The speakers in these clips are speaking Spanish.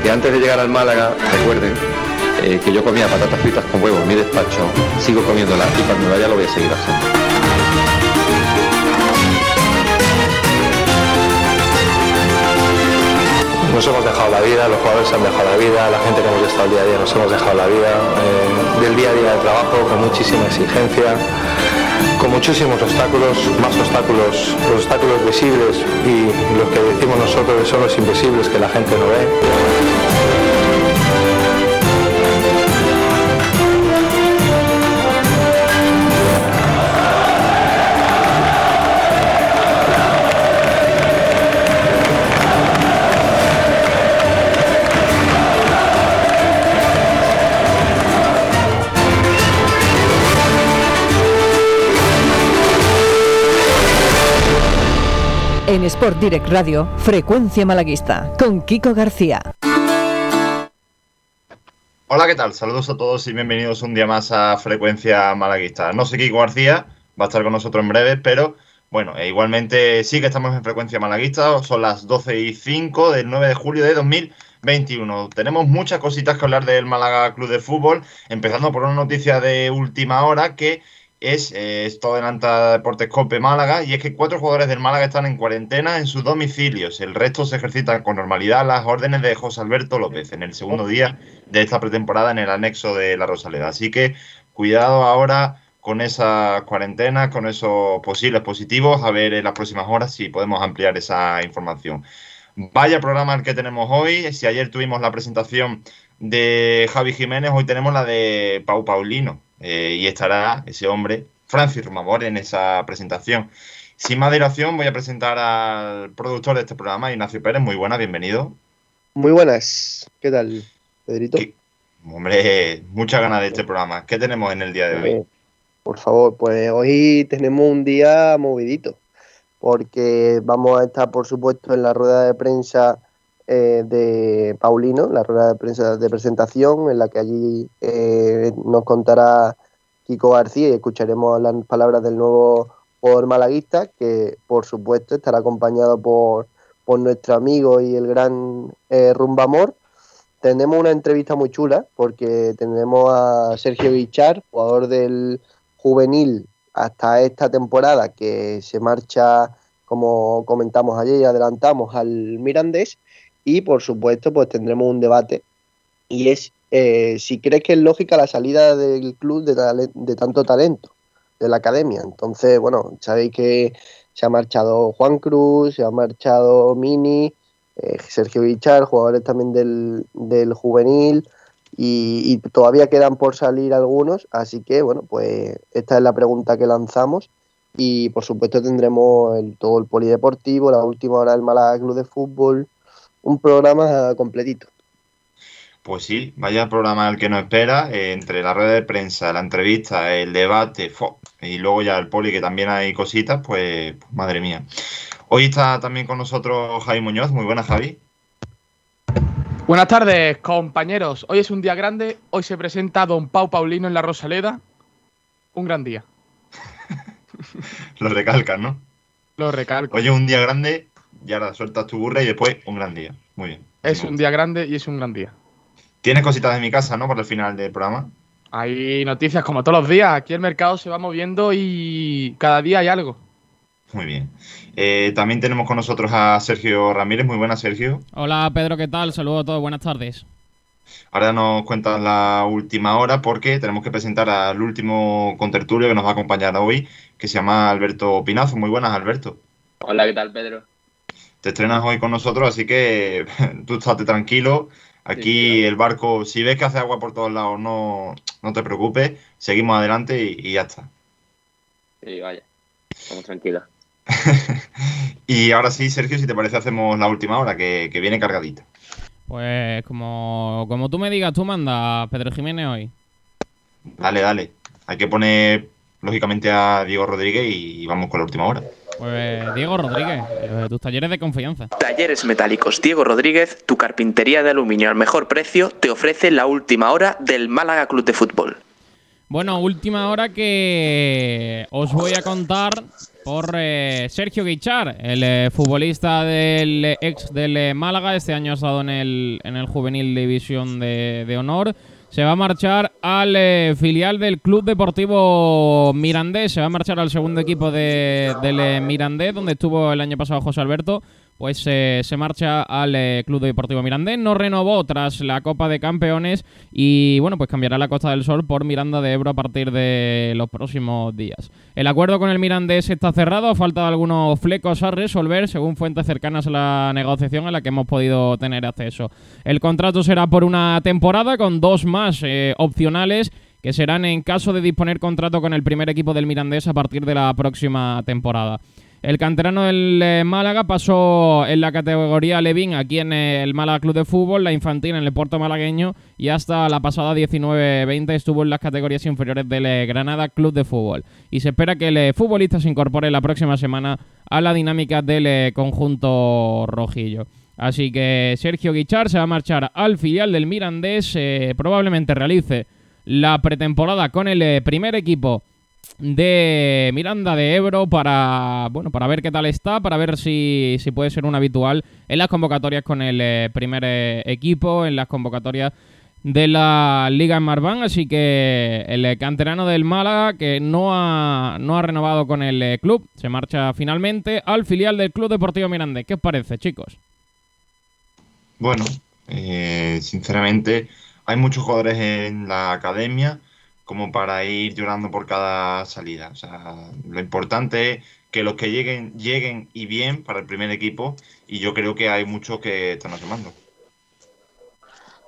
porque antes de llegar al Málaga, recuerden que yo comía patatas fritas con huevo en mi despacho, sigo comiéndolas y cuando me vaya lo voy a seguir haciendo. Nos hemos dejado la vida, los jugadores se han dejado la vida, la gente que hemos estado el día a día nos hemos dejado la vida, del día a día de trabajo, con muchísima exigencia, con muchísimos obstáculos, más obstáculos, los obstáculos visibles y los que decimos nosotros que son los invisibles que la gente no ve. En Sport Direct Radio, Frecuencia Malaguista, con Kiko García. Hola, ¿qué tal? Saludos a todos y bienvenidos un día más a Frecuencia Malaguista. No sé, Kiko García va a estar con nosotros en breve, pero bueno, igualmente sí que estamos en Frecuencia Malaguista. Son las 12:05 del 9 de julio de 2021. Tenemos muchas cositas que hablar del Málaga Club de Fútbol, empezando por una noticia de última hora que esto adelanta Deportes Cope Málaga, y es que 4 jugadores del Málaga están en cuarentena en sus domicilios. El resto se ejercitan con normalidad las órdenes de José Alberto López en el segundo día de esta pretemporada en el anexo de La Rosaleda. Así que cuidado ahora con esas cuarentenas, con esos posibles positivos, a ver en las próximas horas si podemos ampliar esa información. Vaya programa el que tenemos hoy. Si ayer tuvimos la presentación de Javi Jiménez, hoy tenemos la de Pau Paulino. Y estará ese hombre, Francis Rumbamor, en esa presentación. Sin más dilación, voy a presentar al productor de este programa, Ignacio Pérez. Muy buenas, bienvenido. Muy buenas. ¿Qué tal, Pedrito? Hombre, muchas ganas de este programa. ¿Qué tenemos en el día de hoy? Por favor, pues hoy tenemos un día movidito, porque vamos a estar, por supuesto, en la rueda de prensa de Paulino, la rueda de prensa de presentación, en la que allí nos contará Kiko García y escucharemos las palabras del nuevo jugador malaguista, que por supuesto estará acompañado por nuestro amigo y el gran Rumbamor. Tendremos una entrevista muy chula, porque tendremos a Sergio Guichard, jugador del juvenil hasta esta temporada, que se marcha, como comentamos ayer y adelantamos, al Mirandés. Y, por supuesto, pues tendremos un debate, y es si crees que es lógica la salida del club de tanto talento, de la academia. Entonces, bueno, sabéis que se ha marchado Juan Cruz, se ha marchado Mini, Sergio Guichard, jugadores también del juvenil, y todavía quedan por salir algunos. Así que, bueno, pues esta es la pregunta que lanzamos. Y, por supuesto, tendremos todo el polideportivo, la última hora del Málaga Club de Fútbol. Un programa completito. Pues sí, vaya programa el que nos espera, entre la rueda de prensa, la entrevista, el debate, y luego ya el poli, que también hay cositas, pues madre mía. Hoy está también con nosotros Javi Muñoz. Muy buenas, Javi. Buenas tardes, compañeros. Hoy es un día grande, hoy se presenta don Pau Paulino en La Rosaleda. Un gran día. Lo recalcan, ¿no? Lo recalco. Hoy es un día grande. Y ahora sueltas tu burra y después un gran día. Muy bien. Es un día grande y es un gran día. Tienes cositas de mi casa, ¿no? Para el final del programa. Hay noticias como todos los días. Aquí el mercado se va moviendo y cada día hay algo. Muy bien. También tenemos con nosotros a Sergio Ramírez. Muy buenas, Sergio. Hola, Pedro. ¿Qué tal? Saludos a todos. Buenas tardes. Ahora nos cuentas la última hora, porque tenemos que presentar al último contertulio que nos va a acompañar hoy, que se llama Alberto Pinazo. Muy buenas, Alberto. Hola, ¿qué tal, Pedro? Te estrenas hoy con nosotros, así que tú estate tranquilo. Aquí sí, claro. El barco, si ves que hace agua por todos lados, no te preocupes. Seguimos adelante y ya está. Sí, vaya. Estamos tranquilos. Y ahora sí, Sergio, si te parece, hacemos la última hora, que viene cargadita. Pues como tú me digas, tú mandas, Pedro Jiménez, hoy. Dale. Hay que poner, lógicamente, a Diego Rodríguez y vamos con la última hora. Pues Diego Rodríguez, tus talleres de confianza. Talleres Metálicos Diego Rodríguez, tu carpintería de aluminio al mejor precio, te ofrece la última hora del Málaga Club de Fútbol. Bueno, última hora que os voy a contar por Sergio Guichard, el futbolista del ex del Málaga. Este año ha estado en el Juvenil División de Honor. Se va a marchar al filial del Club Deportivo Mirandés. Se va a marchar al segundo equipo del Mirandés, donde estuvo el año pasado José Alberto. Pues se marcha al Club Deportivo Mirandés. No renovó tras la Copa de Campeones. Y bueno, pues cambiará la Costa del Sol por Miranda de Ebro a partir de los próximos días. El acuerdo con el Mirandés está cerrado. Faltan algunos flecos a resolver, según fuentes cercanas a la negociación a la que hemos podido tener acceso. El contrato será por una temporada, con dos más opcionales, que serán en caso de disponer contrato con el primer equipo del Mirandés a partir de la próxima temporada. El canterano del Málaga pasó en la categoría Levín aquí en el Málaga Club de Fútbol, la infantil en el Puerto malagueño, y hasta la pasada 19-20 estuvo en las categorías inferiores del Granada Club de Fútbol. Y se espera que el futbolista se incorpore la próxima semana a la dinámica del conjunto rojillo. Así que Sergio Guichard se va a marchar al filial del Mirandés. Probablemente realice la pretemporada con el primer equipo de Miranda de Ebro para ver qué tal está, para ver si puede ser un habitual en las convocatorias con el primer equipo, en las convocatorias de la Liga en Marván. Así que el canterano del Málaga, que no ha renovado con el club, se marcha finalmente al filial del Club Deportivo Mirandés. ¿Qué os parece, chicos? Bueno, sinceramente hay muchos jugadores en la academia como para ir llorando por cada salida. O sea, lo importante es que los que lleguen y bien para el primer equipo, y yo creo que hay muchos que están asomando.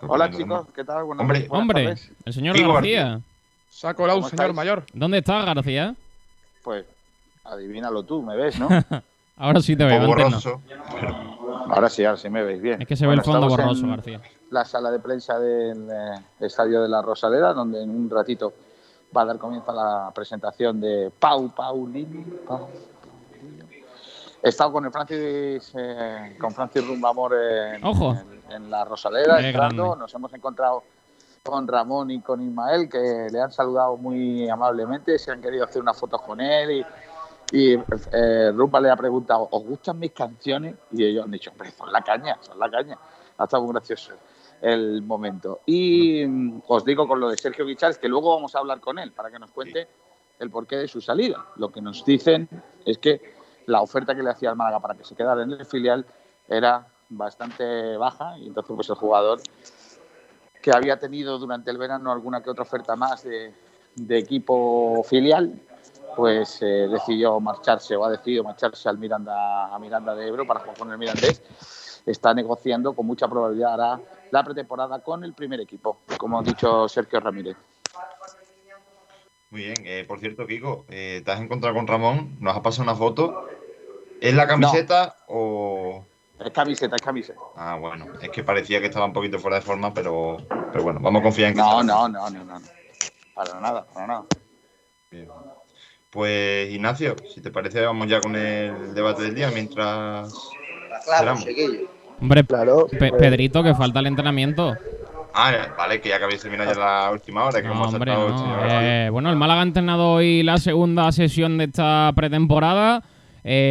Hola, chicos, ¿qué tal? Hombre, el señor García. Se ha colado un señor mayor. ¿Dónde está García? Pues adivínalo tú, me ves, ¿no? Ahora sí te veo, borroso, no. Pero... Ahora sí me veis bien. Es que se ve el fondo borroso, García. La sala de prensa del estadio de La Rosaleda, donde en un ratito va a dar comienzo a la presentación de Pau Paulino. He estado con el Francis Rumbamor en La Rosaleda, entrando. Nos hemos encontrado con Ramón y con Ismael, que le han saludado muy amablemente. Se han querido hacer unas fotos con él y Rumba le ha preguntado: ¿os gustan mis canciones? Y ellos han dicho: hombre, son la caña. Ha estado muy gracioso el momento. Y os digo con lo de Sergio Guichard, que luego vamos a hablar con él para que nos cuente el porqué de su salida. Lo que nos dicen es que la oferta que le hacía al Málaga para que se quedara en el filial era bastante baja, y entonces pues el jugador, que había tenido durante el verano alguna que otra oferta más de equipo filial, pues ha decidido marcharse a Miranda de Ebro para jugar con el Mirandés. Está negociando, con mucha probabilidad hará la pretemporada con el primer equipo, como ha dicho Sergio Ramírez. Muy bien. Por cierto, Kiko, te has encontrado con Ramón, nos ha pasado una foto. ¿Es la camiseta o...? Es camiseta. Ah, bueno, es que parecía que estaba un poquito fuera de forma, pero bueno, vamos a confiar en que... No. Para nada. Bien. Pues, Ignacio, si te parece, vamos ya con el debate del día mientras... Claro, hombre, claro, Pedrito, que falta el entrenamiento. Ah, vale, que ya habéis terminado ya la última hora. Que no, hombre, bueno, el Málaga ha entrenado hoy la segunda sesión de esta pretemporada.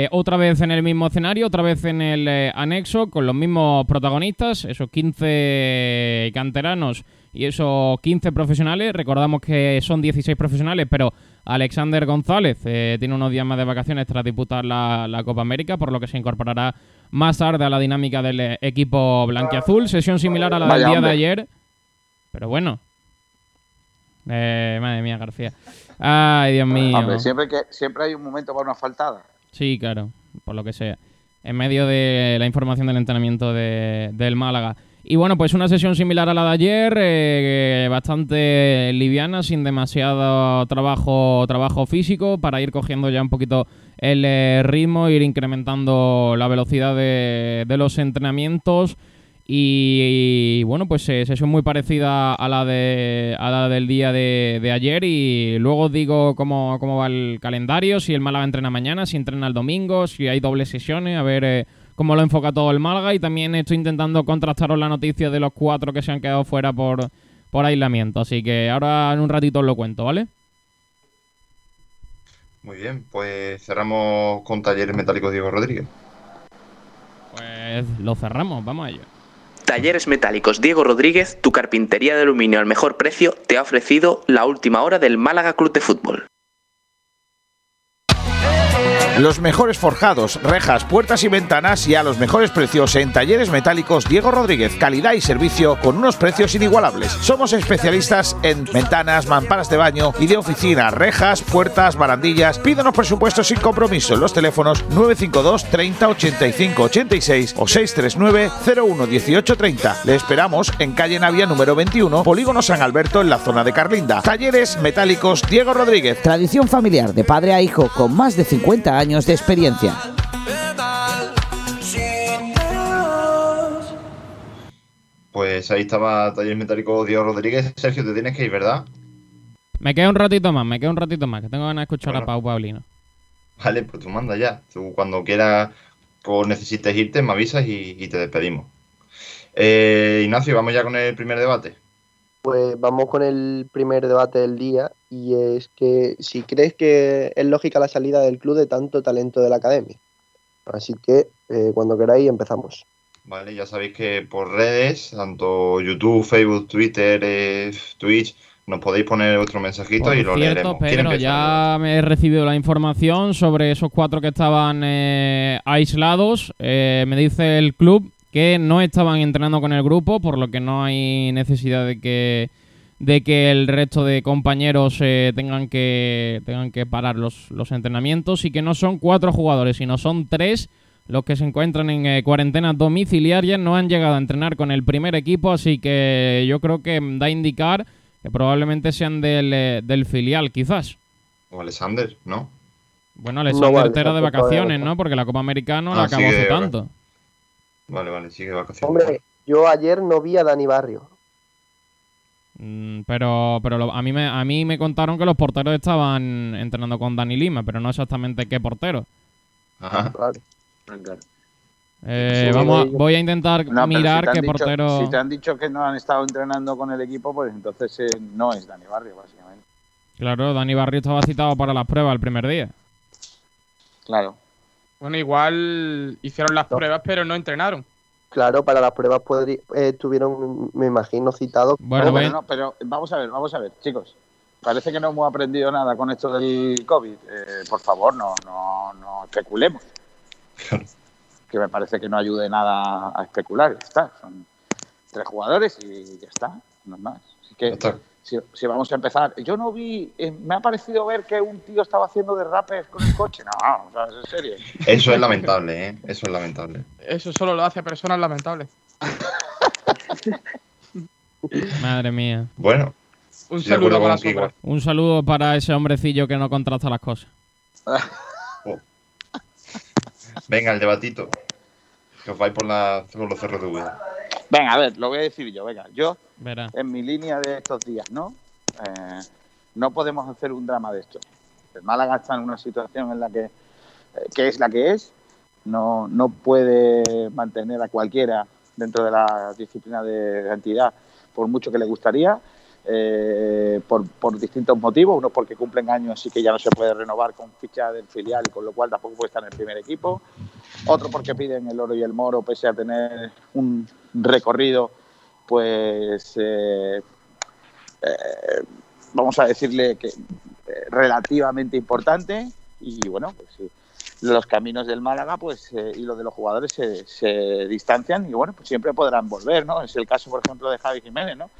Otra vez en el mismo escenario, otra vez en el anexo, con los mismos protagonistas, esos 15 canteranos y esos 15 profesionales. Recordamos que son 16 profesionales, pero Alexander González tiene unos días más de vacaciones tras disputar la Copa América, por lo que se incorporará más tarde a la dinámica del equipo blanquiazul. Sesión similar a la del día de ayer, pero bueno. Madre mía, García. Ay, Dios mío. Hombre, siempre hay un momento para una faltada. Sí, claro, por lo que sea. En medio de la información del entrenamiento del Málaga. Y bueno, pues una sesión similar a la de ayer, bastante liviana, sin demasiado trabajo físico, para ir cogiendo ya un poquito el ritmo, ir incrementando la velocidad de los entrenamientos. Y bueno, pues sesión muy parecida a la del día de ayer. Y luego os digo cómo va el calendario, si el Málaga entrena mañana, si entrena el domingo, si hay dobles sesiones, a ver cómo lo enfoca todo el Málaga. Y también estoy intentando contrastaros la noticia de los 4 que se han quedado fuera por por aislamiento. Así que ahora en un ratito os lo cuento, ¿vale? Muy bien, pues cerramos con Talleres Metálicos Diego Rodríguez. Pues lo cerramos, vamos a ello. Talleres Metálicos Diego Rodríguez, tu carpintería de aluminio al mejor precio, te ha ofrecido la última hora del Málaga Club de Fútbol. Los mejores forjados, rejas, puertas y ventanas y a los mejores precios en Talleres Metálicos Diego Rodríguez. Calidad y servicio con unos precios inigualables. Somos especialistas en ventanas, mamparas de baño y de oficina, rejas, puertas, barandillas. Pídanos presupuestos sin compromiso en los teléfonos 952 30 85 86 o 639 01 18 30. Le esperamos en calle Navia número 21, Polígono San Alberto en la zona de Carlinda. Talleres Metálicos Diego Rodríguez. Tradición familiar de padre a hijo con más de 50 años de experiencia. Pues ahí estaba Taller Metálico Diego Rodríguez. Sergio, te tienes que ir, ¿verdad? Me queda un ratito más, que tengo ganas de escuchar a Pau Paulino. Vale, pues tú manda ya. Tú cuando quieras o necesites irte, me avisas y te despedimos. Ignacio, vamos ya con el primer debate. Pues vamos con el primer debate del día, y es que si crees que es lógica la salida del club de tanto talento de la academia. Así que cuando queráis empezamos. Vale, ya sabéis que por redes, tanto YouTube, Facebook, Twitter, Twitch, nos podéis poner vuestro mensajito y lo leeremos. Pedro, ya me he recibido la información sobre esos 4 que estaban aislados. Me dice el club que no estaban entrenando con el grupo, por lo que no hay necesidad de que el resto de compañeros tengan que parar los entrenamientos, y que no son 4 jugadores, sino son 3 los que se encuentran en cuarentena domiciliaria, no han llegado a entrenar con el primer equipo, así que yo creo que da a indicar que probablemente sean del filial, quizás. O Alexander, ¿no? Bueno, Alexander Terra de vacaciones, ¿no? Porque la Copa Americana la acabó hace tanto. Vale, sigue vacaciones. Hombre, yo ayer no vi a Dani Barrio. Pero a mí me contaron que los porteros estaban entrenando con Dani Lima, pero no exactamente qué portero. Ajá. Claro. Voy a intentar mirar qué portero... Si te han dicho que no han estado entrenando con el equipo, pues entonces no es Dani Barrio, básicamente. Claro, Dani Barrio estaba citado para las pruebas el primer día. Claro. Bueno, igual hicieron las pruebas, pero no entrenaron. Claro, para las pruebas estuvieron, me imagino, citados. Bueno, pero vamos a ver, chicos. Parece que no hemos aprendido nada con esto del COVID. Por favor, no especulemos. Que me parece que no ayude nada a especular. Ya está, son 3 jugadores y ya está, no es más. Así que si vamos a empezar, yo no vi, me ha parecido ver que un tío estaba haciendo derrapes con el coche. No, o sea, en serio. Eso es lamentable, ¿eh? Eso es lamentable. Eso solo lo hace a personas lamentables. Madre mía. Bueno, un saludo para ese hombrecillo que no contrasta las cosas. Venga, el debatito. Que os vais por los cerros de Úbeda. Venga, a ver, lo voy a decir yo. Venga, yo verá. En mi línea de estos días, ¿no? No podemos hacer un drama de esto. El Málaga está en una situación en la que es la que es. No puede mantener a cualquiera dentro de la disciplina de la entidad, por mucho que le gustaría, por distintos motivos. Unos porque cumplen años, así que ya no se puede renovar con ficha del filial, con lo cual tampoco puede estar en el primer equipo. Otro porque piden el oro y el moro, pese a tener un recorrido, pues vamos a decirle que relativamente importante. Y bueno, pues sí, los caminos del Málaga pues y los de los jugadores se distancian, y bueno, pues siempre podrán volver, ¿no? Es el caso, por ejemplo, de Javi Jiménez, ¿no?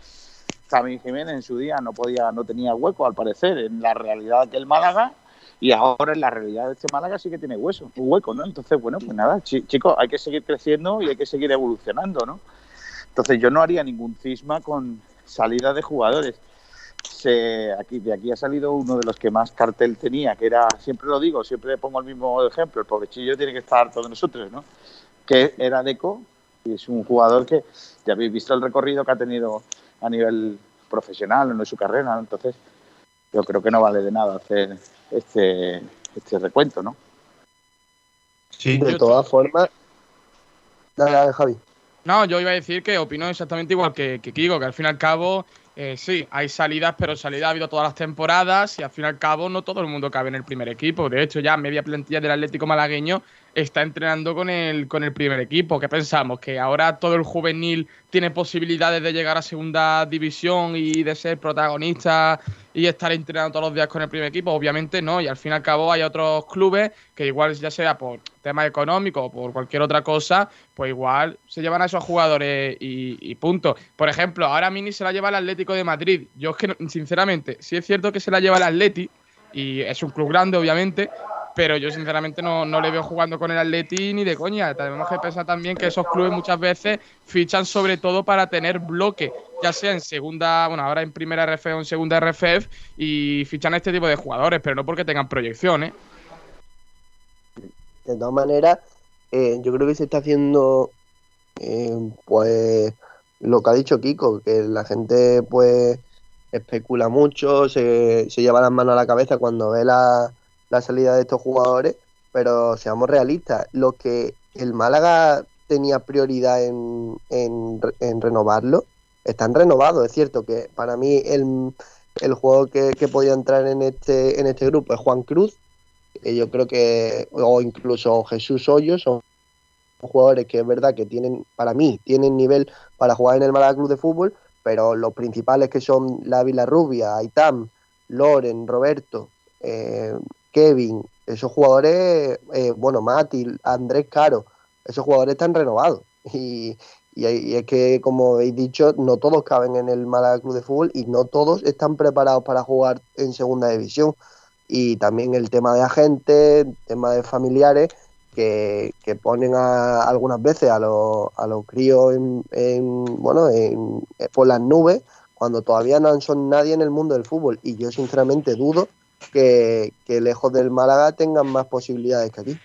Javi Jiménez en su día no tenía hueco, al parecer, en la realidad del Málaga, y ahora en la realidad de este Málaga sí que tiene hueco, ¿no? Entonces, bueno, pues nada, chicos, hay que seguir creciendo y hay que seguir evolucionando, ¿no? Entonces yo no haría ningún cisma con salida de jugadores. De aquí ha salido uno de los que más cartel tenía, que era, siempre lo digo, siempre pongo el mismo ejemplo, el pobrechillo tiene que estar harto de nosotros, ¿no? Que era Deco, y es un jugador que ya habéis visto el recorrido que ha tenido a nivel profesional, en su carrera, ¿no? Entonces yo creo que no vale de nada hacer este recuento, ¿no? Sí. De todas formas... Dale, Javi. No, yo iba a decir que opino exactamente igual que Kiko, que al fin y al cabo Sí, hay salidas, pero salida ha habido todas las temporadas y al fin y al cabo no todo el mundo cabe en el primer equipo. De hecho, ya media plantilla del Atlético malagueño está entrenando con el primer equipo. ¿Qué pensamos? ¿Que ahora todo el juvenil tiene posibilidades de llegar a segunda división y de ser protagonista y estar entrenando todos los días con el primer equipo? Obviamente no, y al fin y al cabo hay otros clubes que igual, ya sea por temas económicos o por cualquier otra cosa, pues igual se llevan a esos jugadores y punto. Por ejemplo, ahora Mini se la lleva el Atlético de Madrid. Yo es que, sinceramente, sí es cierto que se la lleva el Atleti, y es un club grande, obviamente, pero yo sinceramente no le veo jugando con el Atleti ni de coña. Tenemos que pensar también que esos clubes muchas veces fichan sobre todo para tener bloque, ya sea en segunda, bueno, ahora en primera RFF o en segunda RFF, y fichan a este tipo de jugadores, pero no porque tengan proyecciones. De todas maneras, yo creo que se está haciendo pues lo que ha dicho Kiko, que la gente pues especula mucho, se lleva las manos a la cabeza cuando ve la salida de estos jugadores, pero seamos realistas, lo que el Málaga tenía prioridad en renovarlo, están renovados. Es cierto que para mí el jugador que podía entrar en este grupo es Juan Cruz, que yo creo que, o incluso Jesús Hoyos, son jugadores que es verdad que tienen nivel para jugar en el Málaga Club de Fútbol, pero los principales, que son La Vilarrubia, Aitam, Loren, Roberto, Kevin, esos jugadores, Mati, Andrés Caro, esos jugadores están renovados, y es que, como habéis dicho, no todos caben en el Málaga Club de Fútbol y no todos están preparados para jugar en segunda división. Y también el tema de agentes, el tema de familiares, que ponen algunas veces a los críos por las nubes, cuando todavía no son nadie en el mundo del fútbol. Y yo sinceramente dudo que lejos del Málaga tengan más posibilidades que aquí.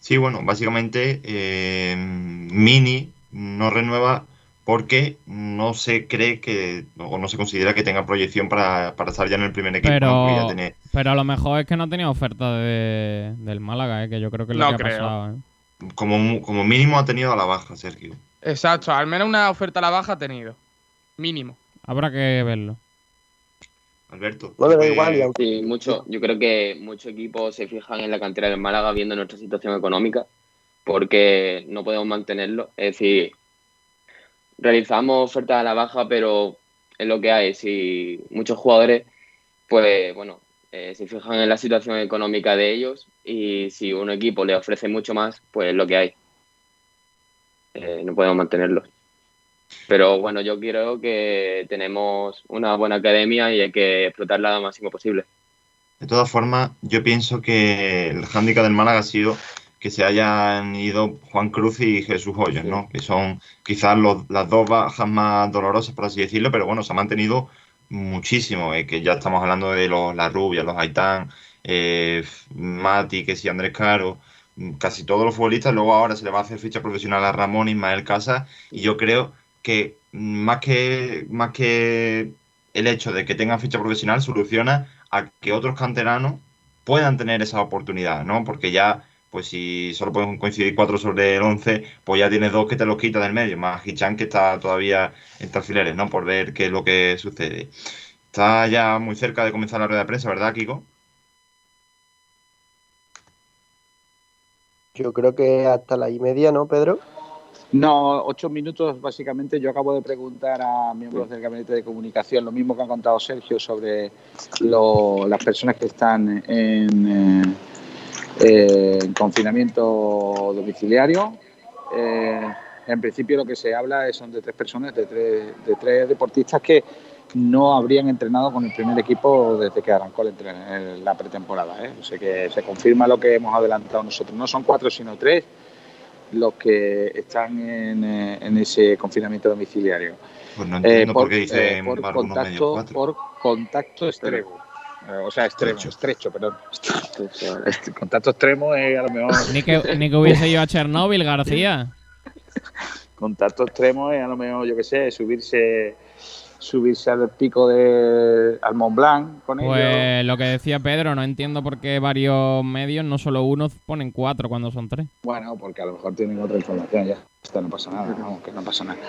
Sí, bueno, básicamente Mini no renueva porque no se cree que, o no se considera que tenga proyección para estar ya en el primer equipo. Pero a lo mejor es que no ha tenido oferta del Málaga, que yo creo que es lo que ha pasado. Como mínimo ha tenido a la baja, Sergio. Exacto, al menos una oferta a la baja ha tenido, mínimo. Habrá que verlo. Alberto. Bueno, igual, sí, yo creo que muchos equipos se fijan en la cantera del Málaga viendo nuestra situación económica, porque no podemos mantenerlo. Es decir, realizamos ofertas a la baja, pero es lo que hay. Si muchos jugadores, pues bueno, se fijan en la situación económica de ellos, y si un equipo le ofrece mucho más, pues es lo que hay. No podemos mantenerlo. Pero bueno, yo creo que tenemos una buena academia y hay que explotarla lo máximo posible. De todas formas, yo pienso que el hándicap del Málaga ha sido que se hayan ido Juan Cruz y Jesús Hoyos, ¿no? Que son quizás las dos bajas más dolorosas, por así decirlo, pero bueno, se ha mantenido muchísimo. Que ya estamos hablando de La Rubia, los Aitán, Mati, que sí, Andrés Caro, casi todos los futbolistas. Luego ahora se le va a hacer ficha profesional a Ramón, Ismael Casas, y yo creo que más que el hecho de que tengan ficha profesional soluciona a que otros canteranos puedan tener esa oportunidad, ¿no? Porque ya, pues si solo pueden coincidir 4 sobre el 11, pues ya tienes 2 que te los quitas del medio, más Hichan, que está todavía entre alfileres, ¿no? Por ver qué es lo que sucede. Está ya muy cerca de comenzar la rueda de prensa, ¿verdad, Kiko? Yo creo que hasta 1:30, ¿no, Pedro? No, 8 minutos básicamente. Yo acabo de preguntar a miembros del gabinete de comunicación lo mismo que ha contado Sergio sobre las personas que están en confinamiento domiciliario. En principio lo que se habla son de 3 personas, de tres deportistas que no habrían entrenado con el primer equipo desde que arrancó la pretemporada, O sea que se confirma lo que hemos adelantado nosotros. No son 4 sino 3. Los que están en ese confinamiento domiciliario. Pues no entiendo por qué dicen por contacto extremo. Estrecho, perdón. Contacto extremo es a lo mejor. Ni que hubiese ido a Chernóbil, García. Contacto extremo es a lo mejor, yo qué sé, subirse subirse al pico de al Mont Blanc con ellos. Pues lo que decía Pedro, no entiendo por qué varios medios, no solo uno, ponen 4 cuando son 3. Bueno, porque a lo mejor tienen otra información ya. Esto no pasa nada, no, que no pasa nada.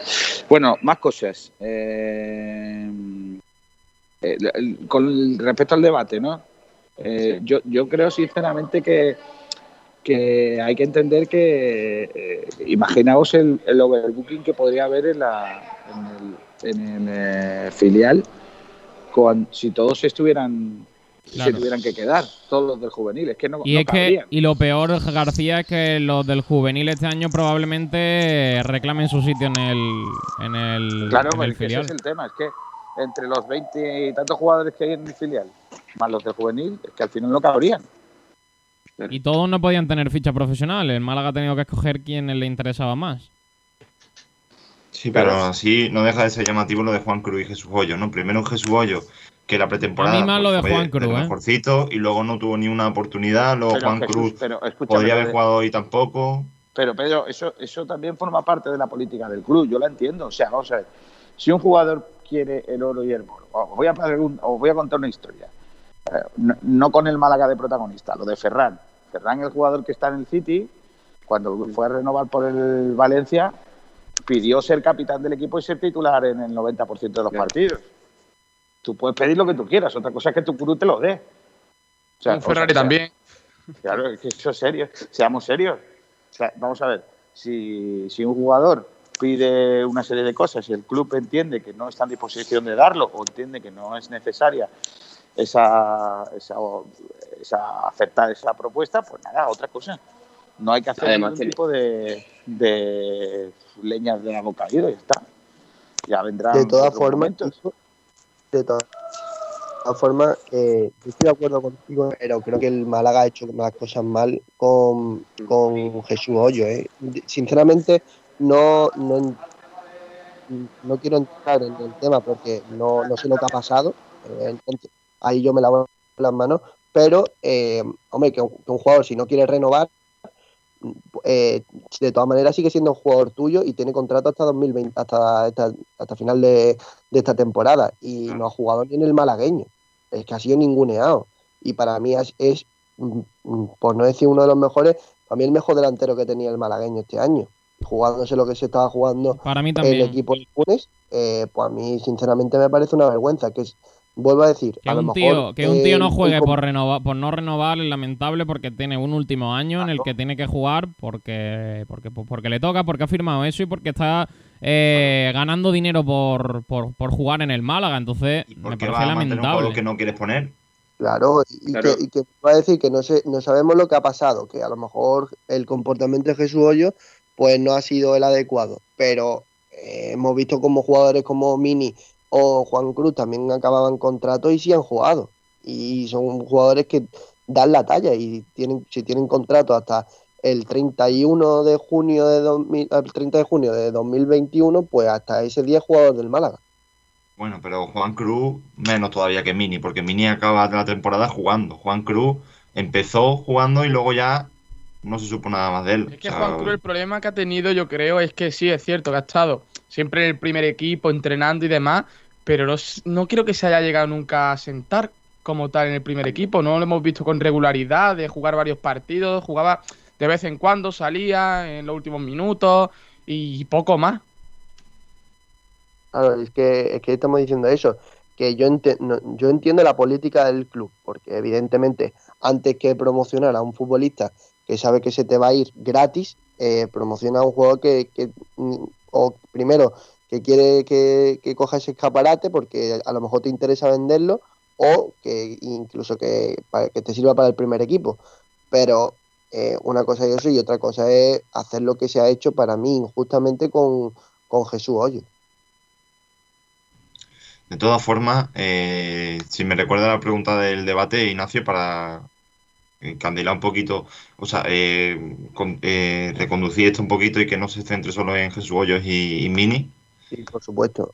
Bueno, más cosas. Con respecto al debate, ¿no? Sí. Yo creo sinceramente que hay que entender que imaginaos el overbooking que podría haber en el filial si todos estuvieran, claro, se tuvieran que quedar, todos los del juvenil. Es que no, y no es cabrían. Y lo peor, García, es que los del juvenil este año probablemente reclamen su sitio en el claro, en el filial. Ese es el tema, es que entre los 20 y tantos jugadores que hay en el filial, más los del juvenil, es que al final no cabrían. Y todos no podían tener ficha profesional. El Málaga ha tenido que escoger quién le interesaba más. Sí, pero así no deja de ser llamativo lo de Juan Cruz y Jesús Hoyos, ¿no? Primero Jesús Hoyos, que la pretemporada mejorcito, y luego no tuvo ni una oportunidad. Luego pero Juan Cruz podría haber jugado hoy tampoco. Pero Pedro, eso también forma parte de la política del club, yo la entiendo. O sea, vamos a ver, si un jugador quiere el oro y el moro, os voy a contar una historia. No con el Málaga de protagonista, lo de Ferran. Ferran, el jugador que está en el City, cuando fue a renovar por el Valencia, pidió ser capitán del equipo y ser titular en el 90% de los partidos. Tú puedes pedir lo que tú quieras, otra cosa es que tu club te lo dé. O sea, un Ferrari también. Claro, es que eso es serio, seamos serios. O sea, vamos a ver, si un jugador pide una serie de cosas y el club entiende que no está en disposición de darlo o entiende que no es necesaria aceptar esa propuesta, pues nada, otra cosa. No hay que hacer ningún tipo de leñas de la boca y ya está. Ya vendrán. De todas formas, yo estoy de acuerdo contigo, pero creo que el Málaga ha hecho las cosas mal con Jesús Hoyos, ¿eh? Sinceramente, no quiero entrar en el tema porque no sé lo que ha pasado. Entonces, ahí yo me lavo las manos, pero hombre, que un jugador, si no quiere renovar, de todas maneras sigue siendo un jugador tuyo y tiene contrato hasta 2020, hasta final de esta temporada, y no ha jugado ni en el malagueño, es que ha sido ninguneado, y para mí es por no decir uno de los mejores, para mí el mejor delantero que tenía el malagueño este año, jugándose lo que se estaba jugando para mí el equipo de Funes, pues a mí sinceramente me parece una vergüenza que es. Vuelvo a decir, que a lo mejor, un tío no juegue por no renovar es lamentable, porque tiene un último año en el que tiene que jugar porque le toca, porque ha firmado eso y porque está ganando dinero por jugar en el Málaga. Entonces, me parece lamentable. ¿Por qué no quieres poner? Claro, y que va a decir que no sabemos lo que ha pasado, que a lo mejor el comportamiento de Jesús Hoyos pues no ha sido el adecuado, pero hemos visto como jugadores como Mini o Juan Cruz también acababan contratos y sí han jugado. Y son jugadores que dan la talla y si tienen contrato hasta el 30 de junio de 2021, pues hasta ese día es jugador del Málaga. Bueno, pero Juan Cruz menos todavía que Mini, porque Mini acaba la temporada jugando. Juan Cruz empezó jugando y luego ya no se supo nada más de él. Es que Juan Cruz, el problema que ha tenido, yo creo, es que sí, es cierto que ha estado siempre en el primer equipo, entrenando y demás, pero no creo que se haya llegado nunca a sentar como tal en el primer equipo. No lo hemos visto con regularidad, de jugar varios partidos, jugaba de vez en cuando, salía en los últimos minutos y poco más. Claro, es que estamos diciendo eso, que yo entiendo la política del club, porque evidentemente antes que promocionar a un futbolista que sabe que se te va a ir gratis, promociona a un jugador que primero, que quiere que coja ese escaparate porque a lo mejor te interesa venderlo, o que incluso que te sirva para el primer equipo. Pero una cosa es eso y otra cosa es hacer lo que se ha hecho para mí injustamente con Jesús Hoyos. De todas formas, si me recuerda la pregunta del debate, Ignacio, para encandilar un poquito, o sea, reconducir esto un poquito y que no se centre solo en Jesús Hoyos y Mini. Sí, por supuesto.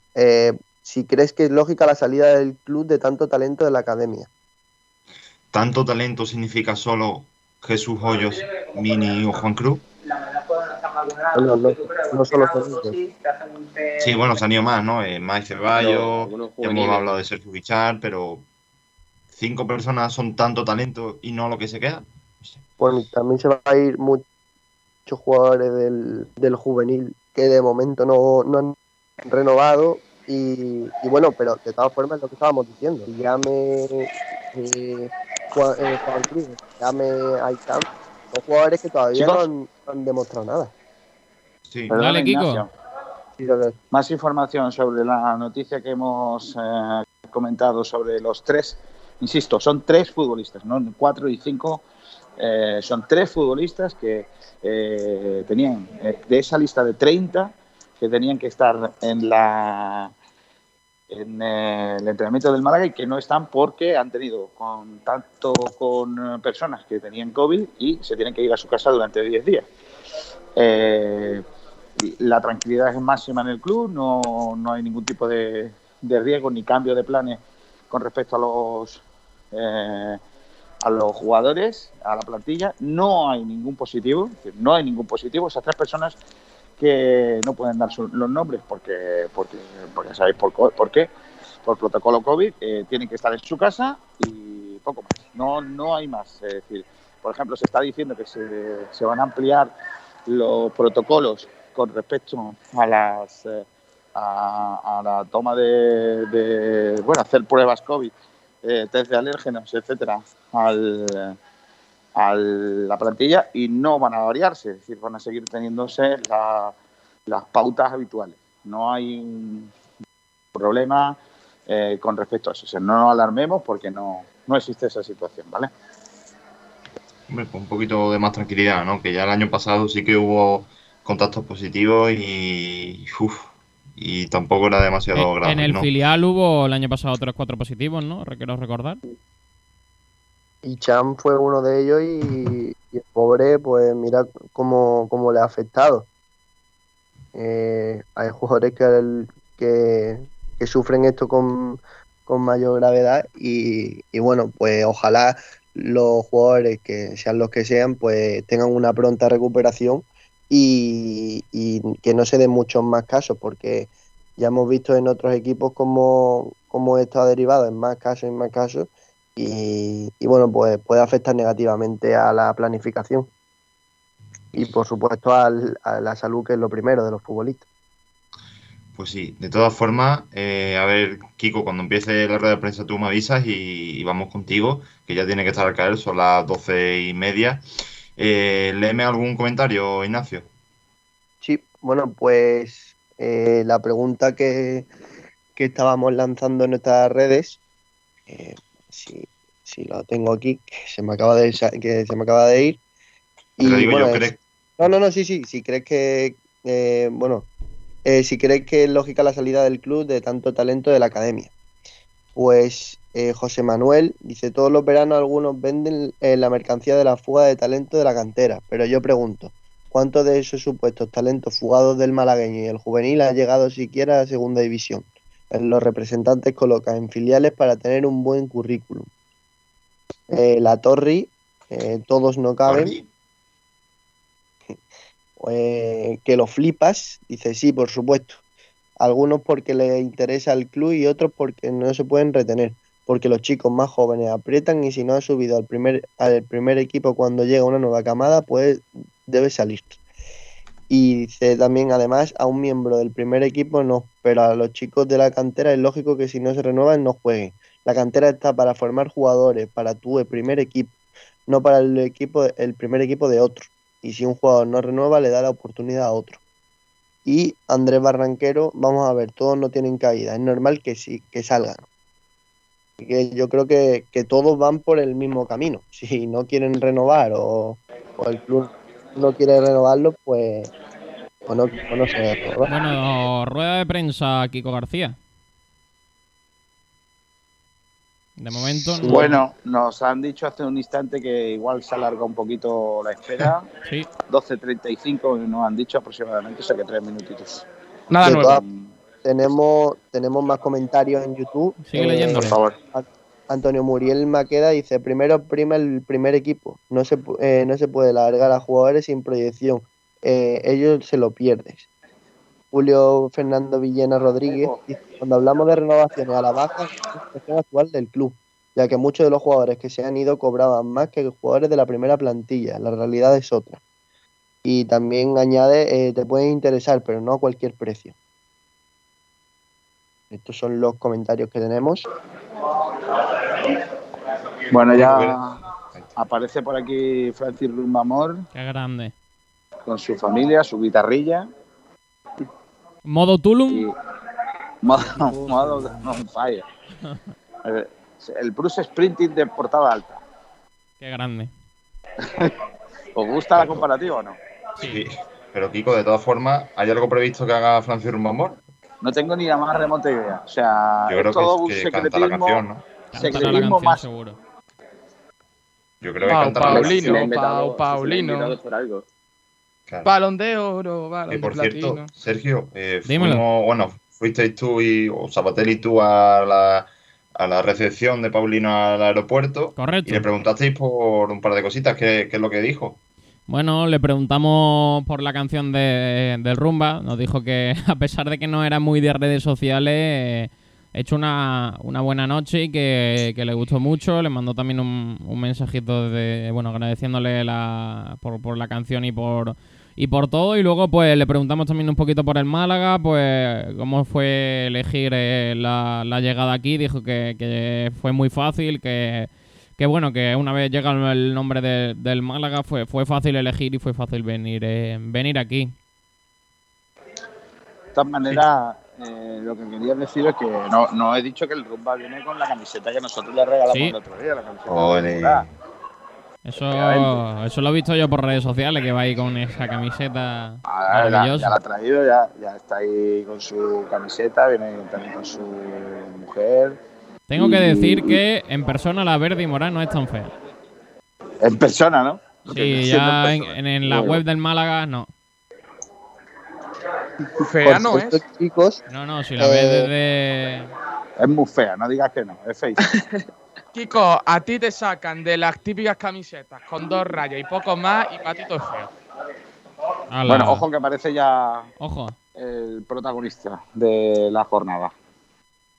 Si crees que es lógica la salida del club de tanto talento de la academia. ¿Tanto talento significa solo Jesús Hoyos, Mini o Juan Cruz? no solo José. Sí, bueno, se han ido más, ¿no? Mike Ceballos, hemos hablado de Sergio Guichard, pero 5 personas son tanto talento y no lo que se queda. Bueno, también se va a ir muchos jugadores del juvenil que de momento no han renovado. Y bueno, pero de todas formas es lo que estábamos diciendo. Si llame Juan Cruz, llame a Hichan, son jugadores que todavía no han demostrado nada. Sí. Perdón, dale, Ignacio. Kiko. Más información sobre la noticia que hemos comentado sobre los 3. Insisto, son 3 futbolistas, no 4 y 5. Son 3 futbolistas que tenían, de esa lista de 30, que tenían que estar en el entrenamiento del Málaga y que no están porque han tenido contacto con personas que tenían COVID y se tienen que ir a su casa durante 10 días. La tranquilidad es máxima en el club, no hay ningún tipo de riesgo ni cambio de planes con respecto a los jugadores, a la plantilla. No hay ningún positivo, esas 3 personas que no pueden dar los nombres porque sabéis por qué, por protocolo COVID, tienen que estar en su casa y poco más, no hay más. Es decir, por ejemplo, se está diciendo que se van a ampliar los protocolos con respecto a la toma de hacer pruebas COVID, test de alérgenos, etcétera, a la plantilla, y no van a variarse, es decir, van a seguir teniéndose las pautas habituales. No hay un problema con respecto a eso. O sea, no nos alarmemos porque no existe esa situación, ¿vale? Hombre, con un poquito de más tranquilidad, ¿no? Que ya el año pasado sí que hubo contactos positivos y tampoco era demasiado grave. En el filial hubo el año pasado 3-4 positivos, ¿no? Quiero recordar. Y Hichan fue uno de ellos y el pobre, pues mira cómo le ha afectado. Hay jugadores que sufren esto con mayor gravedad y bueno, pues ojalá los jugadores, que sean los que sean, pues tengan una pronta recuperación y que no se den muchos más casos, porque ya hemos visto en otros equipos cómo esto ha derivado en más casos y más casos. Y bueno, pues puede afectar negativamente a la planificación y por supuesto a la salud, que es lo primero de los futbolistas. Pues sí, de todas formas, a ver, Kiko, cuando empiece la rueda de prensa tú me avisas y vamos contigo, que ya tiene que estar al caer, son las 12:30. Léeme algún comentario, Ignacio. Sí, bueno, pues la pregunta que estábamos lanzando en nuestras redes, Sí, lo tengo aquí, que se me acaba de ir. Y lo digo, bueno, yo, ¿crees? No, sí. Si crees que si crees que es lógica la salida del club de tanto talento de la academia. Pues José Manuel dice: todos los veranos algunos venden la mercancía de la fuga de talento de la cantera, pero yo pregunto, ¿cuántos de esos supuestos talentos fugados del malagueño y el juvenil ha llegado siquiera a segunda división? Los representantes colocan en filiales para tener un buen currículum. La Torri, todos no caben. Que lo flipas, dice: sí, por supuesto. Algunos porque les interesa el club y otros porque no se pueden retener, porque los chicos más jóvenes aprietan y si no ha subido al primer equipo cuando llega una nueva camada, pues debe salir. Y dice también, además, a un miembro del primer equipo no, pero a los chicos de la cantera es lógico que si no se renuevan no jueguen. La cantera está para formar jugadores, para tu primer equipo, no para el primer equipo de otro. Y si un jugador no renueva, le da la oportunidad a otro. Y Andrés Barranquero, vamos a ver, todos no tienen cabida, es normal que sí, que salgan. Porque yo creo que todos van por el mismo camino. Si no quieren renovar o el club no quiere renovarlo, pues o no se renovará. Bueno, rueda de prensa, Kiko García. De momento no. Bueno, nos han dicho hace un instante que igual se alarga un poquito la espera. Sí. 12:35 nos han dicho aproximadamente, o sea que 3 minutitos. Nada nuevo. Tenemos más comentarios en YouTube. Sigue leyendo, por favor. Antonio Muriel Maqueda dice: primero prima el primer equipo, no se puede largar a jugadores sin proyección, ellos se lo pierden. Julio Fernando Villena Rodríguez dice: cuando hablamos de renovaciones a la baja, es la situación actual del club, ya que muchos de los jugadores que se han ido cobraban más que jugadores de la primera plantilla. La realidad es otra. Y también añade, te pueden interesar, pero no a cualquier precio. Estos son los comentarios que tenemos. Bueno, ya aparece por aquí Francis Rumbamor. Qué grande. Con su familia, su guitarrilla. Modo Tulum. Y modo no falla. El Bruce Sprinting de portada alta. Qué grande. ¿Os gusta la comparativa o no? Sí, pero Kiko, de todas formas, ¿hay algo previsto que haga Francis Rumbamor? No tengo ni la más remota idea. O sea, yo creo todo que secretismo, canta la canción, ¿no? Secretismo la canción, más seguro. Yo creo que canta Paulino, la canción. Pau Paulino. Claro. Balón de oro, balón de platino. Por cierto, Sergio, fuisteis tú o Sabatelli y tú a la recepción de Paulino al aeropuerto. Correcto. Y le preguntasteis por un par de cositas. ¿Qué es lo que dijo? Bueno, le preguntamos por la canción de Rumba. Nos dijo que, a pesar de que no era muy de redes sociales, hecho una buena noche y que le gustó mucho. Le mandó también un mensajito agradeciéndole por la canción y por todo. Y luego pues le preguntamos también un poquito por el Málaga, pues cómo fue elegir la llegada aquí. Dijo que fue muy fácil, que una vez llegado el nombre del Málaga fue fácil elegir y fue fácil venir aquí. De todas maneras, lo que quería decir es que no he dicho que el Rumba viene con la camiseta que nosotros le regalamos el otro día, la camiseta. Ole. Eso lo he visto yo por redes sociales, que va ahí con esa camiseta maravillosa. Ya la ha traído, ya está ahí con su camiseta, viene también con su mujer. Tengo que decir que en persona la verde y morada no es tan fea. En persona, ¿no? Sí, ya en la web del Málaga no. Fea no es. Chicos, no, si la ves desde... Es muy fea, no digas que no, es fea. Kiko, a ti te sacan de las típicas camisetas con 2 rayas y poco más y patito es feo. Bueno, ojo que aparece ya el protagonista de la jornada.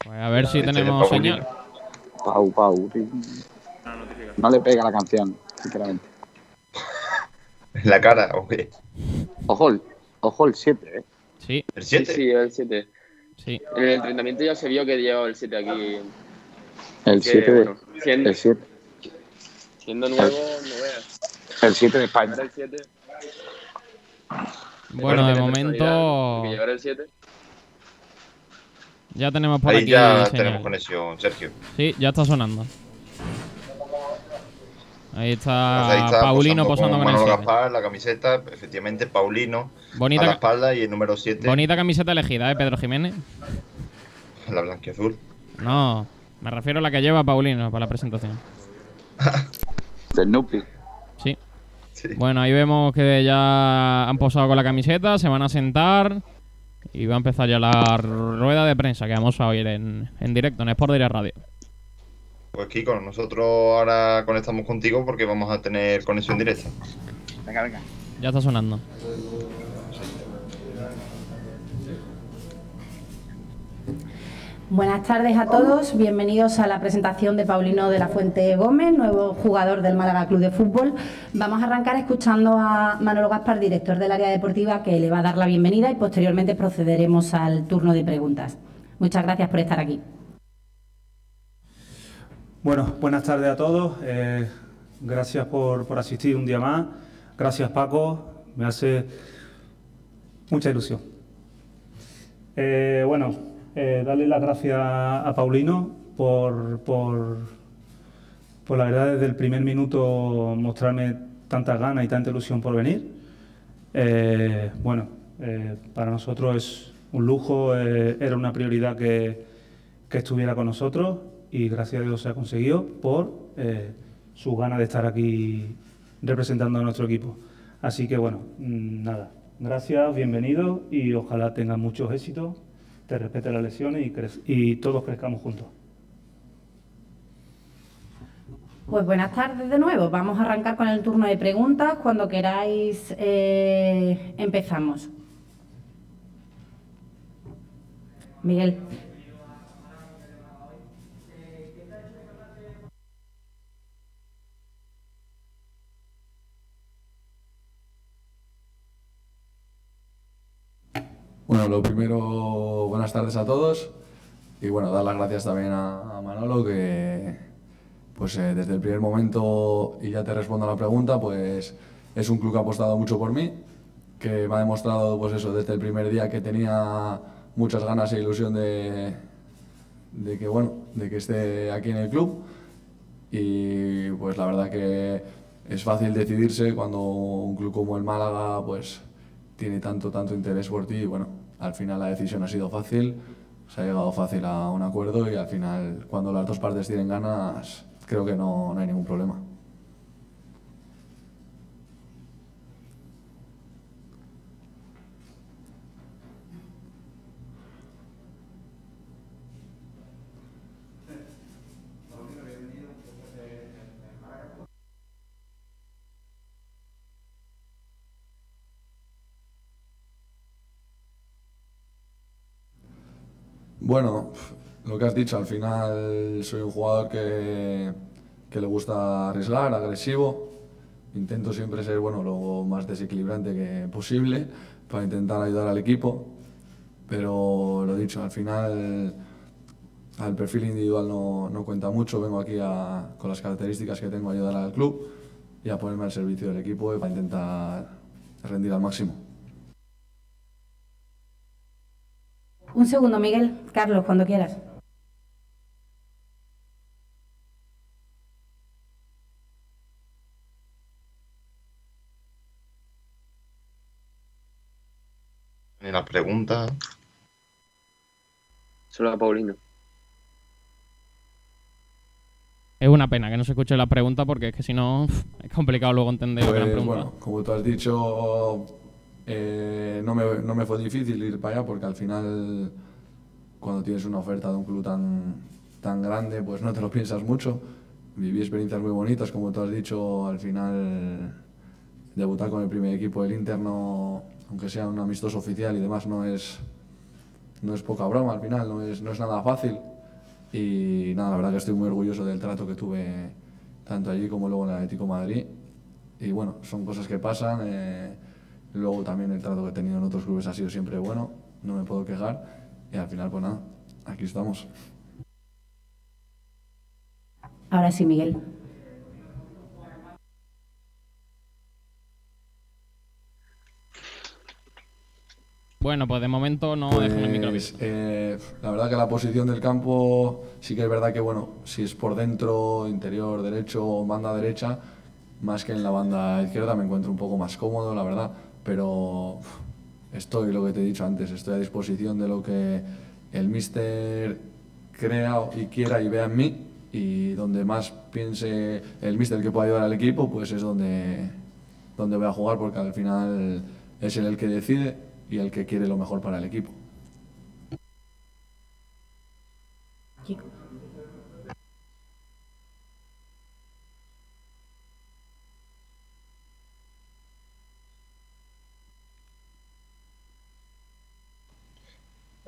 Pues a ver si tenemos señal. Pau. No le pega la canción, sinceramente. La cara, okay. Ojo el 7, ¿eh? Sí. ¿El 7? Sí, el 7. Sí. En el entrenamiento ya se vio que llevaba el 7 aquí. El 7 de... Bueno, el 7. Siendo nuevo, no veas. El 7 de España. El 7. Bueno, de momento... ¿Llevar el 7? Ya tenemos por ahí aquí. Ya tenemos conexión, Sergio. Sí, ya está sonando. Ahí está Paulino posando con Manolo Gaspar, la camiseta, efectivamente, Paulino bonita, a la espalda y el número 7. Bonita camiseta elegida, Pedro Jiménez. La blanquiazul. No, me refiero a la que lleva Paulino para la presentación. Del Nupi. Sí. Bueno, ahí vemos que ya han posado con la camiseta, se van a sentar y va a empezar ya la rueda de prensa que vamos a oír en directo en Sport Direct Radio. Pues Kiko, nosotros ahora conectamos contigo porque vamos a tener conexión directa. Venga. Ya está sonando. Buenas tardes a todos, bienvenidos a la presentación de Paulino de la Fuente Gómez, nuevo jugador del Málaga Club de Fútbol. Vamos a arrancar escuchando a Manolo Gaspar, director del área deportiva, que le va a dar la bienvenida y posteriormente procederemos al turno de preguntas. Muchas gracias por estar aquí. Bueno, buenas tardes a todos, gracias por asistir un día más, gracias Paco, me hace mucha ilusión. Darle las gracias a Paulino por la verdad desde el primer minuto mostrarme tantas ganas y tanta ilusión por venir. Para nosotros es un lujo, era una prioridad que estuviera con nosotros. Y gracias a Dios se ha conseguido por sus ganas de estar aquí representando a nuestro equipo. Así que gracias, bienvenido y ojalá tengas muchos éxitos, te respete las lesiones y todos crezcamos juntos. Pues buenas tardes de nuevo, vamos a arrancar con el turno de preguntas. Cuando queráis Empezamos. Miguel. Bueno, lo primero, buenas tardes a todos y bueno, dar las gracias también a Manolo que pues desde el primer momento, y ya te respondo a la pregunta, pues es un club que ha apostado mucho por mí, que me ha demostrado pues eso desde el primer día que tenía muchas ganas e ilusión de que esté aquí en el club y pues la verdad que es fácil decidirse cuando un club como el Málaga pues tiene tanto interés por ti y bueno, al final la decisión ha sido fácil, se ha llegado fácil a un acuerdo y al final cuando las dos partes tienen ganas creo que no hay ningún problema. Bueno, lo que has dicho, al final soy un jugador que le gusta arriesgar, agresivo. Intento siempre ser lo más desequilibrante que posible para intentar ayudar al equipo. Pero lo dicho, al final al perfil individual no cuenta mucho. Vengo aquí con las características que tengo a ayudar al club y a ponerme al servicio del equipo para intentar rendir al máximo. Un segundo, Miguel. Carlos, cuando quieras. ¿Tiene la pregunta? Solo a Paulino. Es una pena que no se escuche la pregunta porque es que si no es complicado luego entender lo que la pregunta. Bueno, como tú has dicho... No me fue difícil ir para allá porque al final cuando tienes una oferta de un club tan grande pues no te lo piensas mucho. Viví experiencias muy bonitas, como tú has dicho, al final debutar con el primer equipo del Inter, aunque sea un amistoso oficial y demás, no es poca broma al final, no es nada fácil y nada, la verdad que estoy muy orgulloso del trato que tuve tanto allí como luego en el Atlético de Madrid y bueno, son cosas que pasan. Luego también el trato que he tenido en otros clubes ha sido siempre bueno, no me puedo quejar y al final pues nada, aquí estamos. Ahora sí, Miguel. Bueno, pues de momento no dejan el micro abierto. La verdad que la posición del campo sí que es verdad que si es por dentro, interior derecho o banda derecha, más que en la banda izquierda me encuentro un poco más cómodo, la verdad. Pero estoy, lo que te he dicho antes, estoy a disposición de lo que el míster crea y quiera y vea en mí y donde más piense el míster que pueda ayudar al equipo pues es donde voy a jugar porque al final es él el que decide y el que quiere lo mejor para el equipo. Kiko.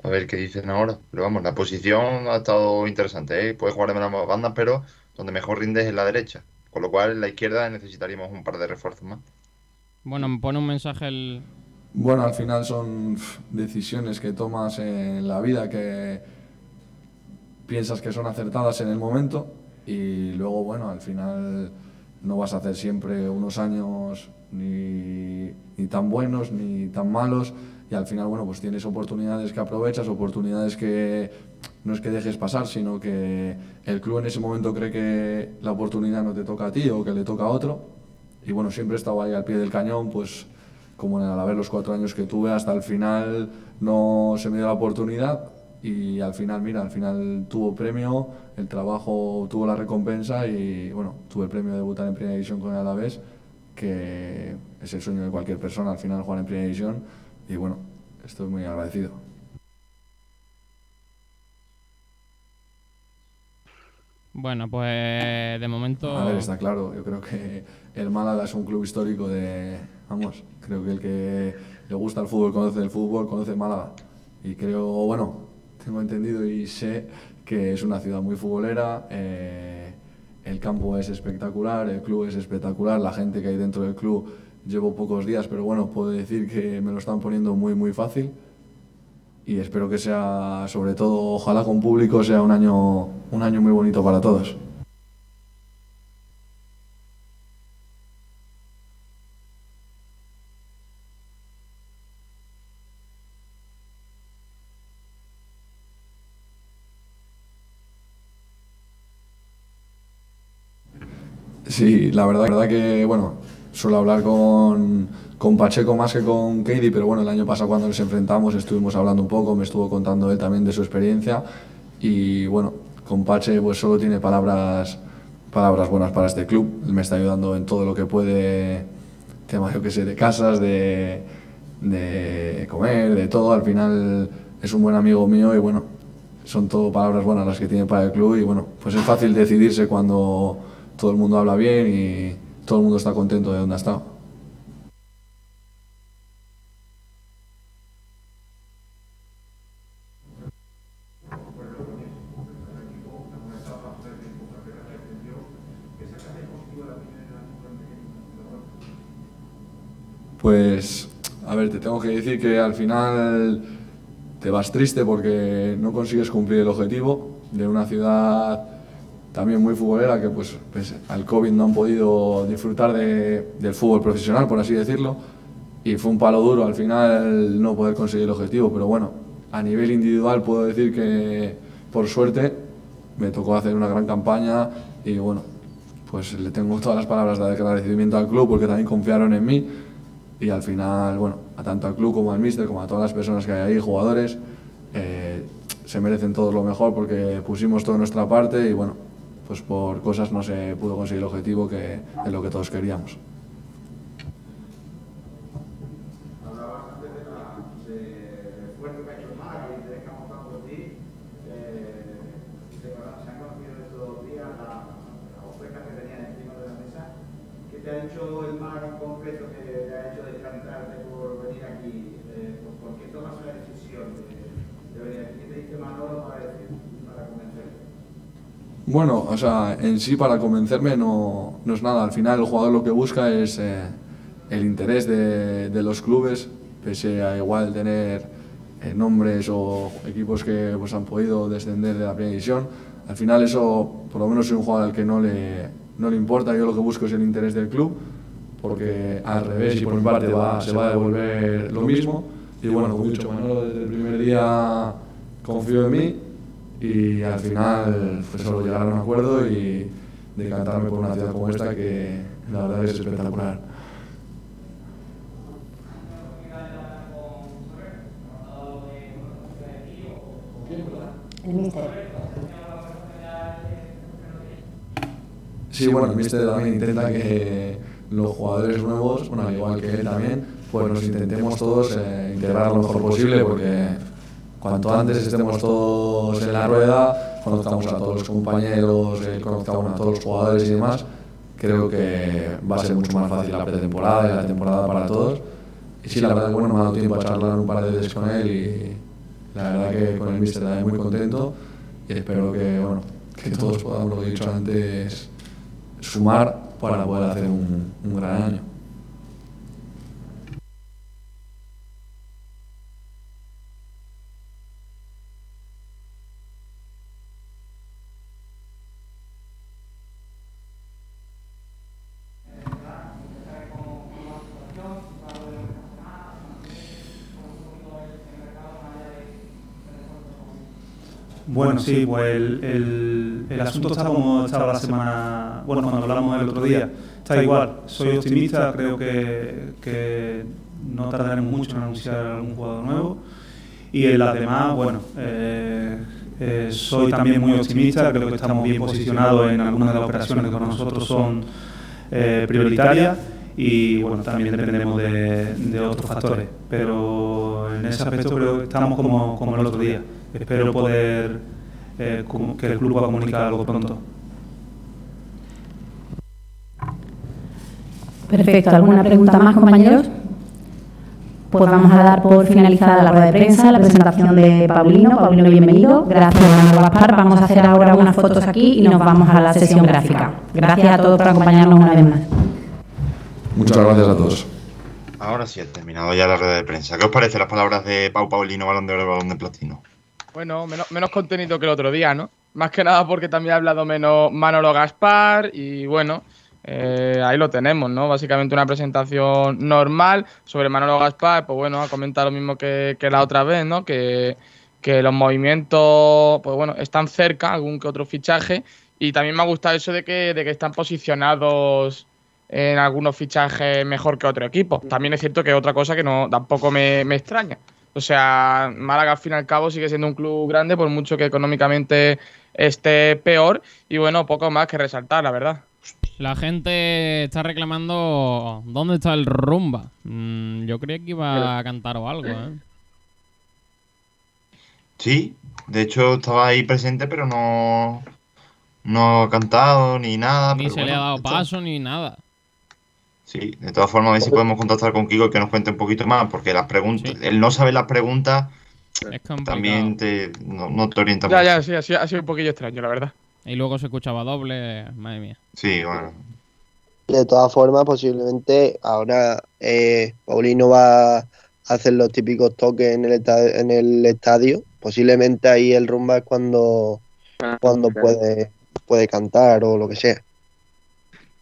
A ver qué dicen ahora, pero vamos, la posición ha estado interesante, ¿eh? Puedes jugar en ambas bandas, pero donde mejor rindes es en la derecha, con lo cual en la izquierda necesitaríamos un par de refuerzos más. Bueno, me pone un mensaje el... Bueno, al final son decisiones que tomas en la vida que piensas que son acertadas en el momento y luego, al final no vas a hacer siempre unos años ni tan buenos ni tan malos. Y al final, pues tienes oportunidades que aprovechas, oportunidades que no es que dejes pasar, sino que el club en ese momento cree que la oportunidad no te toca a ti o que le toca a otro. Y siempre he estado ahí al pie del cañón, pues como en el Alavés los 4 años que tuve, hasta el final no se me dio la oportunidad y al final, mira, al final tuvo premio, el trabajo tuvo la recompensa y tuve el premio de debutar en Primera División con el Alavés, que es el sueño de cualquier persona, al final jugar en Primera División. Y estoy muy agradecido. Bueno, pues de momento... A ver, está claro. Yo creo que el Málaga es un club histórico de... Vamos, creo que el que le gusta el fútbol, conoce Málaga. Y creo, bueno, tengo entendido y sé que es una ciudad muy futbolera, el campo es espectacular, el club es espectacular, la gente que hay dentro del club llevo pocos días, pero bueno, puedo decir que me lo están poniendo muy, muy fácil. Y espero que sea, sobre todo, ojalá con público, sea un año muy bonito para todos. Sí, la verdad que, bueno, suelo hablar con Pacheco más que con Katie, pero bueno, el año pasado cuando nos enfrentamos estuvimos hablando un poco, me estuvo contando él también de su experiencia y bueno, con Pache pues solo tiene palabras buenas para este club, me está ayudando en todo lo que puede, tema yo que sé, de casas, de comer, de todo, al final es un buen amigo mío y bueno, son todo palabras buenas las que tiene para el club y bueno, pues es fácil decidirse cuando... Todo el mundo habla bien y todo el mundo está contento de donde ha estado. Pues, a ver, te tengo que decir que al final te vas triste porque no consigues cumplir el objetivo de una ciudad... también muy futbolera, que pues al COVID no han podido disfrutar del fútbol profesional, por así decirlo, y fue un palo duro al final no poder conseguir el objetivo, pero bueno, a nivel individual puedo decir que por suerte me tocó hacer una gran campaña y bueno, pues le tengo todas las palabras de agradecimiento al club porque también confiaron en mí y al final, bueno, a tanto al club como al míster, como a todas las personas que hay ahí, jugadores, se merecen todos lo mejor porque pusimos toda nuestra parte y bueno, pues por cosas no se pudo conseguir el objetivo que es lo que todos queríamos. Hablabas antes del esfuerzo que ha hecho Málaga y el interés que ha mostrado por ti. Se han conocido en estos dos días las ofertas que tenían encima de la mesa. ¿Qué te ha dicho el Málaga en concreto que te ha hecho decantarte por venir aquí? ¿Por qué tomas la decisión de venir aquí? ¿Qué te dice Manolo para convencerte? Bueno, o sea, en sí para convencerme no es nada. Al final el jugador lo que busca es el interés de los clubes, pese a igual tener nombres o equipos que pues, han podido descender de la primera división. Al final eso, por lo menos soy un jugador al que no le importa. Yo lo que busco es el interés del club, porque al revés y por mi parte se va a devolver lo mismo. Y bueno, como he dicho, Manolo desde el primer día confío en mí. Y al final fue solo llegar a un acuerdo y decantarme por una ciudad como esta que la verdad es espectacular. Sí, bueno, el míster también intenta que los jugadores nuevos, bueno, igual que él también, pues nos intentemos todos integrar lo mejor posible porque... Cuanto antes estemos todos en la rueda, conozcamos a todos los compañeros, conozcamos a todos los jugadores y demás, creo que va a ser mucho más fácil la pretemporada y la temporada para todos. Y sí, la verdad que bueno, me ha dado tiempo a charlar un par de veces con él y la verdad que con el míster también muy contento y espero que, bueno, que todos podamos, lo que he dicho antes, sumar para poder hacer un gran año. Bueno, sí, pues el asunto está como estaba la semana, bueno, cuando hablamos el otro día, está igual, soy optimista, creo que no tardaremos mucho en anunciar algún jugador nuevo y en las demás, bueno, soy también muy optimista, creo que estamos bien posicionados en algunas de las operaciones que para nosotros son prioritarias y bueno, también dependemos de otros factores, pero en ese aspecto creo que estamos como el otro día. Espero poder que el club va a comunicar algo pronto. Perfecto. ¿Alguna pregunta más, compañeros? Pues vamos a dar por finalizada la rueda de prensa, la presentación de Paulino. Paulino, bienvenido. Gracias, Manolo Gaspar. Vamos a hacer ahora unas fotos aquí y nos vamos a la sesión gráfica. Gracias a todos por acompañarnos una vez más. Muchas gracias a todos. Ahora sí, he terminado ya la rueda de prensa. ¿Qué os parecen las palabras de Pau Paulino, balón de oro, balón de platino? Bueno, menos contenido que el otro día, ¿no? Más que nada porque también ha hablado menos Manolo Gaspar y bueno, ahí lo tenemos, ¿no? Básicamente una presentación normal sobre Manolo Gaspar, pues bueno, ha comentado lo mismo que la otra vez, ¿no? Que los movimientos, pues bueno, están cerca, algún que otro fichaje, y también me ha gustado eso de que están posicionados en algunos fichajes mejor que otro equipo. También es cierto que es otra cosa que no tampoco me extraña. O sea, Málaga al fin y al cabo sigue siendo un club grande por mucho que económicamente esté peor y bueno, poco más que resaltar, la verdad. La gente está reclamando ¿dónde está el Rumba? Yo creía que iba a cantar o algo, ¿eh? Sí, de hecho estaba ahí presente pero no ha cantado ni nada. Ni se bueno, le ha dado paso ni nada. Sí, de todas formas, a ver si podemos contactar con Kiko y que nos cuente un poquito más, porque las preguntas, sí. El no saber las preguntas también no te orienta mucho. Ya, sí, ha sido un poquillo extraño, la verdad. Y luego se escuchaba doble, madre mía. Sí, bueno. De todas formas, posiblemente ahora Paulino va a hacer los típicos toques en el estadio. Posiblemente ahí el Rumba es cuando puede cantar o lo que sea.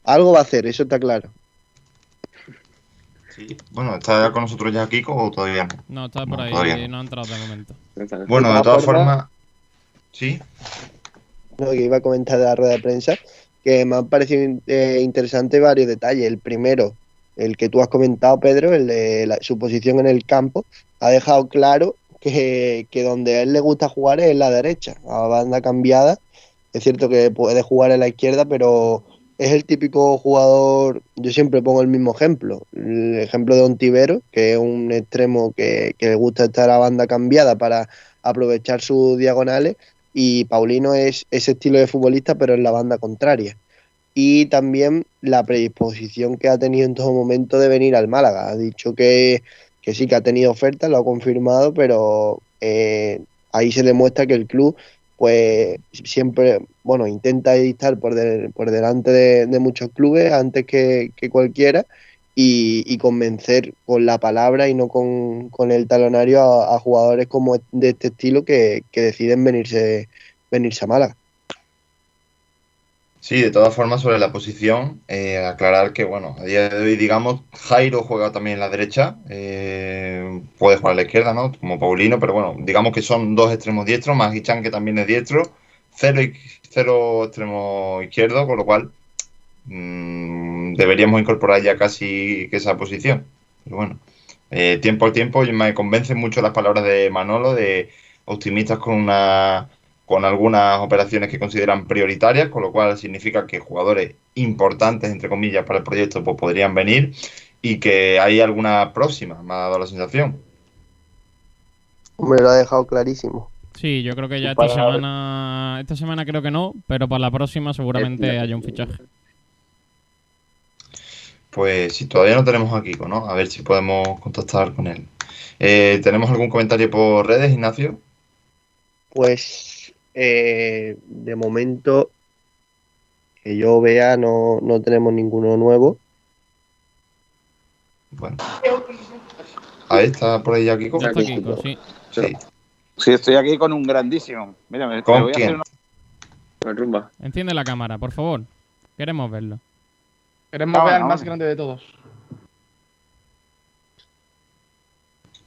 Algo va a hacer, eso está claro. Sí. Bueno, ¿está con nosotros ya Kiko o todavía no? No, está por ahí, todavía no ha entrado de momento. Bueno, de todas formas... ¿Sí? No, que iba a comentar de la rueda de prensa, que me han parecido interesante varios detalles. El primero, el que tú has comentado, Pedro, el de su posición en el campo, ha dejado claro que donde a él le gusta jugar es en la derecha, a banda cambiada. Es cierto que puede jugar en la izquierda, pero... Es el típico jugador, yo siempre pongo el mismo ejemplo, el ejemplo de Ontivero, que es un extremo que le gusta estar a banda cambiada para aprovechar sus diagonales, y Paulino es ese estilo de futbolista, pero en la banda contraria. Y también la predisposición que ha tenido en todo momento de venir al Málaga. Ha dicho que sí, que ha tenido ofertas, lo ha confirmado, pero ahí se demuestra que el club... pues siempre, bueno, intenta estar por delante de muchos clubes antes que cualquiera y convencer con la palabra y no con el talonario a jugadores como de este estilo que deciden venirse a Málaga. Sí, de todas formas, sobre la posición, aclarar que, bueno, a día de hoy, digamos, Jairo juega también en la derecha, puede jugar a la izquierda, ¿no? Como Paulino, pero bueno, digamos que son dos extremos diestros, más Hichan, que también es diestro, cero extremo izquierdo, con lo cual deberíamos incorporar ya casi que esa posición. Pero bueno, tiempo al tiempo me convencen mucho las palabras de Manolo, de optimistas con algunas operaciones que consideran prioritarias, con lo cual significa que jugadores importantes, entre comillas, para el proyecto pues podrían venir y que hay alguna próxima, me ha dado la sensación. Hombre, lo ha dejado clarísimo. Sí, yo creo que ya esta semana creo que no, pero para la próxima seguramente haya un fichaje. Pues sí, todavía no tenemos a Kiko, ¿no? A ver si podemos contactar con él. ¿Tenemos algún comentario por redes, Ignacio? Pues... de momento que yo vea no tenemos ninguno nuevo. Bueno, ahí está por ahí ya Kiko. Está Kiko, sí. Sí, estoy aquí con un grandísimo. Mírame, ¿con voy quién? A hacer una... Rumba. Enciende la cámara, por favor. Queremos verlo. Queremos ver al más grande de todos.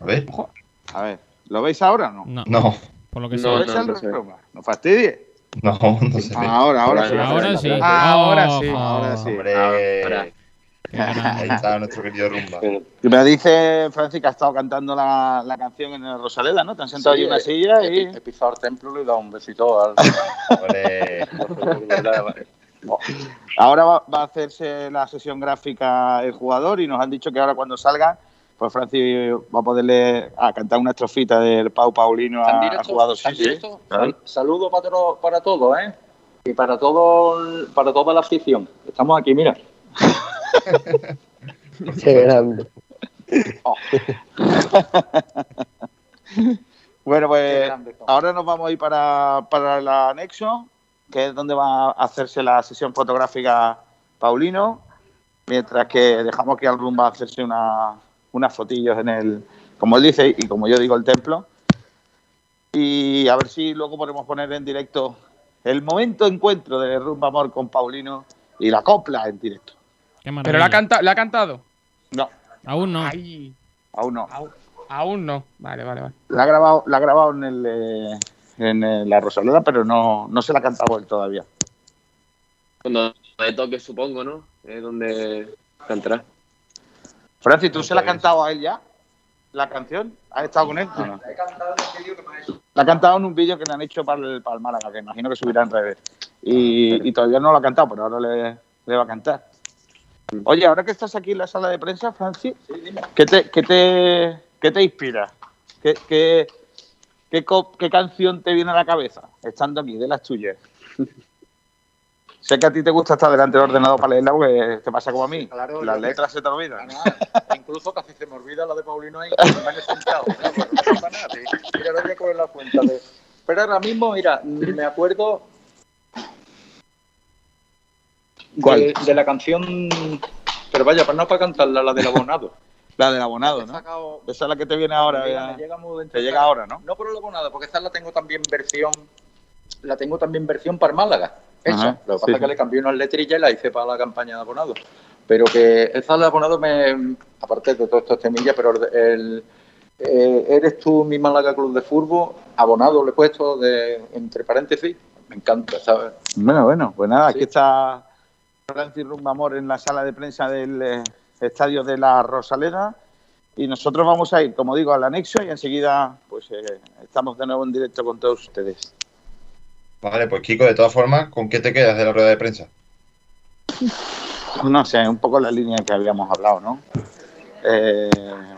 A ver. Ojo. A ver, ¿lo veis ahora o no? No. Por lo que no fastidies. No se ve. Ahora sí. Hombre. Ahí está nuestro querido Rumba. Me dice Francis que ha estado cantando la canción en La Rosaleda, ¿no? Te han sentado allí en una silla y he pisado el templo y le he dado un besito al... Hombre. Ahora va a hacerse la sesión gráfica el jugador y nos han dicho que ahora cuando salga pues Francis va a poderle cantar una estrofita del Pau Paulino a jugadores. Sí. Claro. Saludos para todos, ¿eh? Y para toda la afición. Estamos aquí, mira. Qué grande. Oh. Bueno, pues grande, ahora nos vamos a ir para el anexo, que es donde va a hacerse la sesión fotográfica Paulino, mientras que dejamos que al Rumba hacerse unas fotillos en el, como él dice y como yo digo, el templo. Y a ver si luego podemos poner en directo el momento encuentro de Rumbamor con Paulino y la copla en directo. Qué maravilla. ¿Pero la ha cantado? No. Aún no. Ay. Aún no. Aún no. Vale. La ha grabado en La Rosaleda, pero no se la ha cantado él todavía. Cuando le toque, supongo, ¿no? Es donde cantará. Francis, ¿tú se la has cantado a él ya? ¿La canción? ¿Has estado con él? No. La ha cantado en un vídeo que le han hecho para el Málaga, que imagino que subirá en redes. Y todavía no la ha cantado, pero ahora le va a cantar. Oye, ahora que estás aquí en la sala de prensa, Francis, sí, dime. ¿Qué te inspira? ¿Qué canción te viene a la cabeza estando aquí, de las tuyas? Sé que a ti te gusta estar delante del ordenador para leerla, porque te pasa como a mí. Sí, claro, las letras se te olvidan. Incluso casi se me olvida la de Paulino ahí, que me han sentado. No, bueno, no pasa nada, tío. Mira, no voy a coger la cuenta. Pero ahora mismo, mira, me acuerdo de la canción. Pero vaya, para no para cantarla, la del abonado. La del abonado, ¿no? Sacado, esa es la que te viene ahora. Te llega ahora, ¿no? No por el abonado, porque esta la tengo también versión para Málaga. Ajá, lo que pasa es que le cambié unas letrillas y la hice para la campaña de abonado. Pero que esa de abonado aparte de todos estos temillas, pero eres tú mi Málaga Club de Fútbol, abonado le he puesto entre paréntesis. Me encanta, ¿sabes? Bueno, pues nada, sí. Aquí está Francis Rumbamor en la sala de prensa del estadio de La Rosaleda. Y nosotros vamos a ir, como digo, al anexo y enseguida pues estamos de nuevo en directo con todos ustedes. Vale, pues Kiko, de todas formas, ¿con qué te quedas de la rueda de prensa? No sé, un poco la línea que habíamos hablado, ¿no?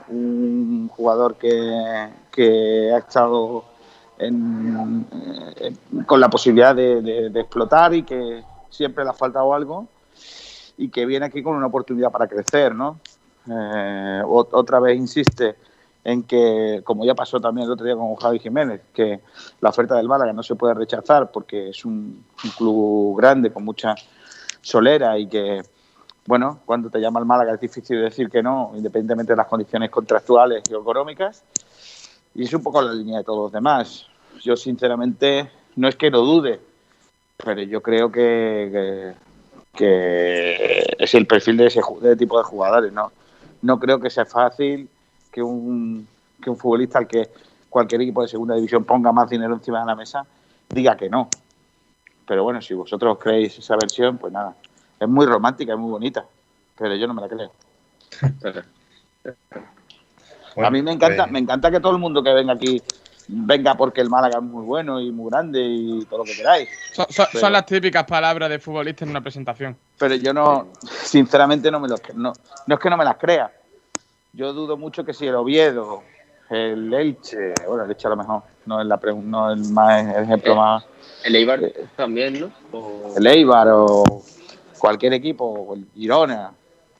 Un jugador que ha estado con la posibilidad de explotar y que siempre le ha faltado algo y que viene aquí con una oportunidad para crecer, ¿no? Otra vez insiste en que, como ya pasó también el otro día con Javi Jiménez, que la oferta del Málaga no se puede rechazar porque es un club grande con mucha solera y que, bueno, cuando te llama el Málaga es difícil decir que no, independientemente de las condiciones contractuales y económicas, y es un poco la línea de todos los demás. Yo, sinceramente, no es que lo dude, pero yo creo que es el perfil de ese tipo de jugadores, ¿no? No creo que sea fácil que un futbolista al que cualquier equipo de segunda división ponga más dinero encima de la mesa, diga que no. Pero bueno, si vosotros creéis esa versión, pues nada. Es muy romántica, es muy bonita, pero yo no me la creo. Bueno, a mí me encanta que todo el mundo que venga aquí venga porque el Málaga es muy bueno y muy grande y todo lo que queráis. Son las típicas palabras de futbolista en una presentación. Pero yo no, sinceramente, no es que no me las crea. Yo dudo mucho que si el Oviedo, el Elche, bueno, el Elche a lo mejor no es el ejemplo más. El Eibar también, ¿no? El Eibar o cualquier equipo, el Girona,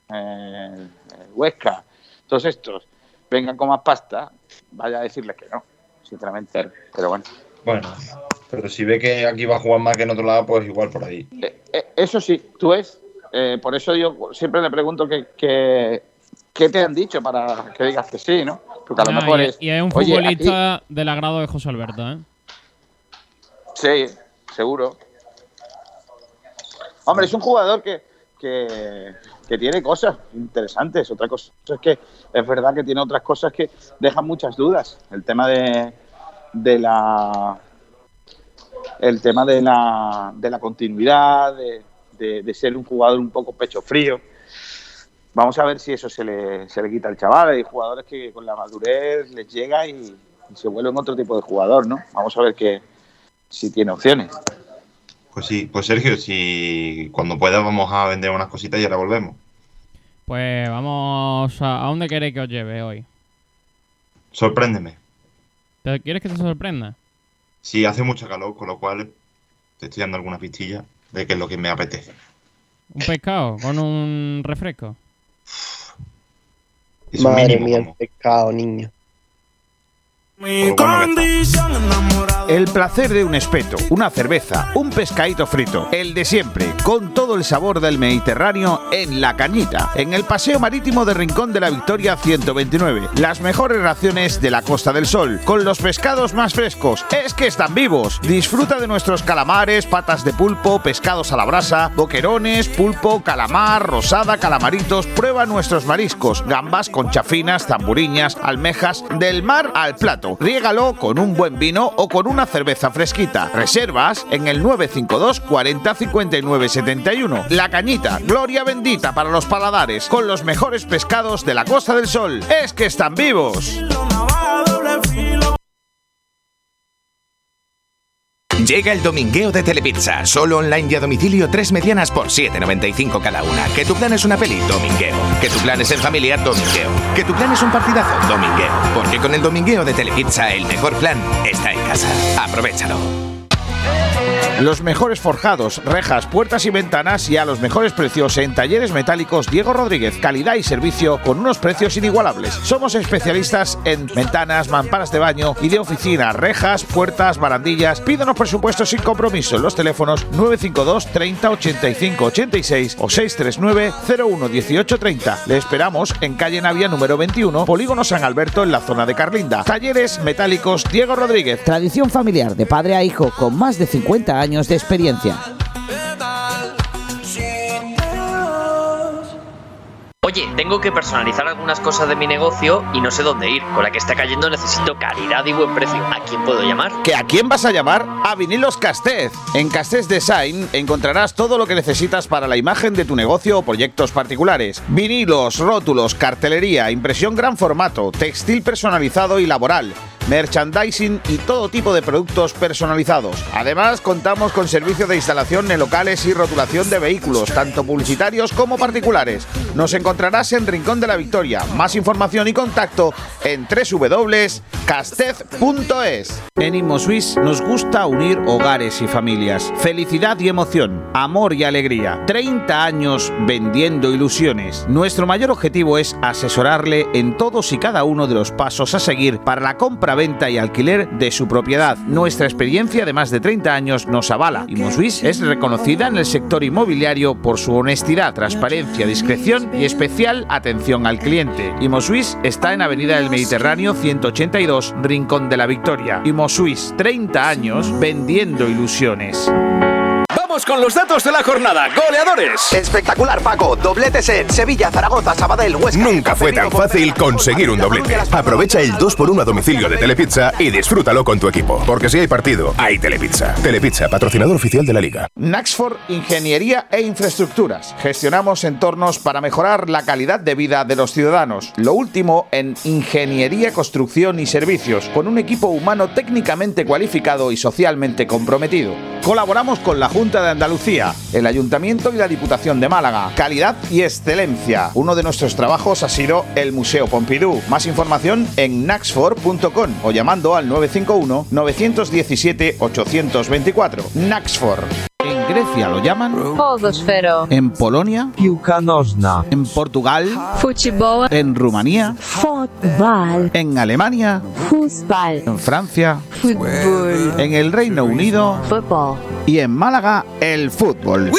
el Huesca, todos estos, vengan con más pasta, vaya a decirles que no, sinceramente, pero bueno. Bueno, pero si ve que aquí va a jugar más que en otro lado, pues igual por ahí. Eso sí, tú ves, por eso yo siempre le pregunto ¿qué te han dicho para que digas que sí, no? Porque a lo mejor es... Y es un futbolista del agrado de José Alberto, ¿eh? Sí, seguro. Hombre, es un jugador que tiene cosas interesantes. Otra cosa es que es verdad que tiene otras cosas que dejan muchas dudas. El tema de la continuidad, de ser un jugador un poco pecho frío. Vamos a ver si eso se le quita al chaval. Hay jugadores que con la madurez les llega y se vuelven otro tipo de jugador, ¿no? Vamos a ver si tiene opciones. Pues sí, pues Sergio, si cuando pueda vamos a vender unas cositas y ahora volvemos. Pues vamos a dónde queréis que os lleve hoy. Sorpréndeme. ¿Pero quieres que te sorprenda? Sí, hace mucho calor, con lo cual te estoy dando alguna pistilla de qué es lo que me apetece. ¿Un pescado con un refresco? Es madre mía, el pecado, niño. El placer de un espeto, una cerveza, un pescadito frito, el de siempre, con todo el sabor del Mediterráneo en La Cañita, en el Paseo Marítimo de Rincón de la Victoria 129. Las mejores raciones de la Costa del Sol, con los pescados más frescos, es que están vivos. Disfruta de nuestros calamares, patas de pulpo, pescados a la brasa, boquerones, pulpo, calamar, rosada, calamaritos. Prueba nuestros mariscos, gambas, conchafinas, zamburiñas, almejas, del mar al plato. Riégalo con un buen vino o con una cerveza fresquita. Reservas en el 952 40 59 71. La Cañita, gloria bendita para los paladares, con los mejores pescados de la Costa del Sol. ¡Es que están vivos! Llega el domingueo de Telepizza, solo online y a domicilio, 3 medianas por 7,95 cada una. Que tu plan es una peli, domingueo. Que tu plan es en familia, domingueo. Que tu plan es un partidazo, domingueo. Porque con el domingueo de Telepizza, el mejor plan está en casa. Aprovéchalo. Los mejores forjados, rejas, puertas y ventanas, y a los mejores precios en Talleres Metálicos Diego Rodríguez. Calidad y servicio con unos precios inigualables. Somos especialistas en ventanas, mamparas de baño y de oficina, rejas, puertas, barandillas. Pídanos presupuestos sin compromiso en los teléfonos 952 30 85 86 o 639 01 18 30. Le esperamos en calle Navia número 21, Polígono San Alberto, en la zona de Carlinda. Talleres Metálicos Diego Rodríguez. Tradición familiar de padre a hijo con más de 50 años de experiencia. Oye, tengo que personalizar algunas cosas de mi negocio y no sé dónde ir. Con la que está cayendo necesito calidad y buen precio. ¿A quién puedo llamar? ¿Que a quién vas a llamar? A Vinilos Castez. En Castez Design encontrarás todo lo que necesitas para la imagen de tu negocio o proyectos particulares. Vinilos, rótulos, cartelería, impresión gran formato, textil personalizado y laboral, merchandising y todo tipo de productos personalizados. Además, contamos con servicio de instalación en locales y rotulación de vehículos, tanto publicitarios como particulares. Nos encontrarás en Rincón de la Victoria. Más información y contacto en www.castez.es. En Inmosuisse nos gusta unir hogares y familias, felicidad y emoción, amor y alegría. 30 años vendiendo ilusiones. Nuestro mayor objetivo es asesorarle en todos y cada uno de los pasos a seguir para la compra, venta y alquiler de su propiedad. Nuestra experiencia de más de 30 años nos avala. Inmosuisse es reconocida en el sector inmobiliario por su honestidad, transparencia, discreción y especial atención al cliente. Inmosuisse está en Avenida del Mediterráneo 182, Rincón de la Victoria. Inmosuisse, 30 años vendiendo ilusiones. Con los datos de la jornada, goleadores. Espectacular, Paco, dobletes en Sevilla, Zaragoza, Sabadell, Huesca. Nunca fue tan fácil conseguir un doblete. Aprovecha el 2x1 a domicilio de Telepizza y disfrútalo con tu equipo, porque si hay partido, hay Telepizza. Telepizza, patrocinador oficial de la Liga. Naxford Ingeniería e Infraestructuras. Gestionamos entornos para mejorar la calidad de vida de los ciudadanos. Lo último en ingeniería, construcción y servicios, con un equipo humano técnicamente cualificado y socialmente comprometido. Colaboramos con la Junta de Andalucía, el Ayuntamiento y la Diputación de Málaga. Calidad y excelencia. Uno de nuestros trabajos ha sido el Museo Pompidou. Más información en naxfor.com o llamando al 951 917 824. Naxfor. En Grecia lo llaman Ποδοσφαίρο. En Polonia Piłka nożna. En Portugal Fútbol. En Rumanía Fútbol. En Alemania Fútbol. En Francia Fútbol. En el Reino Unido Fútbol. Y en Málaga, el fútbol.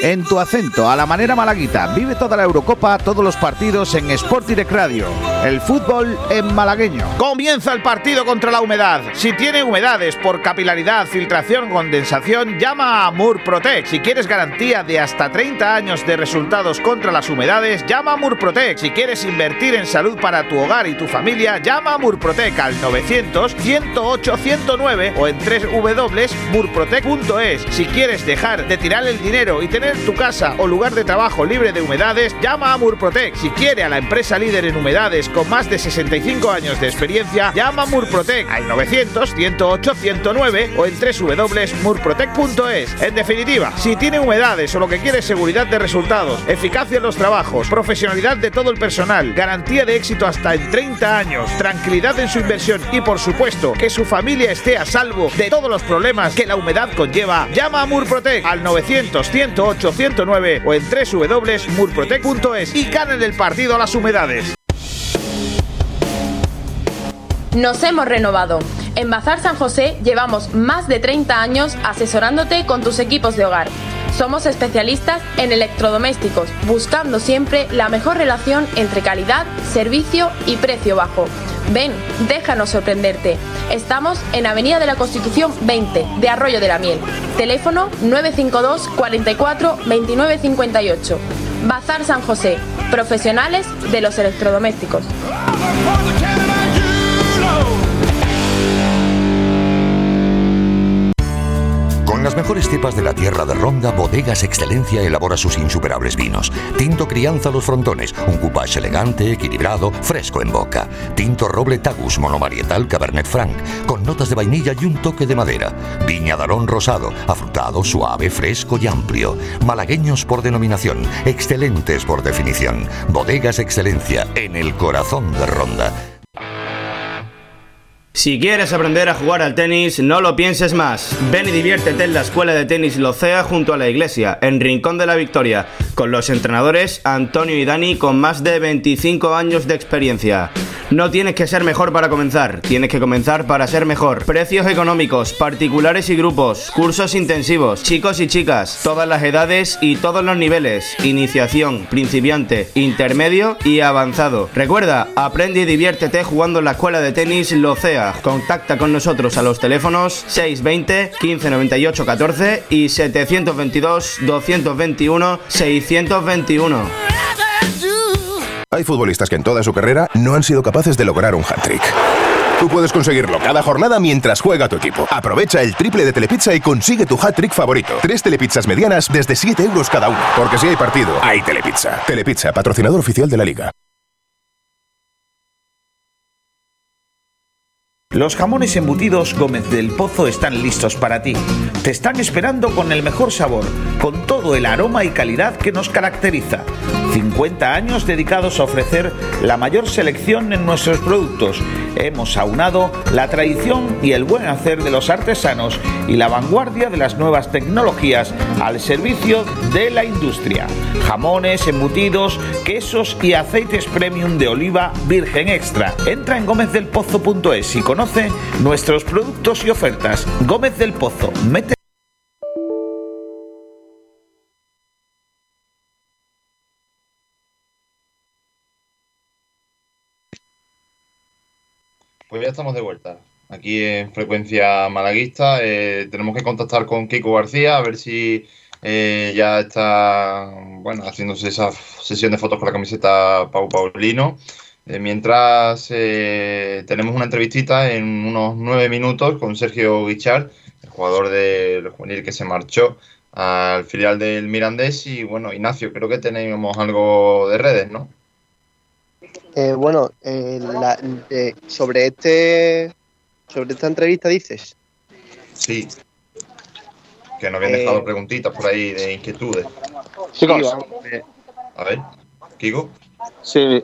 En tu acento, a la manera malaguita. Vive toda la Eurocopa, todos los partidos en Sport Direct Radio. El fútbol en malagueño. Comienza el partido contra la humedad. Si tiene humedades por capilaridad, filtración, condensación, llama a Murprotect. Si quieres garantía de hasta 30 años de resultados contra las humedades, llama a Murprotect. Si quieres invertir en salud para tu hogar y tu familia, llama a Murprotect al 900 108 109 o en www.murprotect.es. Si quieres dejar de tirar el dinero y tener tu casa o lugar de trabajo libre de humedades, llama a Murprotect. Si quiere a la empresa líder en humedades con más de 65 años de experiencia, llama a Murprotect al 900 108 109 o en www.murprotect.es. En definitiva, si tiene humedades o lo que quiere es seguridad de resultados, eficacia en los trabajos, profesionalidad de todo el personal, garantía de éxito hasta en 30 años, tranquilidad en su inversión y, por supuesto, que su familia esté a salvo de todos los problemas que la humedad conlleva, llama a Murprotect al 900 108 809 o en www.murprotect.es y ganen el partido a las humedades. Nos hemos renovado. En Bazar San José llevamos más de 30 años asesorándote con tus equipos de hogar. Somos especialistas en electrodomésticos, buscando siempre la mejor relación entre calidad, servicio y precio bajo. Ven, déjanos sorprenderte. Estamos en Avenida de la Constitución 20, de Arroyo de la Miel. Teléfono 952 44 29 58. Bazar San José, profesionales de los electrodomésticos. Con las mejores cepas de la tierra de Ronda, Bodegas Excelencia elabora sus insuperables vinos. Tinto Crianza Los Frontones, un coupage elegante, equilibrado, fresco en boca. Tinto Roble Tagus, monovarietal Cabernet Franc, con notas de vainilla y un toque de madera. Viña Darón Rosado, afrutado, suave, fresco y amplio. Malagueños por denominación, excelentes por definición. Bodegas Excelencia, en el corazón de Ronda. Si quieres aprender a jugar al tenis, no lo pienses más. Ven y diviértete en la Escuela de Tenis Locea junto a la iglesia, en Rincón de la Victoria, con los entrenadores Antonio y Dani con más de 25 años de experiencia. No tienes que ser mejor para comenzar, tienes que comenzar para ser mejor. Precios económicos, particulares y grupos, cursos intensivos, chicos y chicas, todas las edades y todos los niveles, iniciación, principiante, intermedio y avanzado. Recuerda, aprende y diviértete jugando en la Escuela de Tenis Locea. Contacta con nosotros a los teléfonos 620 1598 14 y 722 221 621. Hay futbolistas que en toda su carrera no han sido capaces de lograr un hat-trick. Tú puedes conseguirlo cada jornada mientras juega tu equipo. Aprovecha el triple de Telepizza y consigue tu hat-trick favorito. 3 telepizzas medianas desde 7 euros cada uno. Porque si hay partido, hay Telepizza. Telepizza, patrocinador oficial de la Liga. Los jamones embutidos Gómez del Pozo están listos para ti. Te están esperando con el mejor sabor, con todo el aroma y calidad que nos caracteriza. 50 años dedicados a ofrecer la mayor selección en nuestros productos. Hemos aunado la tradición y el buen hacer de los artesanos y la vanguardia de las nuevas tecnologías al servicio de la industria. Jamones, embutidos, quesos y aceites premium de oliva virgen extra. Entra en gómezdelpozo.es y conoce nuestros productos y ofertas. Gómez del Pozo, mete. Pues ya estamos de vuelta, aquí en Frecuencia Malaguista. Tenemos que contactar con Kiko García, a ver si ya está, bueno, haciéndose esa sesión de fotos con la camiseta Pau Paulino. Mientras tenemos una entrevistita en unos 9 minutos con Sergio Guichard, el jugador del juvenil que se marchó al filial del Mirandés. Y bueno, Ignacio, creo que tenemos algo de redes, ¿no? Sobre esta entrevista dices. Sí. Que nos habían dejado preguntitas por ahí de inquietudes. Chicos, a ver, Kiko. Sí,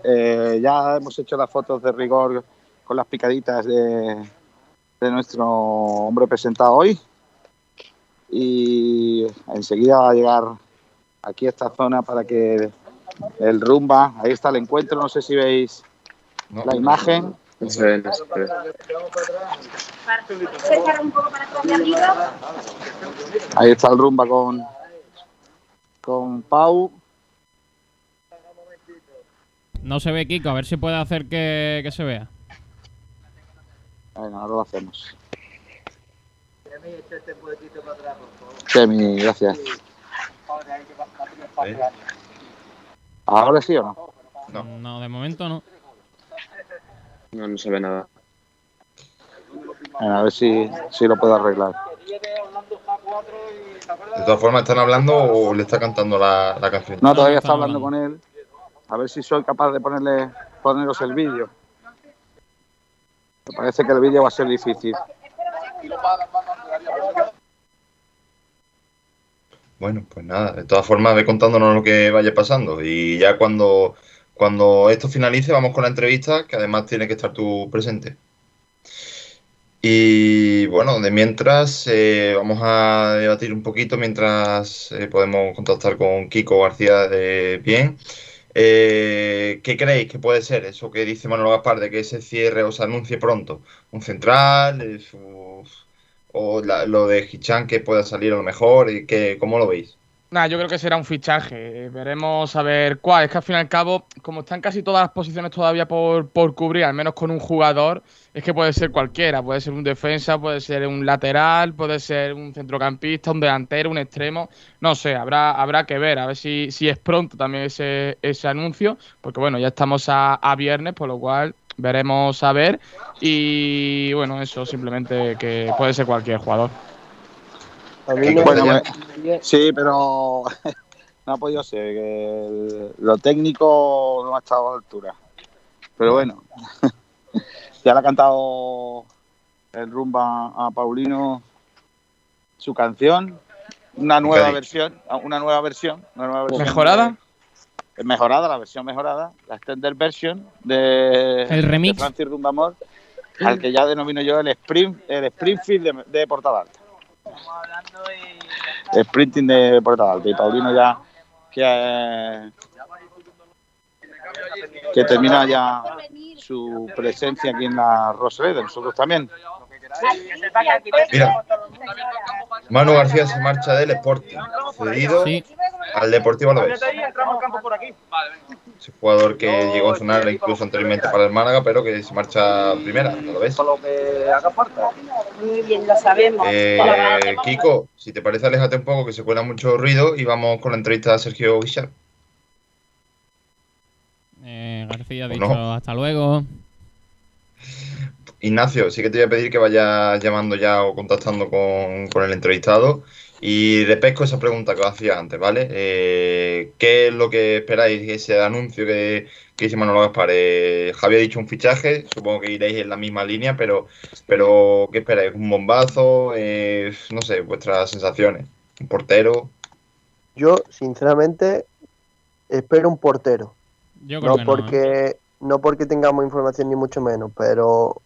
ya hemos hecho las fotos de rigor con las picaditas de nuestro hombre presentado hoy. Y enseguida va a llegar aquí a esta zona para que el Rumba, ahí está el encuentro, no sé si veis la imagen. No se ve. Ahí está el Rumba con Pau. No se ve, Kiko, a ver si puede hacer que se vea. Bueno, ahora lo hacemos. Chemi, gracias. ¿Eh? ¿Ahora sí o no? No, de momento no. No se ve nada. A ver si lo puedo arreglar. De todas formas, ¿están hablando o le está cantando la canción? No, todavía está hablando con él. A ver si soy capaz de poneros el vídeo. Me parece que el vídeo va a ser difícil. Bueno, pues nada, de todas formas ve contándonos lo que vaya pasando y ya cuando esto finalice vamos con la entrevista, que además tiene que estar tú presente. Y bueno, de mientras vamos a debatir un poquito mientras podemos contactar con Kiko García de bien. ¿Qué creéis que puede ser eso que dice Manolo Gaspar de que se cierre o se anuncie pronto? ¿Un central? ¿O lo de Hichan que pueda salir a lo mejor? Y que, ¿cómo lo veis? Nah, yo creo que será un fichaje. Veremos a ver cuál. Es que al fin y al cabo, como están casi todas las posiciones todavía por cubrir, al menos con un jugador, es que puede ser cualquiera. Puede ser un defensa, puede ser un lateral, puede ser un centrocampista, un delantero, un extremo. No sé, habrá que ver. A ver si es pronto también ese anuncio. Porque bueno, ya estamos a viernes, por lo cual veremos a ver. Y bueno, eso simplemente que puede ser cualquier jugador. Bueno, sí, pero no ha podido ser, que lo técnico no ha estado a la altura. Pero bueno, ya le ha cantado el Rumba a Paulino su canción, una nueva versión. ¿Mejorada? Mejorada, la versión mejorada, la extended version de, el remix de Francis Rumbamor, al que ya denomino yo el Springfield de Portavales. Sprinting de Porta Alta. Y Paulino ya que termina ya su presencia aquí en la Rosaleda. Nosotros también. Mira, Manu García se marcha del Sporting, cedido al Deportivo Alavés. Es un jugador que llegó a sonar incluso anteriormente para el Málaga, pero que se marcha primera, ¿no lo ves? Para lo que haga falta. Muy bien, lo sabemos. Kiko, si te parece, aléjate un poco, que se cuela mucho ruido, y vamos con la entrevista a Sergio Guichard. García ha dicho hasta luego. Ignacio, sí que te voy a pedir que vayas llamando ya o contactando con el entrevistado. Y repesco esa pregunta que os hacía antes, ¿vale? ¿Qué es lo que esperáis ese anuncio que dice Manolo Gaspar? Javi ha dicho un fichaje, supongo que iréis en la misma línea, pero ¿qué esperáis? ¿Un bombazo? No sé, vuestras sensaciones. ¿Un portero? Yo, sinceramente, espero un portero. Yo creo que no porque tengamos información ni mucho menos, pero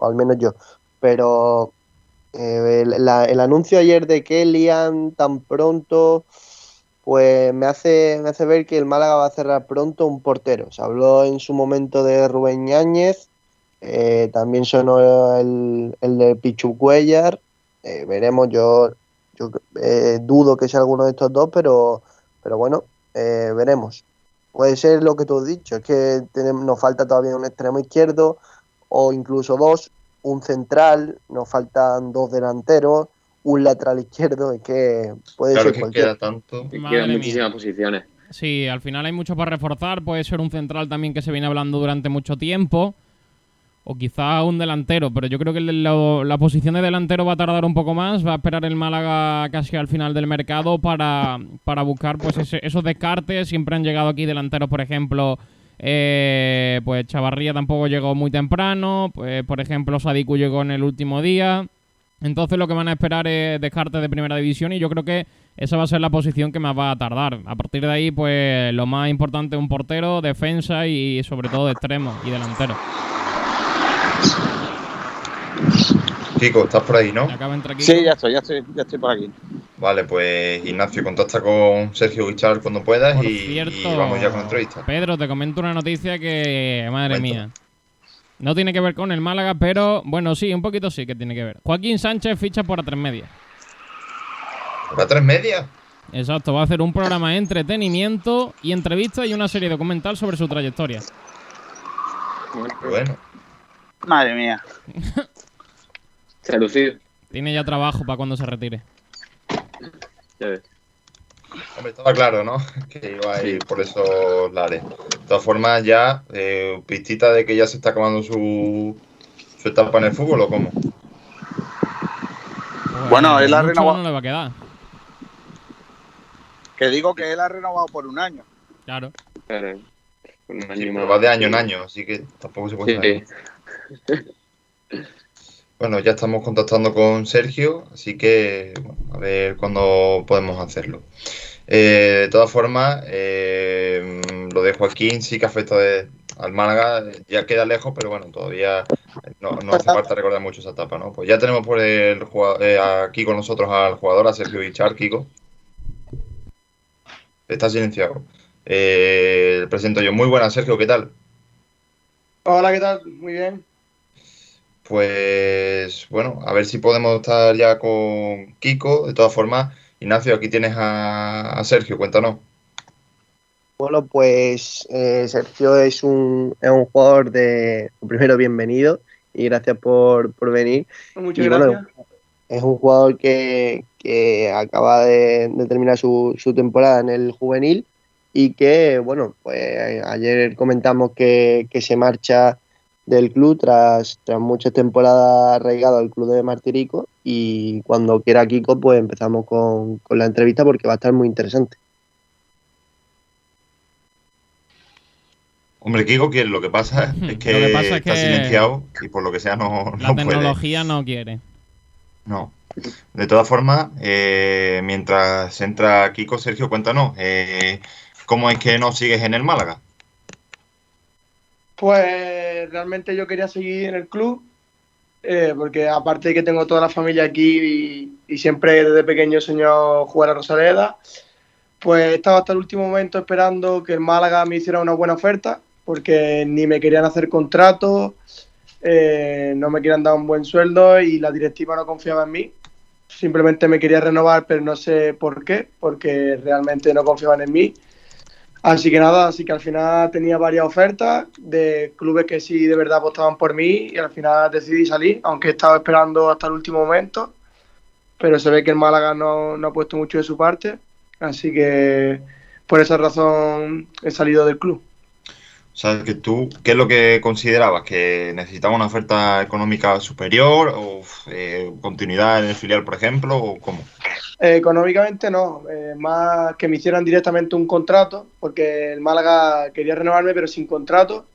al menos yo, pero el anuncio ayer de que Lian tan pronto, pues me hace ver que el Málaga va a cerrar pronto un portero. Se habló en su momento de Rubén Ñáñez, también sonó el de Pichu Cuellar, veremos, yo dudo que sea alguno de estos dos, pero bueno, veremos. Puede ser lo que tú has dicho, es que nos falta todavía un extremo izquierdo o incluso dos, un central, nos faltan dos delanteros, un lateral izquierdo, es que puede ser que cualquiera. Claro, que queda tanto, quedan muchísimas posiciones. Sí, al final hay mucho para reforzar, puede ser un central también que se viene hablando durante mucho tiempo, o quizá un delantero, pero yo creo que la posición de delantero va a tardar un poco más, va a esperar el Málaga casi al final del mercado para buscar pues esos descartes. Siempre han llegado aquí delanteros, por ejemplo, pues Chavarría tampoco llegó muy temprano, pues por ejemplo Sadiku llegó en el último día. Entonces lo que van a esperar es descartes de primera división, y yo creo que esa va a ser la posición que más va a tardar. A partir de ahí, pues lo más importante es un portero, defensa y sobre todo de extremo y delantero. Kiko, ¿estás por ahí, no? Sí, ya estoy por aquí. Vale, pues Ignacio, contacta con Sergio Guichard cuando puedas, por cierto, y vamos ya con la entrevista. Pedro, te comento una noticia que, madre mía, no tiene que ver con el Málaga, pero bueno, sí, un poquito sí que tiene que ver. Joaquín Sánchez ficha por A3Media. ¿Por A3Media? Exacto, va a hacer un programa de entretenimiento y entrevista y una serie documental sobre su trayectoria. Bueno. Madre mía. Se ha lucido. Tiene ya trabajo para cuando se retire. Ya ves. Hombre, estaba claro, ¿no? Que iba a ir por esos lares. De todas formas, ya, pistita de que ya se está acabando su etapa en el fútbol, ¿o cómo? Bueno, él ha renovado. No le va a quedar. Que digo que él ha renovado por un año. Claro. Pero va de año en año, así que tampoco se puede saber. Bueno, ya estamos contactando con Sergio, así que bueno, a ver cuándo podemos hacerlo. De todas formas, lo de Joaquín sí que afecta al Málaga, ya queda lejos, pero bueno, todavía no hace falta recordar mucho esa etapa, ¿no? Pues ya tenemos por el jugador, aquí con nosotros al jugador, a Sergio Guichard. Kiko, está silenciado. Presento yo. Muy buenas, Sergio, ¿qué tal? Hola, ¿qué tal? Muy bien. Pues bueno, a ver si podemos estar ya con Kiko. De todas formas, Ignacio, aquí tienes a Sergio, cuéntanos. Bueno, pues Sergio es un jugador de... Primero, bienvenido y gracias por venir. Muchas gracias. Bueno, es un jugador que acaba de terminar su temporada en el juvenil. Y que, bueno, pues ayer comentamos que se marcha del club tras muchas temporadas arraigado al club de Martirico. Y cuando quiera Kiko, pues empezamos con la entrevista porque va a estar muy interesante. Hombre, Kiko, que lo que pasa es que está silenciado y por lo que sea no puede. La tecnología no quiere. No. De todas formas, mientras entra Kiko, Sergio, cuéntanos... ¿Cómo es que no sigues en el Málaga? Pues realmente yo quería seguir en el club, porque aparte de que tengo toda la familia aquí y siempre desde pequeño he soñado jugar a La Rosaleda, pues estaba hasta el último momento esperando que el Málaga me hiciera una buena oferta, porque ni me querían hacer contrato, no me querían dar un buen sueldo y la directiva no confiaba en mí. Simplemente me quería renovar, pero no sé por qué, porque realmente no confiaban en mí. Así que nada, así que al final tenía varias ofertas de clubes que sí de verdad apostaban por mí y al final decidí salir, aunque estaba esperando hasta el último momento, pero se ve que el Málaga no ha puesto mucho de su parte, así que por esa razón he salido del club. O sea, que tú, ¿qué es lo que considerabas? ¿Que necesitaba una oferta económica superior o continuidad en el filial, por ejemplo, o cómo? Económicamente no, más que me hicieran directamente un contrato, porque el Málaga quería renovarme pero sin contrato.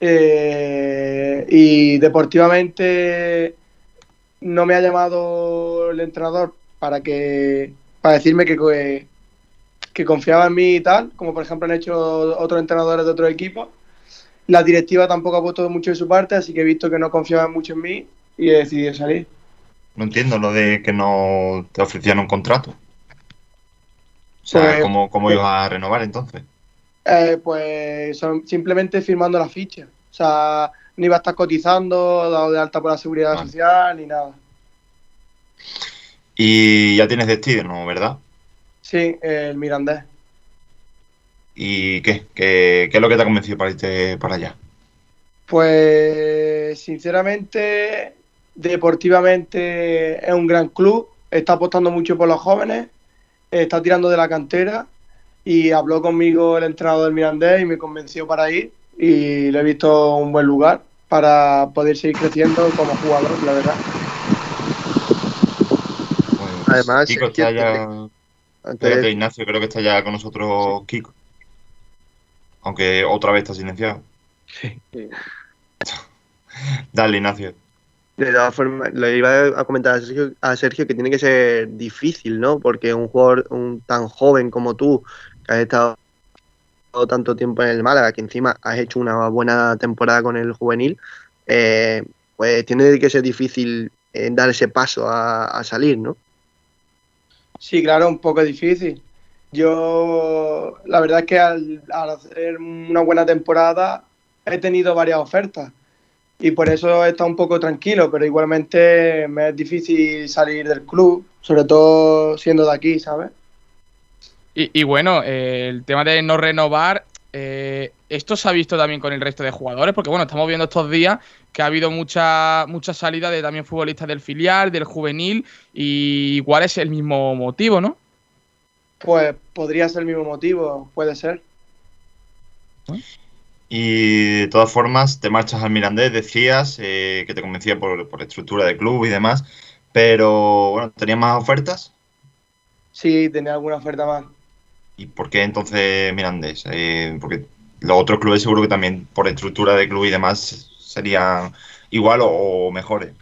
Y deportivamente no me ha llamado el entrenador para decirme que confiaba en mí y tal, como por ejemplo han hecho otros entrenadores de otros equipos. La directiva tampoco ha puesto mucho de su parte, así que he visto que no confiaban mucho en mí y he decidido salir. No entiendo lo de que no te ofrecían un contrato. O sea, pues, ¿cómo ibas a renovar entonces? Pues simplemente firmando la ficha. O sea, no iba a estar cotizando, dado de alta por la seguridad social, ni nada. Y ya tienes destino, ¿verdad? Sí, el Mirandés. ¿Y qué es lo que te ha convencido para irte para allá? Pues, sinceramente, deportivamente es un gran club. Está apostando mucho por los jóvenes. Está tirando de la cantera. Y habló conmigo el entrenador del Mirandés y me convenció para ir. Y le he visto un buen lugar para poder seguir creciendo como jugador, la verdad. Pues, además, Kiko está ya... Espérate, Ignacio, creo que está ya con nosotros Kiko. Aunque otra vez está silenciado. Sí. Dale, Ignacio. De todas formas, le iba a comentar a Sergio que tiene que ser difícil, ¿no? Porque un jugador tan joven como tú, que has estado tanto tiempo en el Málaga, que encima has hecho una buena temporada con el juvenil, pues tiene que ser difícil dar ese paso a salir, ¿no? Sí, claro, un poco difícil. Yo, la verdad es que al hacer una buena temporada he tenido varias ofertas y por eso he estado un poco tranquilo, pero igualmente me es difícil salir del club, sobre todo siendo de aquí, ¿sabes? Y bueno, el tema de no renovar, esto se ha visto también con el resto de jugadores, porque bueno, estamos viendo estos días que ha habido mucha salida de también futbolistas del filial, del juvenil, y igual es el mismo motivo, ¿no? Pues podría ser el mismo motivo, puede ser. Y de todas formas, te marchas al Mirandés, decías que te convencía por estructura de club y demás, pero bueno, ¿tenías más ofertas? Sí, tenía alguna oferta más. ¿Y por qué entonces Mirandés? Porque los otros clubes seguro que también por estructura de club y demás serían igual o mejores.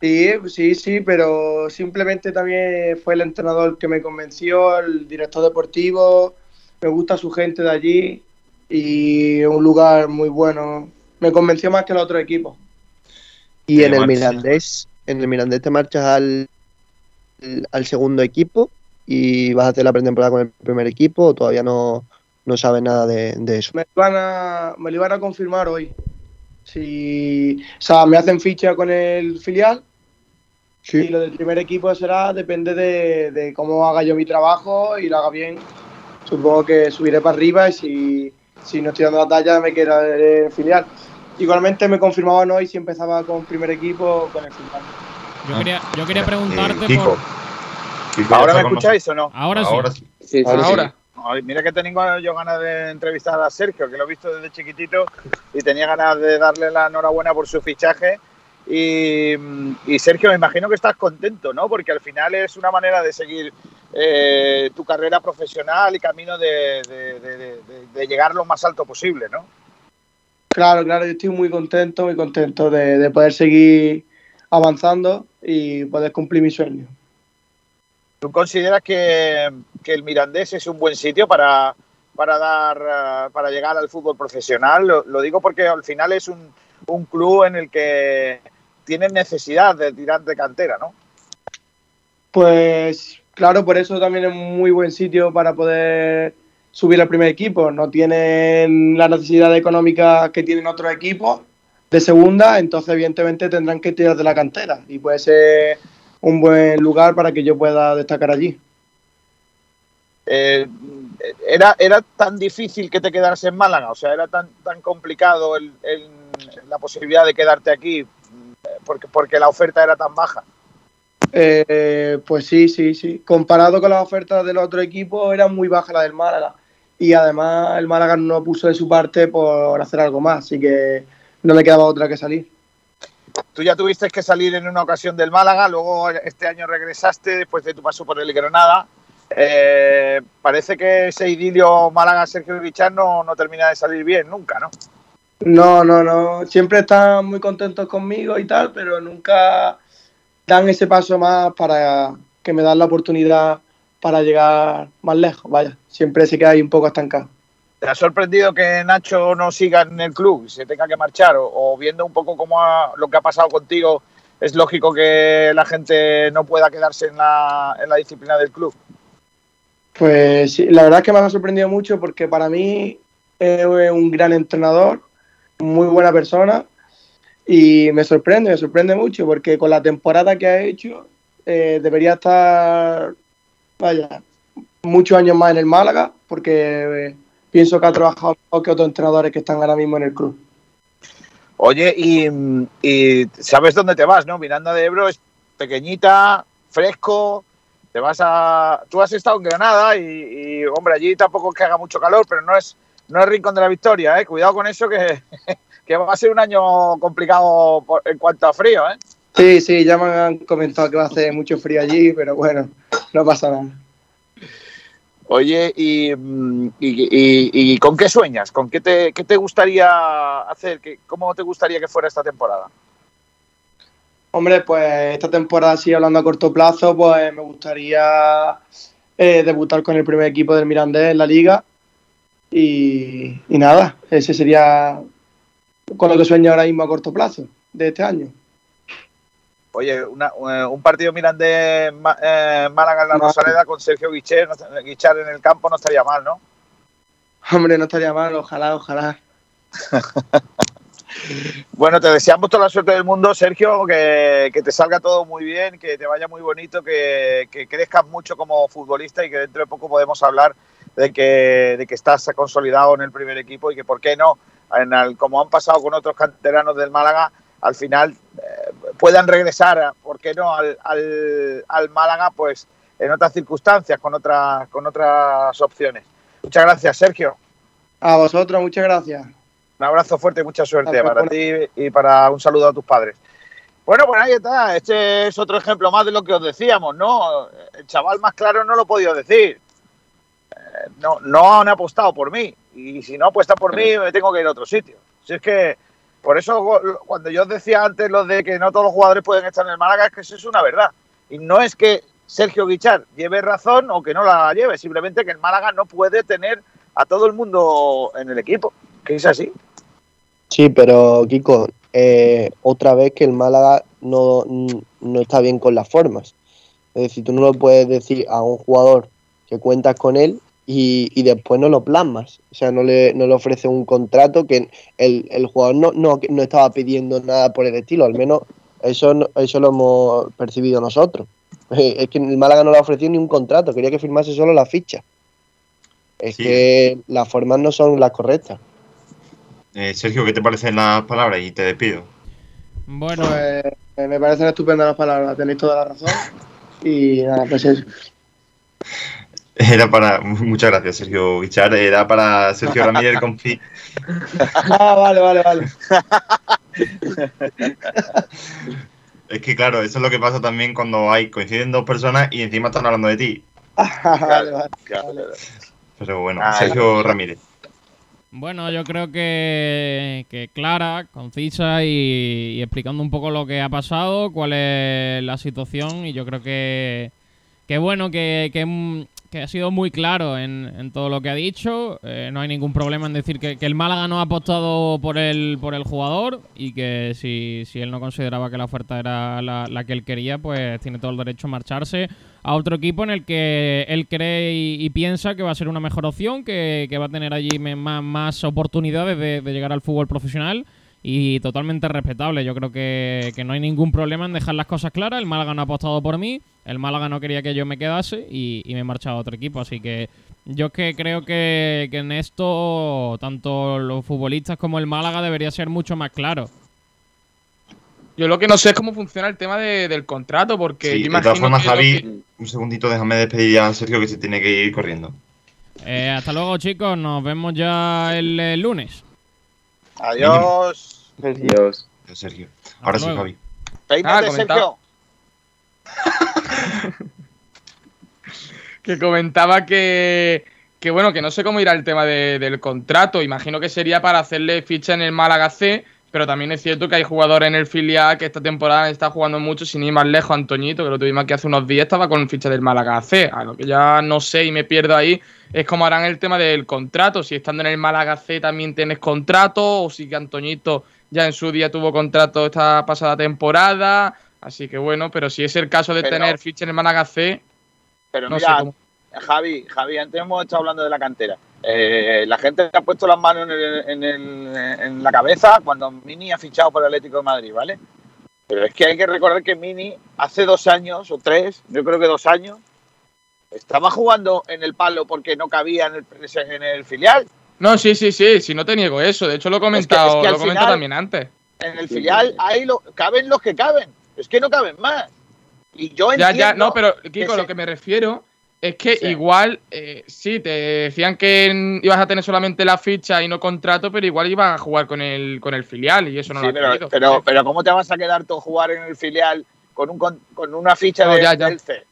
Sí, pero simplemente también fue el entrenador que me convenció, el director deportivo, me gusta su gente de allí y es un lugar muy bueno. Me convenció más que los otros equipos. ¿Y en el Mirandés te marchas al segundo equipo? y vas a hacer la pretemporada con el primer equipo, o todavía no sabes nada de eso? Me lo iban a confirmar hoy. O sea, me hacen ficha con el filial. Sí. Y lo del primer equipo será, depende de cómo haga yo mi trabajo y lo haga bien. Supongo que subiré para arriba y si no estoy dando la talla me quedaré en filial. Igualmente me confirmaban hoy si empezaba con primer equipo con el filial. Yo quería preguntarte, Kiko, ¿ahora me escucháis o no? Ahora sí. Sí. Mira que tengo yo ganas de entrevistar a Sergio, que lo he visto desde chiquitito y tenía ganas de darle la enhorabuena por su fichaje. Y Sergio, me imagino que estás contento, ¿no? Porque al final es una manera de seguir tu carrera profesional y camino de llegar lo más alto posible, ¿no? Claro, yo estoy muy contento de poder seguir avanzando y poder cumplir mis sueños. ¿Tú consideras que el Mirandés es un buen sitio para llegar al fútbol profesional? Lo digo porque al final es un club en el que tienen necesidad de tirar de cantera, ¿no? Pues claro, por eso también es un muy buen sitio para poder subir al primer equipo. No tienen la necesidad económica que tienen otros equipos de segunda, entonces evidentemente tendrán que tirar de la cantera y puede ser un buen lugar para que yo pueda destacar allí. ¿Era tan difícil que te quedaras en Málaga? O sea, ¿era tan complicado la posibilidad de quedarte aquí porque la oferta era tan baja? Pues sí. Comparado con las ofertas del otro equipo, era muy baja la del Málaga. Y además el Málaga no puso de su parte por hacer algo más, así que no le quedaba otra que salir. Tú ya tuviste que salir en una ocasión del Málaga, luego este año regresaste después de tu paso por el Granada. Parece que ese idilio Málaga-Sergio Guichard no termina de salir bien nunca, ¿no? No. Siempre están muy contentos conmigo y tal, pero nunca dan ese paso más para que me dan la oportunidad para llegar más lejos. Vaya, siempre se queda ahí un poco estancado. ¿Te ha sorprendido que Nacho no siga en el club, se tenga que marchar? O viendo un poco lo que ha pasado contigo, ¿es lógico que la gente no pueda quedarse en la disciplina del club? Pues sí, la verdad es que me ha sorprendido mucho porque para mí es un gran entrenador, muy buena persona, y me sorprende mucho porque con la temporada que ha hecho debería estar, muchos años más en el Málaga porque pienso que ha trabajado mejor que otros entrenadores que están ahora mismo en el club. Oye, y sabes dónde te vas, ¿no? Miranda de Ebro es pequeñita, fresco. Tú has estado en Granada y hombre, allí tampoco es que haga mucho calor, pero no es Rincón de la Victoria, ¿eh? Cuidado con eso que va a ser un año complicado en cuanto a frío, ¿eh? Sí, ya me han comentado que va a hacer mucho frío allí, pero bueno, no pasa nada. Oye, ¿y con qué sueñas? ¿Con qué te gustaría hacer? ¿Cómo te gustaría que fuera esta temporada? Hombre, pues esta temporada, sí, hablando a corto plazo, pues me gustaría debutar con el primer equipo del Mirandés en la Liga y nada, ese sería con lo que sueño ahora mismo a corto plazo de este año. Oye, un partido Mirandés Málaga en La Rosaleda con Sergio Guichard en el campo no estaría mal, ¿no? Hombre, no estaría mal, ojalá. Bueno, te deseamos toda la suerte del mundo, Sergio, que te salga todo muy bien, que te vaya muy bonito, que crezcas mucho como futbolista y que dentro de poco podemos hablar de que estás consolidado en el primer equipo y que, ¿por qué no?, como han pasado con otros canteranos del Málaga, al final puedan regresar, ¿por qué no?, al Málaga, pues en otras circunstancias, con otras opciones. Muchas gracias, Sergio. A vosotros, muchas gracias. Un abrazo fuerte y mucha suerte para ti y para un saludo a tus padres. Bueno, pues ahí está. Este es otro ejemplo más de lo que os decíamos, ¿no? El chaval más claro no lo he podido decir. No han apostado por mí. Y si no apuestan por mí, me tengo que ir a otro sitio. Si es que, por eso, cuando yo os decía antes lo de que no todos los jugadores pueden estar en el Málaga, es que eso es una verdad. Y no es que Sergio Guichard lleve razón o que no la lleve. Simplemente que el Málaga no puede tener a todo el mundo en el equipo. ¿Que es así? Sí, pero Kiko, otra vez que el Málaga no está bien con las formas. Es decir, tú no lo puedes decir a un jugador que cuentas con él y después no lo plasmas. O sea, no le ofreces un contrato que el jugador no estaba pidiendo nada por el estilo. Al menos eso lo hemos percibido nosotros. Es que el Málaga no le ha ofrecido ni un contrato, quería que firmase solo la ficha. Es sí. Que las formas no son las correctas. Sergio, ¿qué te parecen las palabras? Y te despido. Bueno, me parecen estupendas las palabras, tenéis toda la razón. Y nada, pues eso. Muchas gracias, Sergio Guichard. Era para Sergio Ramírez el Confi. Ah, vale. Es que claro, eso es lo que pasa también cuando coinciden dos personas y encima están hablando de ti. Vale. Pero bueno, Sergio Ramírez. Bueno, yo creo que clara, concisa y explicando un poco lo que ha pasado, cuál es la situación, y yo creo que bueno, que ha sido muy claro en todo lo que ha dicho. No hay ningún problema en decir que el Málaga no ha apostado por el jugador y que si él no consideraba que la oferta era la que él quería, pues tiene todo el derecho a marcharse a otro equipo en el que él cree y piensa que va a ser una mejor opción, que va a tener allí más oportunidades de llegar al fútbol profesional, y totalmente respetable. Yo creo que no hay ningún problema en dejar las cosas claras. El Málaga no ha apostado por mí, el Málaga no quería que yo me quedase y me he marchado a otro equipo. Así que yo es que creo que en esto tanto los futbolistas como el Málaga debería ser mucho más claro. Yo lo que no sé es cómo funciona el tema del contrato, porque sí, de todas formas, Javi, un segundito, déjame despedir a Sergio, que se tiene que ir corriendo. Hasta luego, chicos. Nos vemos ya el lunes. Adiós. Adiós. Sergio. Ahora sí, Javi. Peínate, Sergio. Que comentaba que bueno, que no sé cómo irá el tema del contrato. Imagino que sería para hacerle ficha en el Málaga C. Pero también es cierto que hay jugadores en el filial que esta temporada está jugando mucho, sin ir más lejos. Antoñito, que lo tuvimos aquí hace unos días, estaba con ficha del Málaga C. A lo que ya no sé y me pierdo ahí es cómo harán el tema del contrato. Si estando en el Málaga C también tienes contrato, o si que Antoñito ya en su día tuvo contrato esta pasada temporada. Así que bueno, pero si es el caso de tener ficha en el Málaga C. Pero no, mira, sé cómo. Javi, antes hemos estado hablando de la cantera. La gente ha puesto las manos en la cabeza cuando Mini ha fichado por el Atlético de Madrid, ¿vale? Pero es que hay que recordar que Mini hace 2 años o 3, yo creo que 2 años, estaba jugando en el palo porque no cabía en el filial. No, sí, no te niego eso. De hecho, lo he comentado, es que lo comentado también antes. En el filial ahí caben los que caben, es que no caben más. Y yo entiendo. Ya, no, pero Kiko, lo que me refiero. Es que sí. Igual, sí, te decían que ibas a tener solamente la ficha y no contrato, pero igual ibas a jugar con el filial y eso no sí, lo ha tenido. Pero ¿cómo te vas a quedar tú a jugar en el filial con una ficha del C?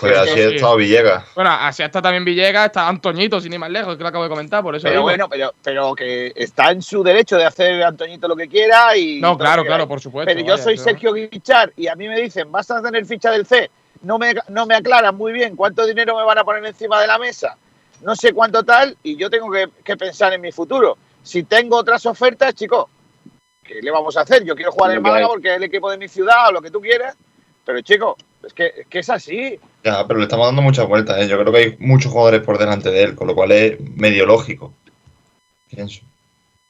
Pues así ha estado Villegas. Bueno, así está también Villegas, está Antoñito, sin ir más lejos, que lo acabo de comentar, por eso. Pero bueno, pero que está en su derecho de hacer Antoñito lo que quiera y… No, claro, por supuesto. Pero yo soy Sergio Guichard y a mí me dicen, vas a tener ficha del C. No me aclaran muy bien cuánto dinero me van a poner encima de la mesa, no sé cuánto tal, y yo tengo que pensar en mi futuro. Si tengo otras ofertas, chicos, ¿qué le vamos a hacer? Yo quiero jugar en Málaga porque es el equipo de mi ciudad o lo que tú quieras, pero chicos, es que es así. Ya, pero le estamos dando muchas vueltas, ¿eh? Yo creo que hay muchos jugadores por delante de él, con lo cual es medio lógico, pienso.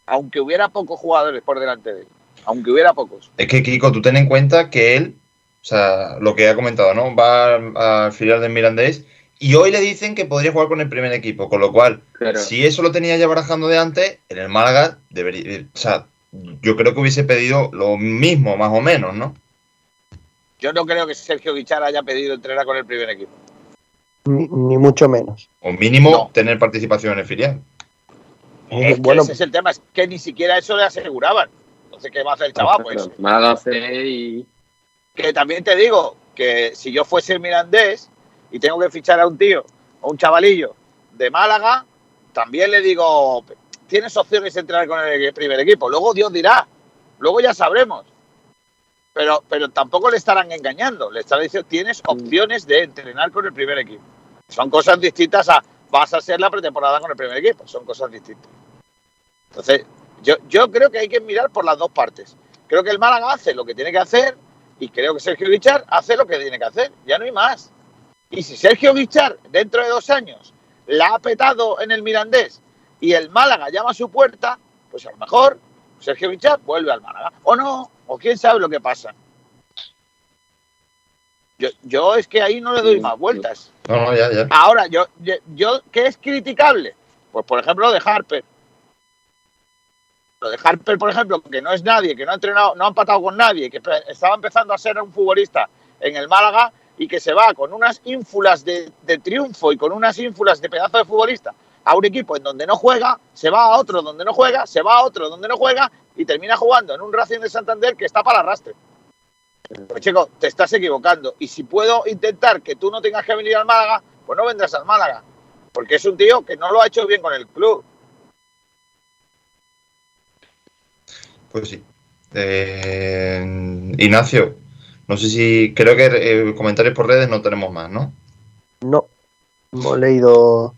Aunque hubiera pocos jugadores por delante de él, aunque hubiera pocos. Es que, Kiko, tú ten en cuenta que él… O sea, lo que ha comentado, ¿no? Va al filial del Mirandés y hoy le dicen que podría jugar con el primer equipo. Con lo cual, claro, si eso lo tenía ya barajando de antes, en el Málaga debería… O sea, yo creo que hubiese pedido lo mismo, más o menos, ¿no? Yo no creo que Sergio Guichard haya pedido entrenar con el primer equipo. Ni mucho menos. O mínimo tener participación en el filial. Bueno, ese es el tema, es que ni siquiera eso le aseguraban. Entonces, ¿qué va a hacer el chaval? Pues Málaga hace y… Que también te digo que si yo fuese el Mirandés y tengo que fichar a un tío, a un chavalillo de Málaga, también le digo, tienes opciones de entrenar con el primer equipo. Luego Dios dirá, luego ya sabremos. Pero tampoco le estarán engañando. Le estarán diciendo, tienes opciones de entrenar con el primer equipo. Son cosas distintas a, vas a hacer la pretemporada con el primer equipo. Son cosas distintas. Entonces, yo creo que hay que mirar por las dos partes. Creo que el Málaga hace lo que tiene que hacer. Y creo que Sergio Guichard hace lo que tiene que hacer. Ya no hay más. Y si Sergio Guichard, dentro de 2 años, la ha petado en el Mirandés y el Málaga llama a su puerta, pues a lo mejor Sergio Guichard vuelve al Málaga. O no, o quién sabe lo que pasa. Yo es que ahí no le doy más vueltas. No, ya. Ahora, yo ¿qué es criticable? Pues, por ejemplo, de Harper. Lo de Harper, por ejemplo, que no es nadie, que no ha entrenado, no ha empatado con nadie, que estaba empezando a ser un futbolista en el Málaga y que se va con unas ínfulas de triunfo y con unas ínfulas de pedazo de futbolista a un equipo en donde no juega, se va a otro donde no juega, se va a otro donde no juega y termina jugando en un Racing de Santander que está para el arrastre. Pues, chico, te estás equivocando. Y si puedo intentar que tú no tengas que venir al Málaga, pues no vendrás al Málaga. Porque es un tío que no lo ha hecho bien con el club. Pues sí. Ignacio, no sé si... Creo que comentarios por redes no tenemos más, ¿no? No. Hemos leído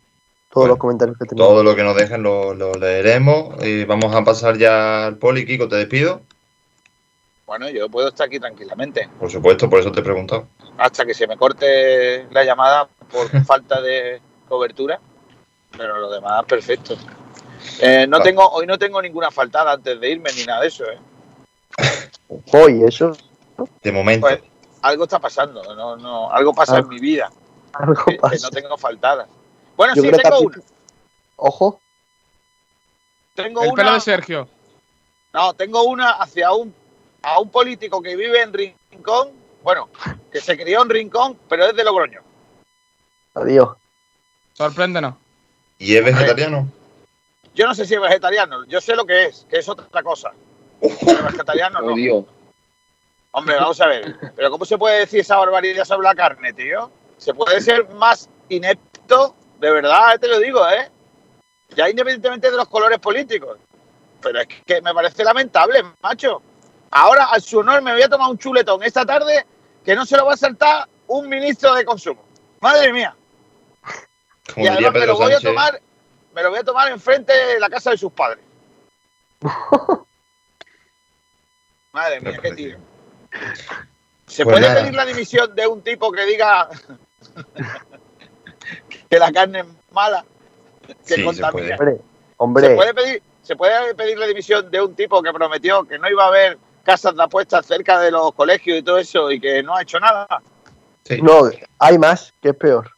todos los comentarios que tenemos. Todo lo que nos dejen lo leeremos. Y vamos a pasar ya al poli. Kiko, te despido. Bueno, yo puedo estar aquí tranquilamente. Por supuesto, por eso te he preguntado. Hasta que se me corte la llamada por falta de cobertura, pero lo demás perfecto. Hoy no tengo ninguna faltada antes de irme ni nada de eso, ¿eh? Hoy eso. De momento. Pues, algo está pasando, no, algo pasa en mi vida. Algo pasa. Que no tengo faltadas. Bueno, yo sí tengo una. Ojo. Tengo el una. El pelo de Sergio. No, tengo una hacia a un político que vive en Rincón, bueno, que se crió en Rincón, pero es de Logroño. Adiós. Sorpréndenos. ¿Y es vegetariano? Yo no sé si es vegetariano, yo sé lo que es otra cosa. Pero vegetariano no. Dios. Hombre, vamos a ver, pero ¿cómo se puede decir esa barbaridad sobre la carne, tío? ¿Se puede ser más inepto? De verdad, te lo digo, ¿eh? Ya independientemente de los colores políticos. Pero es que me parece lamentable, macho. Ahora, a su honor, me voy a tomar un chuletón esta tarde que no se lo va a saltar un ministro de consumo. ¡Madre mía! Como y además me lo voy a tomar enfrente de la casa de sus padres. Madre mía, qué tío. ¿Se puede pedir la dimisión de un tipo que diga que la carne es mala? Que sí, contamina. Hombre. ¿Se puede pedir la dimisión de un tipo que prometió que no iba a haber casas de apuestas cerca de los colegios y todo eso y que no ha hecho nada? Sí. No, hay más, que es peor.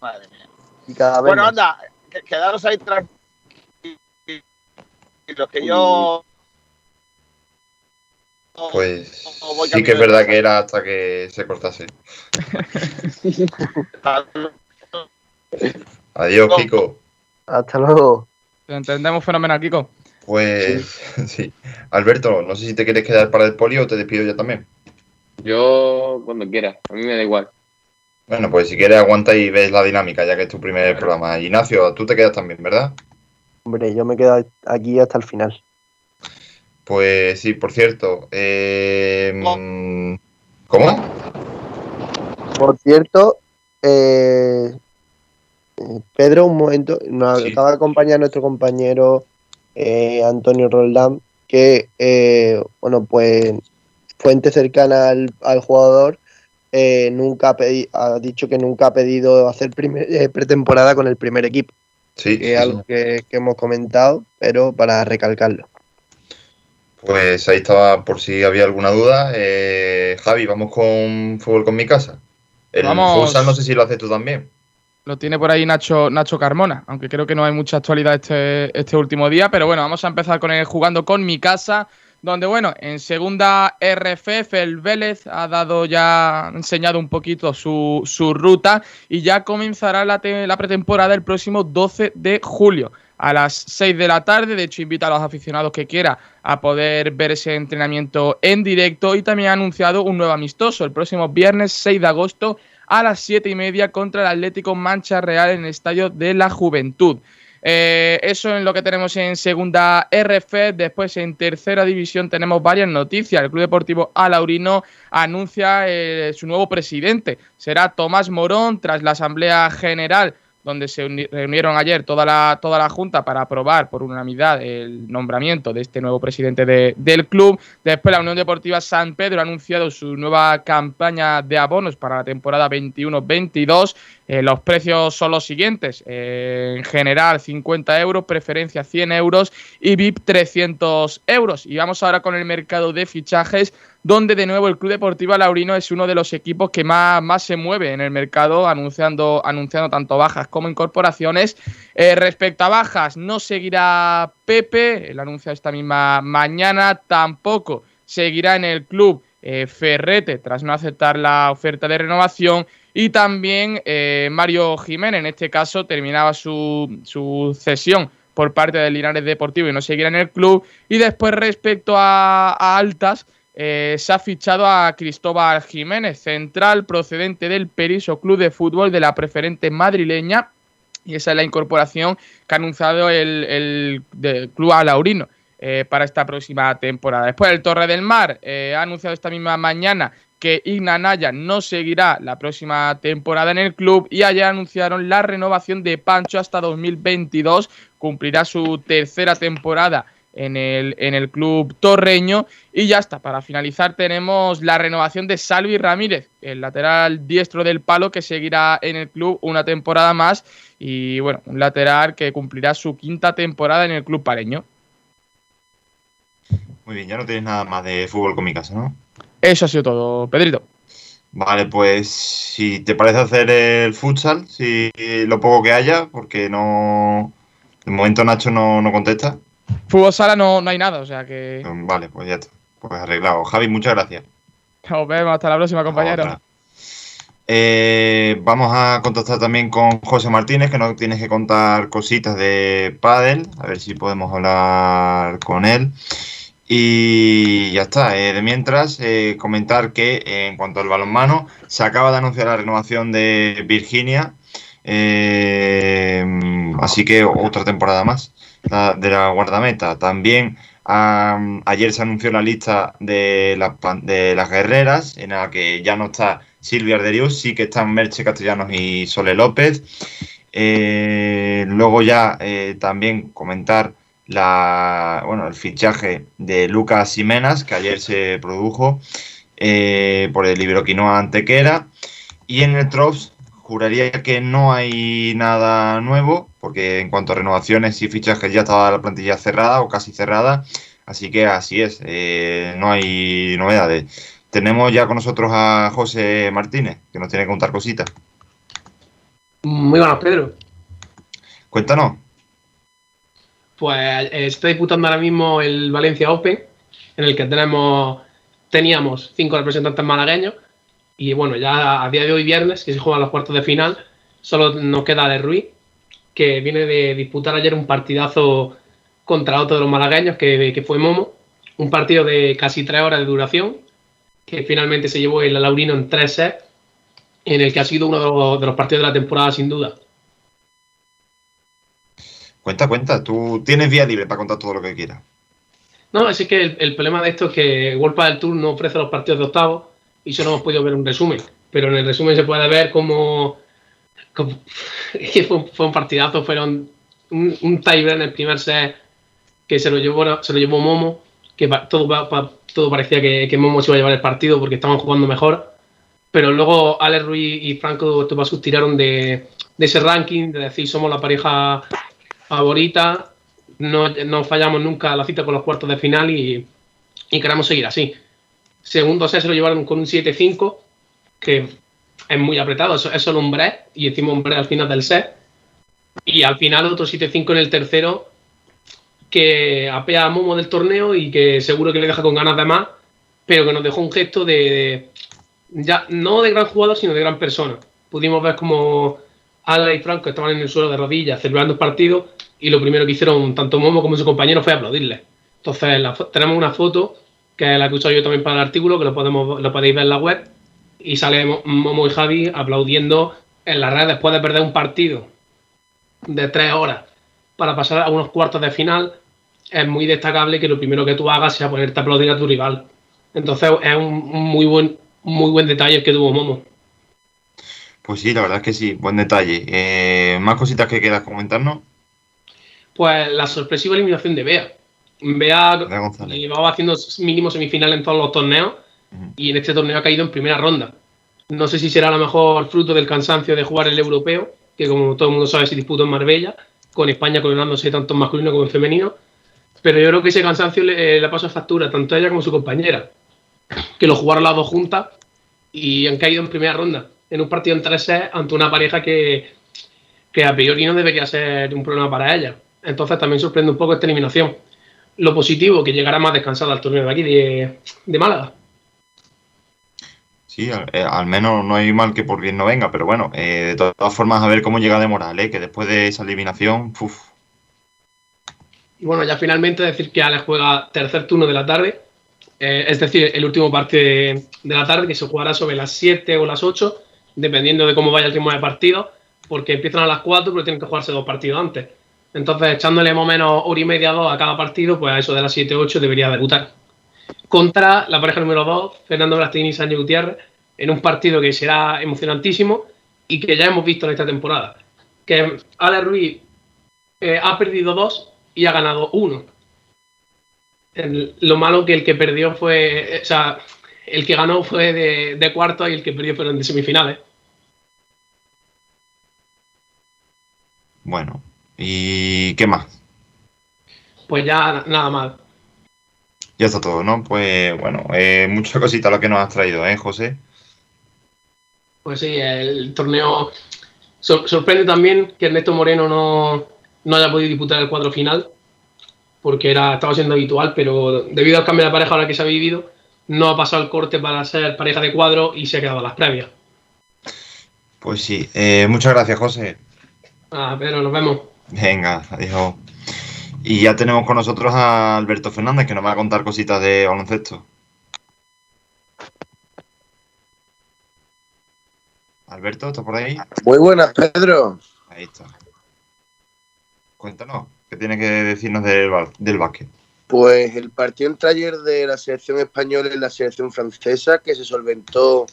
Madre mía. Y cada vez más. Anda, quedaros ahí tranquilos. Los que yo... Pues sí que es verdad que era hasta que se cortase. Adiós, Kiko. Hasta luego. Te entendemos fenomenal, Kiko. Pues sí. Alberto, no sé si te quieres quedar para el poli o te despido yo también. Yo cuando quiera, a mí me da igual. Bueno, pues si quieres aguanta y ves la dinámica, ya que es tu primer programa. Ignacio, tú te quedas también, ¿verdad? Hombre, yo me quedo aquí hasta el final. Pues sí, por cierto. ¿Cómo? Por cierto, Pedro, un momento, nos acaba de acompañar nuestro compañero Antonio Roldán, que, bueno, pues fuente cercana al jugador ha dicho que nunca ha pedido hacer pretemporada con el primer equipo. Sí. Que es algo que hemos comentado, pero para recalcarlo. Pues ahí estaba, por si había alguna duda. Javi, vamos con Fútbol con mi casa. El Futsal no sé si lo haces tú también. Lo tiene por ahí Nacho Carmona, aunque creo que no hay mucha actualidad este último día. Pero bueno, vamos a empezar con el Jugando con mi casa, donde bueno, en segunda RFF el Vélez ha enseñado un poquito su ruta y ya comenzará la pretemporada el próximo 12 de julio. A las 6 de la tarde, de hecho invita a los aficionados que quiera a poder ver ese entrenamiento en directo y también ha anunciado un nuevo amistoso el próximo viernes 6 de agosto a las 7:30 contra el Atlético Mancha Real en el Estadio de la Juventud. Eso es lo que tenemos en segunda RF. Después en tercera división tenemos varias noticias. El Club Deportivo Alaurino anuncia su nuevo presidente. Será Tomás Morón tras la Asamblea General donde se reunieron ayer toda la junta para aprobar por unanimidad el nombramiento de este nuevo presidente del club. Después la Unión Deportiva San Pedro ha anunciado su nueva campaña de abonos para la temporada 21-22. Los precios son los siguientes: en general 50 euros, preferencia 100 euros y VIP 300 euros. Y vamos ahora con el mercado de fichajes, donde de nuevo el Club Deportivo Laurino es uno de los equipos que más se mueve en el mercado, anunciando tanto bajas como incorporaciones. Respecto a bajas, no seguirá Pepe, el anuncio esta misma mañana. Tampoco seguirá en el club Ferrete, tras no aceptar la oferta de renovación. Y también Mario Jiménez, en este caso, terminaba su cesión por parte del Linares Deportivo y no seguirá en el club. Y después, respecto a altas, se ha fichado a Cristóbal Jiménez, central procedente del Periso Club de Fútbol de la preferente madrileña, y esa es la incorporación que ha anunciado el club alaurino para esta próxima temporada. Después el Torre del Mar ha anunciado esta misma mañana que Igna Naya no seguirá la próxima temporada en el club, y ayer anunciaron la renovación de Pancho hasta 2022, cumplirá su tercera temporada en el club torreño. Y ya está, para finalizar tenemos la renovación de Salvi Ramírez, el lateral diestro del Palo, que seguirá en el club una temporada más, y bueno, un lateral que cumplirá su quinta temporada en el club paleño. Muy bien, ya no tienes nada más de fútbol con mi casa, ¿no? Eso ha sido todo, Pedrito. Vale, pues si te parece hacer el futsal, si lo poco que haya, porque no, de momento Nacho no contesta. Fútbol sala no hay nada, o sea que... Vale, pues ya está. Pues arreglado. Javi, muchas gracias. Nos vemos, hasta la próxima, compañero. Vamos a contactar también con José Martínez, que nos tienes que contar cositas de pádel. A ver si podemos hablar con él. Y ya está. De mientras, comentar que en cuanto al balonmano, se acaba de anunciar la renovación de Virginia. Así que otra temporada más de la guardameta. También ayer se anunció la lista de las guerreras, en la que ya no está Silvia Arderius, sí que están Merche Castellanos y Sole López. Luego ya también comentar el fichaje de Lucas Jiménez, que ayer se produjo por el Iberoquinoa Antequera. Y en el Trops juraría que no hay nada nuevo, porque en cuanto a renovaciones y fichajes ya estaba la plantilla cerrada o casi cerrada, así que así es, no hay novedades. Tenemos ya con nosotros a José Martínez, que nos tiene que contar cositas. Muy buenas, Pedro. Cuéntanos. Pues se está disputando ahora mismo el Valencia Open, en el que teníamos 5 representantes malagueños. Y bueno, ya a día de hoy, viernes, que se juegan los cuartos de final, solo nos queda de Ruiz, que viene de disputar ayer un partidazo contra otro de los malagueños, que fue Momo. Un partido de casi 3 horas de duración, que finalmente se llevó el alaurino en 3 sets, en el que ha sido uno de los partidos de la temporada, sin duda. Cuenta, tú tienes vía libre para contar todo lo que quieras. No, así que el problema de esto es que World Padel Tour no ofrece los partidos de octavos, y solo hemos podido ver un resumen, pero en el resumen se puede ver cómo fue un partidazo. Fueron un tiebreak en el primer set, que se lo llevó Momo, que todo parecía que Momo se iba a llevar el partido porque estaban jugando mejor, pero luego Alex Ruiz y Franco Topasus tiraron de ese ranking, de decir somos la pareja favorita, no fallamos nunca la cita con los cuartos de final y queremos seguir así. Segundo set se lo llevaron con un 7-5, que es muy apretado, es solo un break, y encima un break al final del set. Y al final otro 7-5 en el tercero, que apea a Momo del torneo y que seguro que le deja con ganas de más, pero que nos dejó un gesto ya no de gran jugador, sino de gran persona. Pudimos ver como Ala y Franco estaban en el suelo de rodillas celebrando el partido, y lo primero que hicieron tanto Momo como su compañero fue aplaudirle. Entonces tenemos una foto, que es la que he usado yo también para el artículo, que lo podéis ver en la web, y sale Momo y Javi aplaudiendo en la red después de perder un partido de 3 horas para pasar a unos cuartos de final. Es muy destacable que lo primero que tú hagas sea ponerte a aplaudir a tu rival. Entonces es un muy buen detalle que tuvo Momo. Pues sí, la verdad es que sí, buen detalle. ¿Más cositas que quieras comentarnos? Pues la sorpresiva eliminación de Bea. Bea llevaba haciendo mínimo semifinal en todos los torneos, uh-huh, y en este torneo ha caído en primera ronda. No sé si será a lo mejor fruto del cansancio de jugar el europeo, que como todo el mundo sabe se disputó en Marbella, con España coronándose tanto en masculino como en femenino, pero yo creo que ese cansancio le pasa factura tanto a ella como a su compañera, que lo jugaron las dos juntas y han caído en primera ronda, en un partido en 3-6 ante una pareja que a priori no debería ser un problema para ella. Entonces también sorprende un poco esta eliminación. Lo positivo, que llegará más descansada al torneo de aquí, de Málaga. Sí, al menos no hay mal que por bien no venga, pero bueno, de todas formas a ver cómo llega de moral, que después de esa eliminación, uff. Y bueno, ya finalmente decir que Ale juega tercer turno de la tarde, es decir, el último partido de la tarde, que se jugará sobre las 7 o las 8, dependiendo de cómo vaya el ritmo de partido, porque empiezan a las 4, pero tienen que jugarse dos partidos antes. Entonces, echándole más o menos hora y media, dos a cada partido, pues a eso de las 7 o 8 debería debutar. Contra la pareja número 2, Fernando Brastini y Sánchez Gutiérrez, en un partido que será emocionantísimo y que ya hemos visto en esta temporada. Que Ale Ruiz ha perdido 2 y ha ganado 1. Lo malo que el que perdió fue... O sea, el que ganó fue de cuartos y el que perdió fueron de semifinales. Bueno, ¿y qué más? Pues ya nada más. Ya está todo, ¿no? Pues bueno, mucha cosita lo que nos has traído, José? Pues sí, el torneo... Sorprende también que Ernesto Moreno no haya podido disputar el cuadro final, porque estaba siendo habitual, pero debido al cambio de pareja ahora que se ha vivido, no ha pasado el corte para ser pareja de cuadro y se ha quedado a las previas. Pues sí, muchas gracias, José. Ah, Pedro, nos vemos. Venga, adiós. Y ya tenemos con nosotros a Alberto Fernández, que nos va a contar cositas de baloncesto. Alberto, ¿estás por ahí? Muy buenas, Pedro. Ahí está. Cuéntanos, ¿qué tienes que decirnos del básquet? Pues el partido entre ayer de la selección española y la selección francesa, que se solventó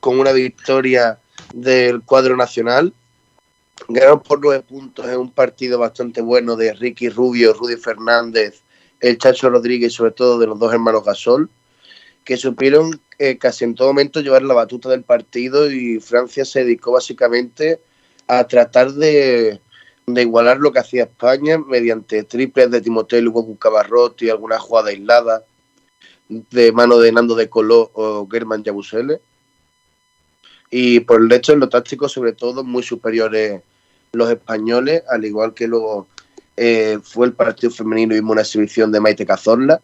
con una victoria del cuadro nacional. Ganaron por 9 puntos en un partido bastante bueno de Ricky Rubio, Rudy Fernández, el Chacho Rodríguez y sobre todo de los dos hermanos Gasol, que supieron casi en todo momento llevar la batuta del partido, y Francia se dedicó básicamente a tratar de igualar lo que hacía España mediante triples de Timoteo Lukaku-Cabarrot y alguna jugada aislada de mano de Nando de Colo o Germán Yabusele. Y por el hecho, en lo táctico, sobre todo, muy superiores los españoles, al igual que luego fue el partido femenino y vimos una exhibición de Maite Cazorla,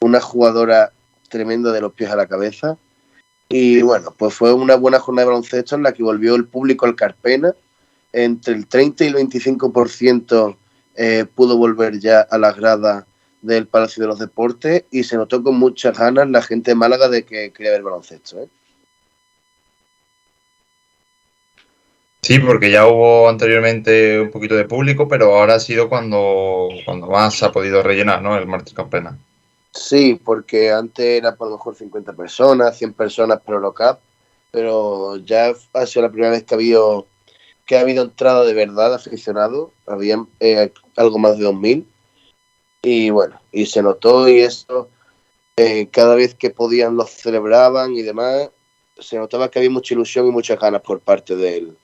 una jugadora tremenda de los pies a la cabeza. Y bueno, pues fue una buena jornada de baloncesto en la que volvió el público al Carpena. Entre el 30 y el 25% pudo volver ya a las gradas del Palacio de los Deportes, y se notó con muchas ganas la gente de Málaga de que quería ver baloncesto, Sí, porque ya hubo anteriormente un poquito de público, pero ahora ha sido cuando más ha podido rellenar, ¿no? El Martín Campena. Sí, porque antes era por lo mejor 50 personas, 100 personas por Eurocap, pero ya ha sido la primera vez que ha habido entrada de verdad de aficionados. Habían algo más de 2.000, y bueno, y se notó, y eso cada vez que podían los celebraban y demás, se notaba que había mucha ilusión y muchas ganas por parte del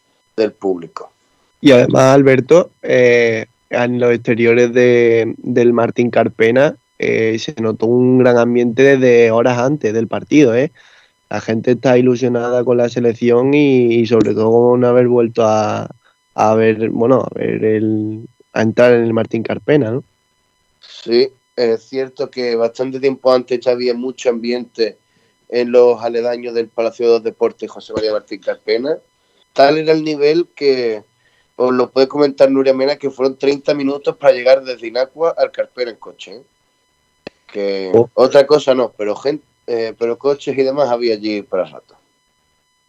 público. Y además, Alberto, en los exteriores del Martín Carpena se notó un gran ambiente desde horas antes del partido, La gente está ilusionada con la selección y sobre todo con haber vuelto a entrar en el Martín Carpena, ¿no? Sí, es cierto que bastante tiempo antes ya había mucho ambiente en los aledaños del Palacio de los Deportes José María Martín Carpena. Tal era el nivel que, os lo puede comentar Nuria Mena, que fueron 30 minutos para llegar desde Inacua al Carpena en coche. Que otra cosa no, pero gente, pero coches y demás había allí para rato.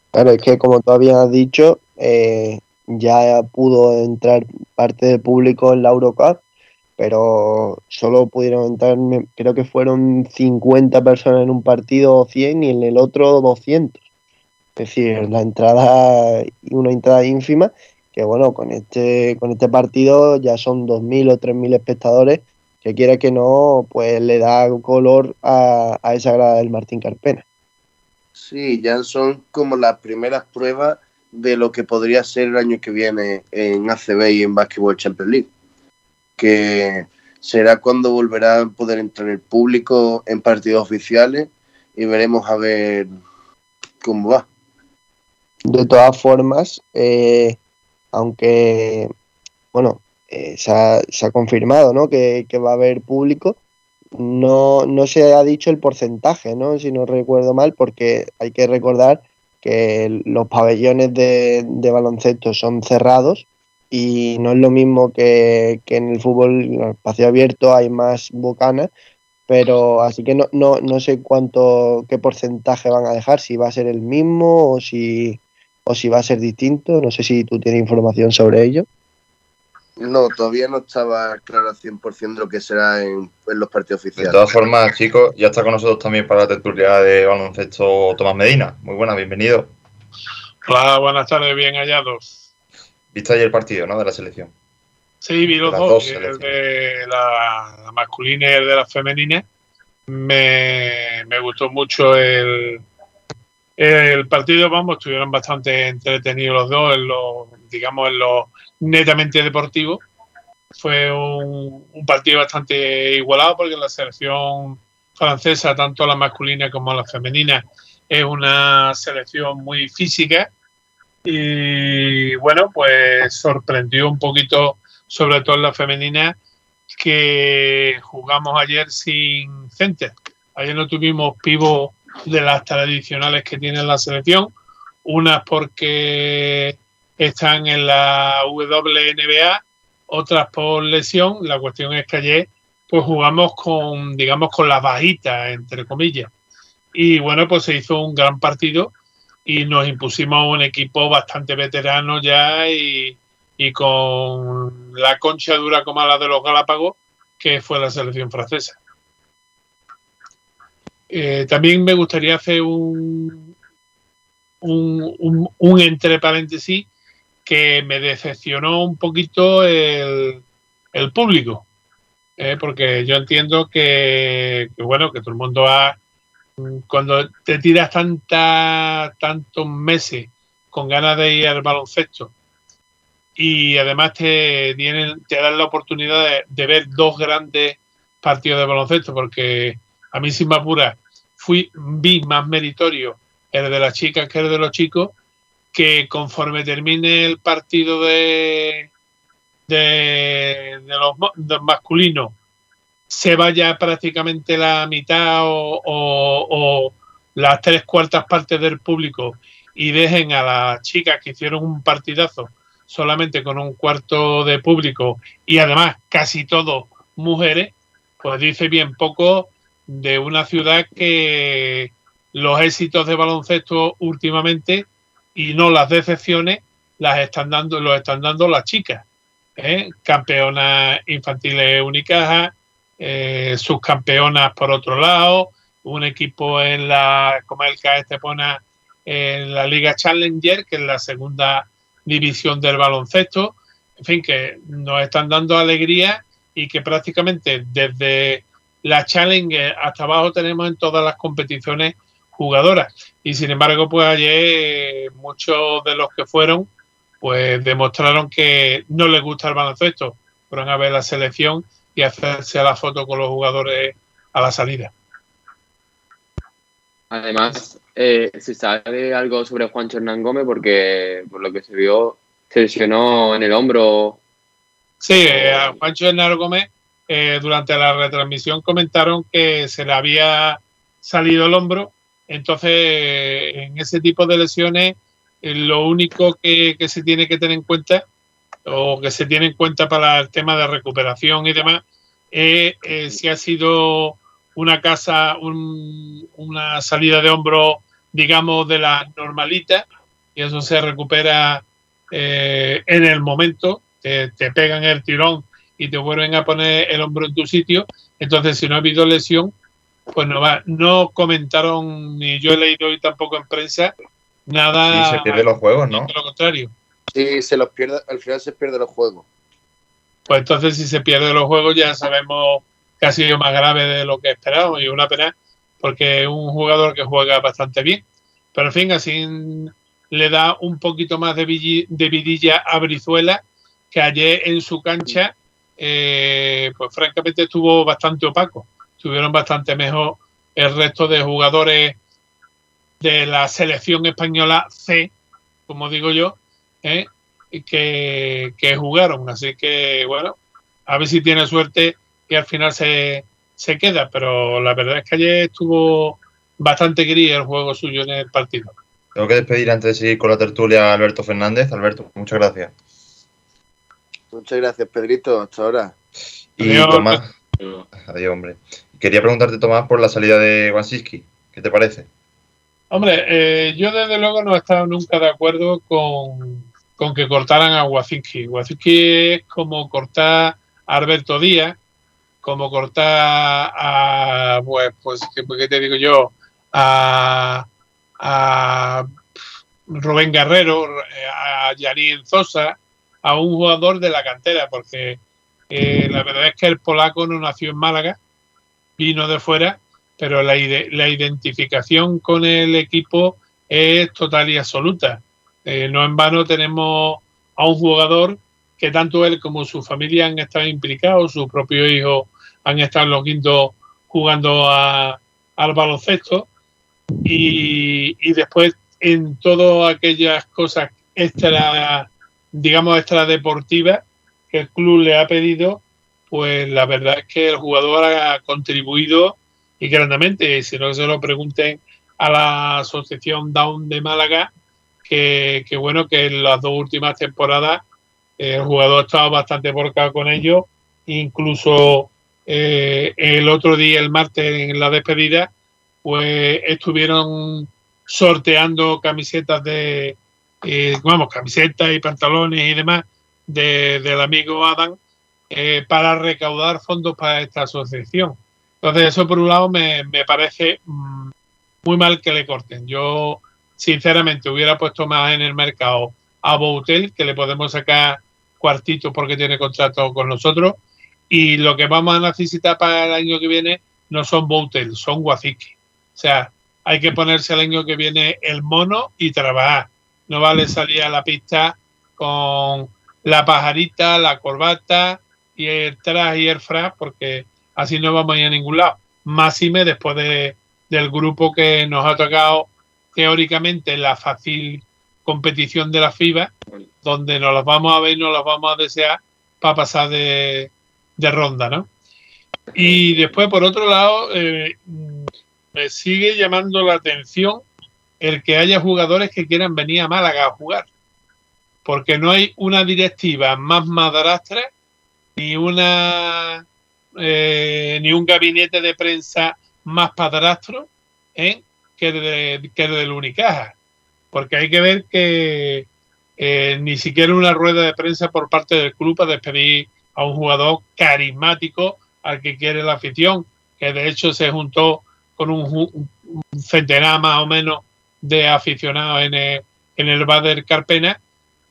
Claro, es que como tú habías dicho, ya pudo entrar parte del público en la Eurocup, pero solo pudieron entrar, creo que fueron 50 personas en un partido o 100, y en el otro 200. Es decir, la entrada, una entrada ínfima, que bueno, con este partido ya son 2.000 o 3.000 espectadores, que quiera que no, pues le da color a esa grada del Martín Carpena. Sí, ya son como las primeras pruebas de lo que podría ser el año que viene en ACB y en Basketball Champions League, que será cuando volverá a poder entrar el público en partidos oficiales y veremos a ver cómo va. De todas formas, aunque bueno, se ha confirmado, ¿no?, que va a haber público, no se ha dicho el porcentaje, ¿no?, si no recuerdo mal, porque hay que recordar que los pabellones de baloncesto son cerrados y no es lo mismo que en el fútbol, en el espacio abierto hay más bocanas, pero así que no sé qué porcentaje van a dejar, si va a ser el mismo o si va a ser distinto. No sé si tú tienes información sobre ello. No, todavía no estaba claro al 100% de lo que será en los partidos oficiales. De todas formas, chicos, ya está con nosotros también para la tertulia de baloncesto Tomás Medina. Muy buenas, bienvenido. Hola, buenas tardes, bien hallados. ¿Viste ayer el partido, no?, de la selección. Sí, vi los dos, el de la masculina y el de la femenina. Me gustó mucho el partido, vamos, estuvieron bastante entretenidos los dos, en lo netamente deportivo. Fue un partido bastante igualado, porque la selección francesa, tanto la masculina como la femenina, es una selección muy física y bueno, pues sorprendió un poquito, sobre todo en la femenina, que jugamos ayer sin center. Ayer no tuvimos pivot de las tradicionales que tiene la selección, unas porque están en la WNBA, otras por lesión. La cuestión es que ayer pues jugamos con las bajitas, entre comillas, y bueno, pues se hizo un gran partido y nos impusimos un equipo bastante veterano ya y con la concha dura como la de los Galápagos, que fue la selección francesa. También me gustaría hacer un entre paréntesis, que me decepcionó un poquito el público, porque yo entiendo que bueno, que todo el mundo cuando te tiras tantos meses con ganas de ir al baloncesto y además te dan la oportunidad de ver dos grandes partidos de baloncesto, porque a mí, sin me apura, vi más meritorio el de las chicas que el de los chicos, que conforme termine el partido de los masculinos se vaya prácticamente la mitad o las 3/4 partes del público y dejen a las chicas, que hicieron un partidazo, solamente con 1/4 de público y además casi todo mujeres, pues dice bien poco de una ciudad que los éxitos de baloncesto últimamente, y no las decepciones, los están dando las chicas, campeonas infantiles Unicaja, subcampeonas por otro lado, un equipo como el que Estepona, en la Liga Challenger, que es la segunda división del baloncesto. En fin, que nos están dando alegría y que prácticamente desde la Challenger hasta abajo tenemos en todas las competiciones jugadoras, y sin embargo pues ayer muchos de los que fueron pues demostraron que no les gusta el baloncesto, fueron a ver la selección y hacerse la foto con los jugadores a la salida. Además, se sabe algo sobre Juancho Hernán Gómez, porque por lo que se vio se lesionó en el hombro. Sí, a Juancho Hernán Gómez durante la retransmisión comentaron que se le había salido el hombro. Entonces, en ese tipo de lesiones, lo único que se tiene que tener en cuenta, o que se tiene en cuenta para el tema de recuperación y demás, es si ha sido una salida de hombro, digamos, de la normalita, y eso se recupera en el momento. Te pegan el tirón y te vuelven a poner el hombro en tu sitio. Entonces, si no ha habido lesión, pues no comentaron, ni yo he leído hoy tampoco en prensa, nada. Y se pierde los juegos, ¿no? Lo contrario. Sí, se los pierde, al final se pierde los juegos. Pues entonces, si se pierde los juegos, ya sabemos que ha sido más grave de lo que esperábamos, y una pena, porque es un jugador que juega bastante bien. Pero en fin, así le da un poquito más de vidilla a Brizuela, que ayer en su cancha, pues francamente estuvo bastante opaco. Estuvieron bastante mejor el resto de jugadores de la selección española C, como digo yo, que jugaron. Así que, bueno, a ver si tiene suerte y al final se queda. Pero la verdad es que ayer estuvo bastante gris el juego suyo en el partido. Tengo que despedir antes de seguir con la tertulia a Alberto Fernández. Alberto, muchas gracias. Muchas gracias, Pedrito. Hasta ahora. Y adiós, Tomás. Adiós, hombre. Quería preguntarte, Tomás, por la salida de Wansizki. ¿Qué te parece? Hombre, yo desde luego no he estado nunca de acuerdo con que cortaran a Wansizki. Wansizki es como cortar a Alberto Díaz, como cortar a, ¿qué te digo yo? A Rubén Guerrero, a Yannick Zosa, a un jugador de la cantera, porque la verdad es que el polaco no nació en Málaga, vino de fuera, pero la identificación con el equipo es total y absoluta. No en vano tenemos a un jugador que tanto él como su familia han estado implicados, su propio hijo han estado en los quintos jugando al baloncesto, y después en todas aquellas cosas extradeportivas que el club le ha pedido, pues la verdad es que el jugador ha contribuido y grandemente. Si no, se lo pregunten a la Asociación Down de Málaga, que bueno, que en las dos últimas temporadas el jugador ha estado bastante volcado con ellos. Incluso el otro día, el martes, en la despedida, pues estuvieron sorteando camisetas de camisetas y pantalones y demás del amigo Adam, para recaudar fondos para esta asociación. Entonces, eso por un lado me parece muy mal que le corten. Yo, sinceramente, hubiera puesto más en el mercado a Boutel, que le podemos sacar cuartitos porque tiene contrato con nosotros, y lo que vamos a necesitar para el año que viene no son Boutel, son Wansizki. O sea, hay que ponerse el año que viene el mono y trabajar. No vale salir a la pista con la pajarita, la corbata y el traje y el frac, porque así no vamos a ir a ningún lado. Máxime después del grupo que nos ha tocado teóricamente la fácil competición de la FIBA, donde nos las vamos a ver y nos las vamos a desear para pasar de ronda, ¿no? Y después, por otro lado, me sigue llamando la atención el que haya jugadores que quieran venir a Málaga a jugar, porque no hay una directiva más madrastra ni un gabinete de prensa más padrastro que del Unicaja, porque hay que ver que ni siquiera una rueda de prensa por parte del club para despedir a un jugador carismático al que quiere la afición, que de hecho se juntó con un centenar más o menos de aficionados en el bar del Carpena,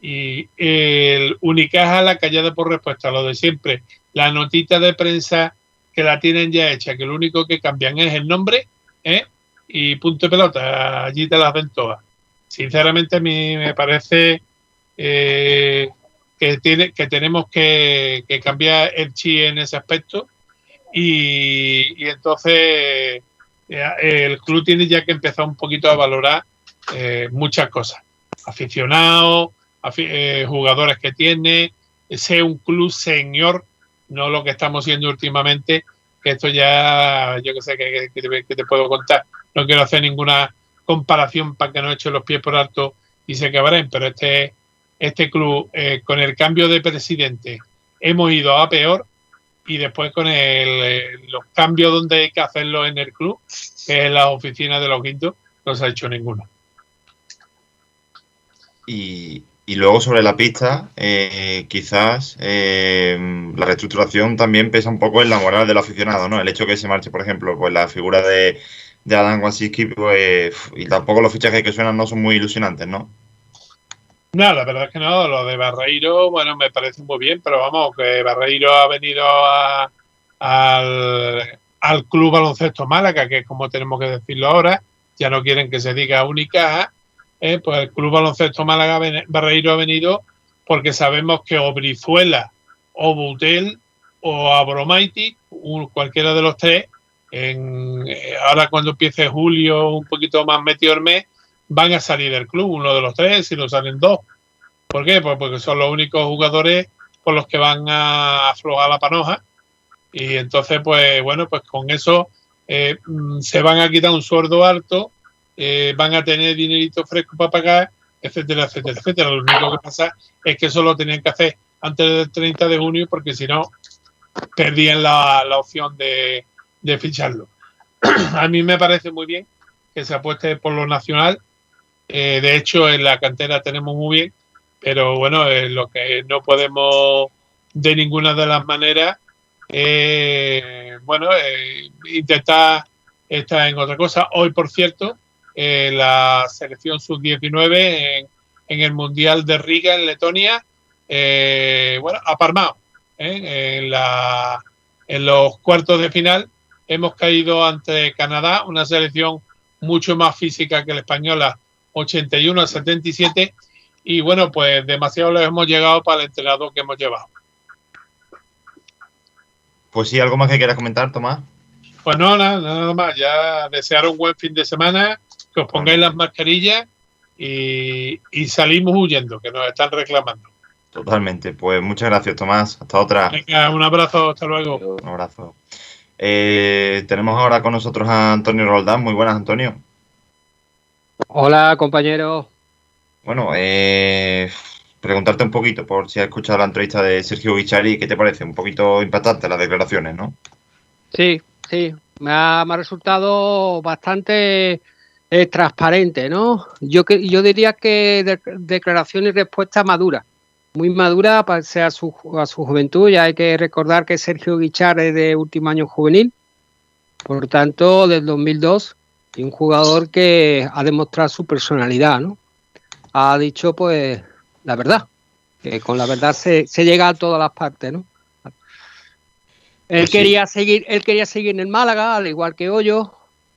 y el Unicaja la callada por respuesta, lo de siempre, la notita de prensa que la tienen ya hecha, que lo único que cambian es el nombre, y punto y pelota, allí te las ven todas. Sinceramente, a mí me parece que tenemos que cambiar el chi en ese aspecto, y entonces el club tiene ya que empezar un poquito a valorar muchas cosas, aficionados, jugadores que tiene, sea un club señor, no lo que estamos siendo últimamente, que esto ya, yo que sé, que te puedo contar, no quiero hacer ninguna comparación para que no echen los pies por alto y se acabarán, pero este club, con el cambio de presidente, hemos ido a peor, y después con los cambios donde hay que hacerlo en el club, que en las oficinas de los quintos, no se ha hecho ninguno. Y luego sobre la pista, quizás la reestructuración también pesa un poco en la moral del aficionado, ¿no? El hecho que se marche, por ejemplo, pues la figura de de Adam Wasilski, pues, y tampoco los fichajes que suenan no son muy ilusionantes, ¿no? No, la verdad es que no. Lo de Barreiro, bueno, me parece muy bien, pero vamos, que Barreiro ha venido al Club Baloncesto Málaga, que es como tenemos que decirlo ahora, ya no quieren que se diga Unicaja, pues el Club Baloncesto Málaga, Barreiro ha venido porque sabemos que o Brizuela, o Butel, o Abromaiti, cualquiera de los tres, ahora cuando empiece julio, un poquito más metido el mes, van a salir del club, uno de los tres, si no salen dos. ¿Por qué? Pues porque son los únicos jugadores por los que van a aflojar la panoja. Y entonces, pues bueno, pues con eso se van a quitar un sueldo alto, van a tener dinerito fresco para pagar, etcétera, etcétera, etcétera. Lo único que pasa es que eso lo tenían que hacer antes del 30 de junio, porque si no, perdían la opción de ficharlo. A mí me parece muy bien que se apueste por lo nacional. De hecho, en la cantera tenemos muy bien, pero bueno, lo que no podemos de ninguna de las maneras, intentar estar en otra cosa. Hoy, por cierto, la selección sub-19 en el Mundial de Riga, en Letonia, ha palmado. En los cuartos de final hemos caído ante Canadá, una selección mucho más física que la española, 81-77, y bueno, pues demasiado lo hemos llegado para el entrenador que hemos llevado. Pues sí, ¿algo más que quieras comentar, Tomás? Pues no, nada más, ya desearos un buen fin de semana, que os pongáis las mascarillas y salimos huyendo, que nos están reclamando. Totalmente, pues muchas gracias, Tomás, hasta otra. Venga, un abrazo, hasta luego. Un abrazo. Tenemos ahora con nosotros a Antonio Roldán. Muy buenas, Antonio. Hola, compañeros. Bueno, preguntarte un poquito por si has escuchado la entrevista de Sergio Guichard y qué te parece. Un poquito impactante las declaraciones, ¿no? Sí, me ha resultado bastante transparente, ¿no? Yo diría que declaración y respuesta madura. Muy madura, pese a su juventud. Ya hay que recordar que Sergio Guichard es de último año juvenil, por tanto, del 2002, y un jugador que ha demostrado su personalidad, ¿no? Ha dicho, pues, la verdad, que con la verdad se llega a todas las partes, ¿no? Él quería seguir en el Málaga, al igual que Hoyos,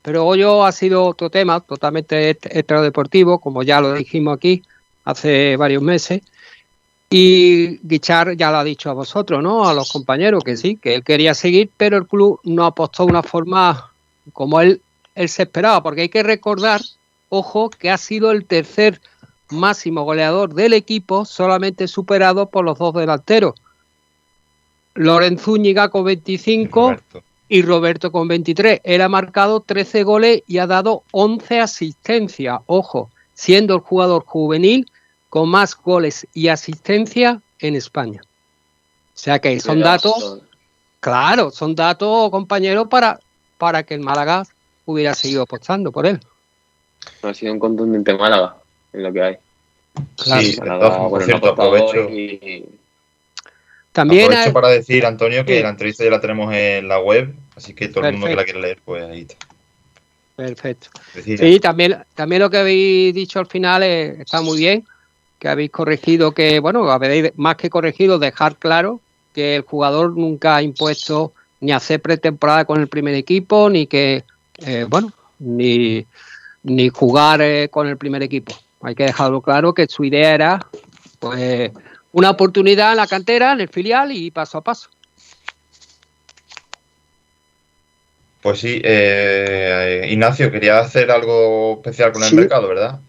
pero Hoyos ha sido otro tema, totalmente extradeportivo, como ya lo dijimos aquí hace varios meses. Y Guichard ya lo ha dicho a vosotros, ¿no? A los compañeros, que sí, que él quería seguir, pero el club no apostó de una forma como él se esperaba, porque hay que recordar, ojo, que ha sido el tercer máximo goleador del equipo, solamente superado por los dos delanteros, Lorenzo Úñiga con 25 y Roberto con 23. Él ha marcado 13 goles y ha dado 11 asistencias, ojo, siendo el jugador juvenil con más goles y asistencia en España. O sea que son datos, claro, son datos, compañeros, para que el Málaga hubiera seguido apostando por él. Ha sido un contundente Málaga en lo que hay. Claro. Sí, Málaga, por cierto, aprovecho. También aprovecho para decir, Antonio, que la entrevista ya la tenemos en la web, así que todo el mundo que la quiera leer, pues ahí está. Perfecto. Sí, también lo que habéis dicho al final está muy bien, que habéis corregido, que bueno, habéis más que corregido, dejar claro que el jugador nunca ha impuesto ni hacer pretemporada con el primer equipo, ni que ni jugar con el primer equipo. Hay que dejarlo claro que su idea era, pues, una oportunidad en la cantera, en el filial y paso a paso. Pues sí, Ignacio, quería hacer algo especial con el mercado, ¿verdad?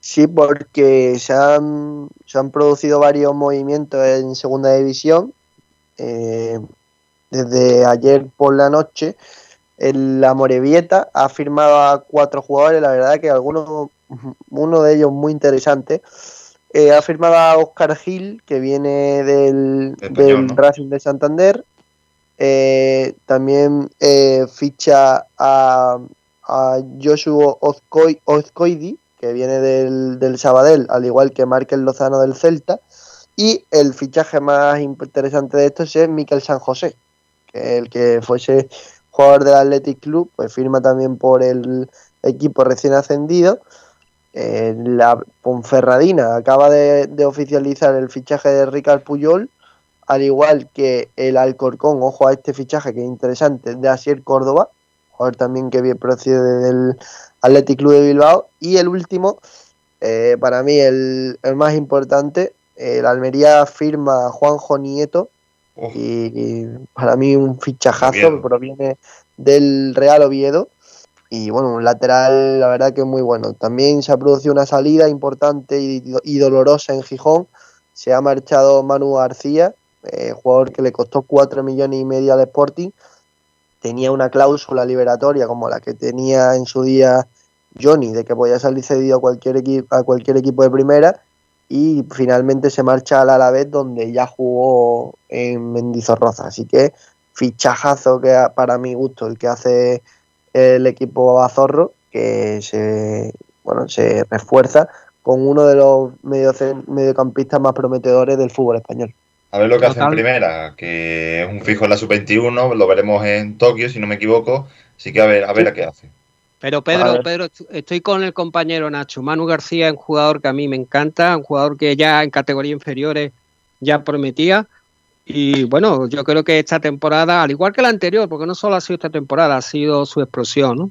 Sí, porque se han producido varios movimientos en segunda división. Desde ayer por la noche, la Morevieta ha firmado a 4 jugadores, la verdad que uno de ellos muy interesante. Ha firmado a Óscar Gil, que viene del ¿no? Racing de Santander. También ficha a Joshua Ozcoidi, que viene del Sabadell, al igual que Márquez Lozano del Celta, y el fichaje más interesante de estos es Miquel San José, que el que fuese jugador del Athletic Club, pues firma también por el equipo recién ascendido. La Ponferradina acaba de oficializar el fichaje de Ricard Puyol, al igual que el Alcorcón, ojo a este fichaje que es interesante, de Asier Córdoba, jugador también que procede del Athletic Club de Bilbao. Y el último, para mí el más importante, el Almería firma a Juanjo Nieto, y para mí un fichajazo que proviene del Real Oviedo. Y bueno, un lateral, la verdad que es muy bueno. También se ha producido una salida importante y dolorosa en Gijón. Se ha marchado Manu García, jugador que le costó 4 millones y medio al Sporting. Tenía una cláusula liberatoria como la que tenía en su día Johnny, de que podía salir cedido a cualquier equipo de primera. Y finalmente se marcha al Alavés, donde ya jugó en Mendizorroza. Así que fichajazo que para mi gusto el que hace el equipo Bazorro, que se refuerza con uno de los mediocampistas más prometedores del fútbol español. A ver lo que hace en primera, que es un fijo en la sub-21, lo veremos en Tokio, si no me equivoco, así que a ver qué hace. Pero Pedro, estoy con el compañero Nacho. Manu García es un jugador que a mí me encanta, un jugador que ya en categorías inferiores ya prometía. Y bueno, yo creo que esta temporada, al igual que la anterior, porque no solo ha sido esta temporada, ha sido su explosión, ¿no?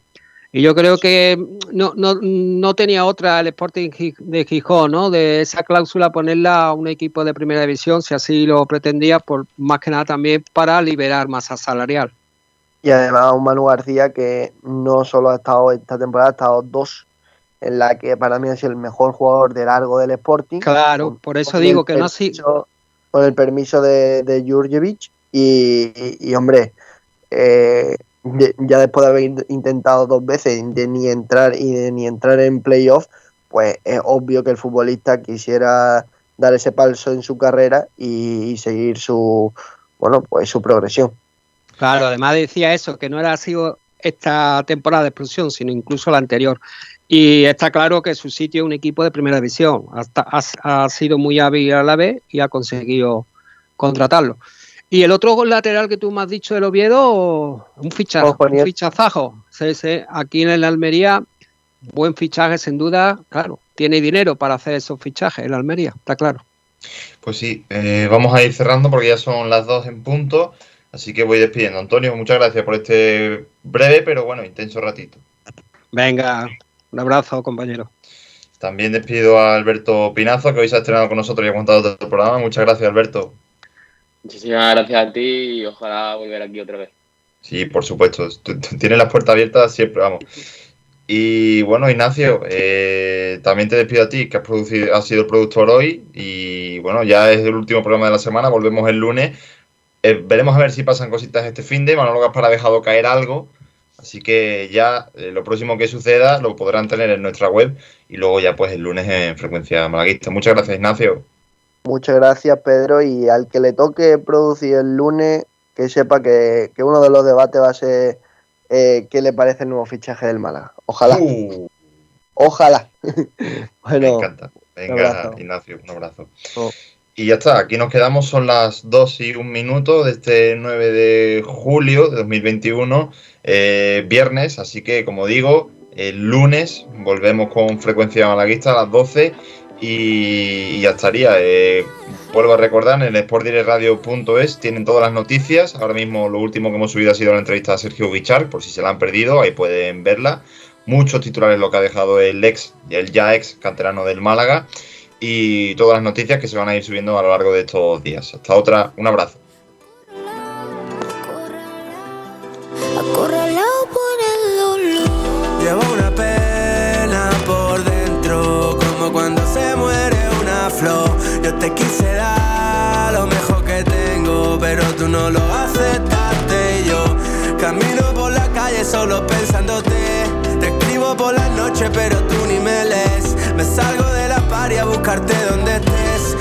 Y yo creo que no tenía otra el Sporting de Gijón, ¿no? De esa cláusula ponerla a un equipo de primera división, si así lo pretendía, por más que nada también para liberar masa salarial. Y además un Manu García que no solo ha estado esta temporada, ha estado dos, en la que para mí ha sido el mejor jugador de largo del Sporting. Claro, por eso digo que no ha sido... con el permiso de Jurjevic y hombre, ya después de haber intentado dos veces ni entrar en playoff, pues es obvio que el futbolista quisiera dar ese paso en su carrera y seguir su progresión. Claro, además decía eso, que no era sido esta temporada de explosión, sino incluso la anterior. Y está claro que su sitio es un equipo de primera división. Ha sido muy hábil a la vez y ha conseguido contratarlo. Y el otro lateral que tú me has dicho del Oviedo, un fichazajo. Aquí en el Almería, buen fichaje sin duda. Claro, tiene dinero para hacer esos fichajes el Almería, está claro. Pues sí, vamos a ir cerrando porque ya son las 2 en punto. Así que voy despidiendo. Antonio, muchas gracias por este breve pero bueno intenso ratito. Venga, un abrazo, compañero. También despido a Alberto Pinazo, que hoy se ha estrenado con nosotros y ha contado todo el programa. Muchas gracias, Alberto. Muchísimas gracias a ti y ojalá volver aquí otra vez. Sí, por supuesto. Tú tienes las puertas abiertas siempre, vamos. Y bueno, Ignacio, también te despido a ti, que has sido el productor hoy. Y bueno, ya es el último programa de la semana, volvemos el lunes. Veremos a ver si pasan cositas este finde. Manolo Gaspar ha dejado caer algo. Así que ya lo próximo que suceda lo podrán tener en nuestra web y luego ya pues el lunes en Frecuencia Malaguista. Muchas gracias, Ignacio. Muchas gracias, Pedro. Y al que le toque producir el lunes, que sepa que uno de los debates va a ser qué le parece el nuevo fichaje del Málaga. Ojalá. Ojalá. Bueno, me encanta. Venga, un Ignacio, un abrazo. Oh. Y ya está, aquí nos quedamos, son las 2:01 de este 9 de julio de 2021, viernes, así que como digo, el lunes volvemos con Frecuencia Malaguista a las 12 y ya estaría. Vuelvo a recordar, en sportdirectradio.es tienen todas las noticias. Ahora mismo lo último que hemos subido ha sido la entrevista a Sergio Guichard, por si se la han perdido, ahí pueden verla. Muchos titulares lo que ha dejado el ya ex canterano del Málaga. Y todas las noticias que se van a ir subiendo a lo largo de estos días. Hasta otra, un abrazo. Acorralado por el dolor. Llevo una pena por dentro, como cuando se muere una flor. Yo te quise dar lo mejor que tengo, pero tú no lo aceptaste. Y yo camino por la calle solo pensándote. Te escribo por las noches, pero tú ni me lees. Me salgo de la party a buscarte donde estés.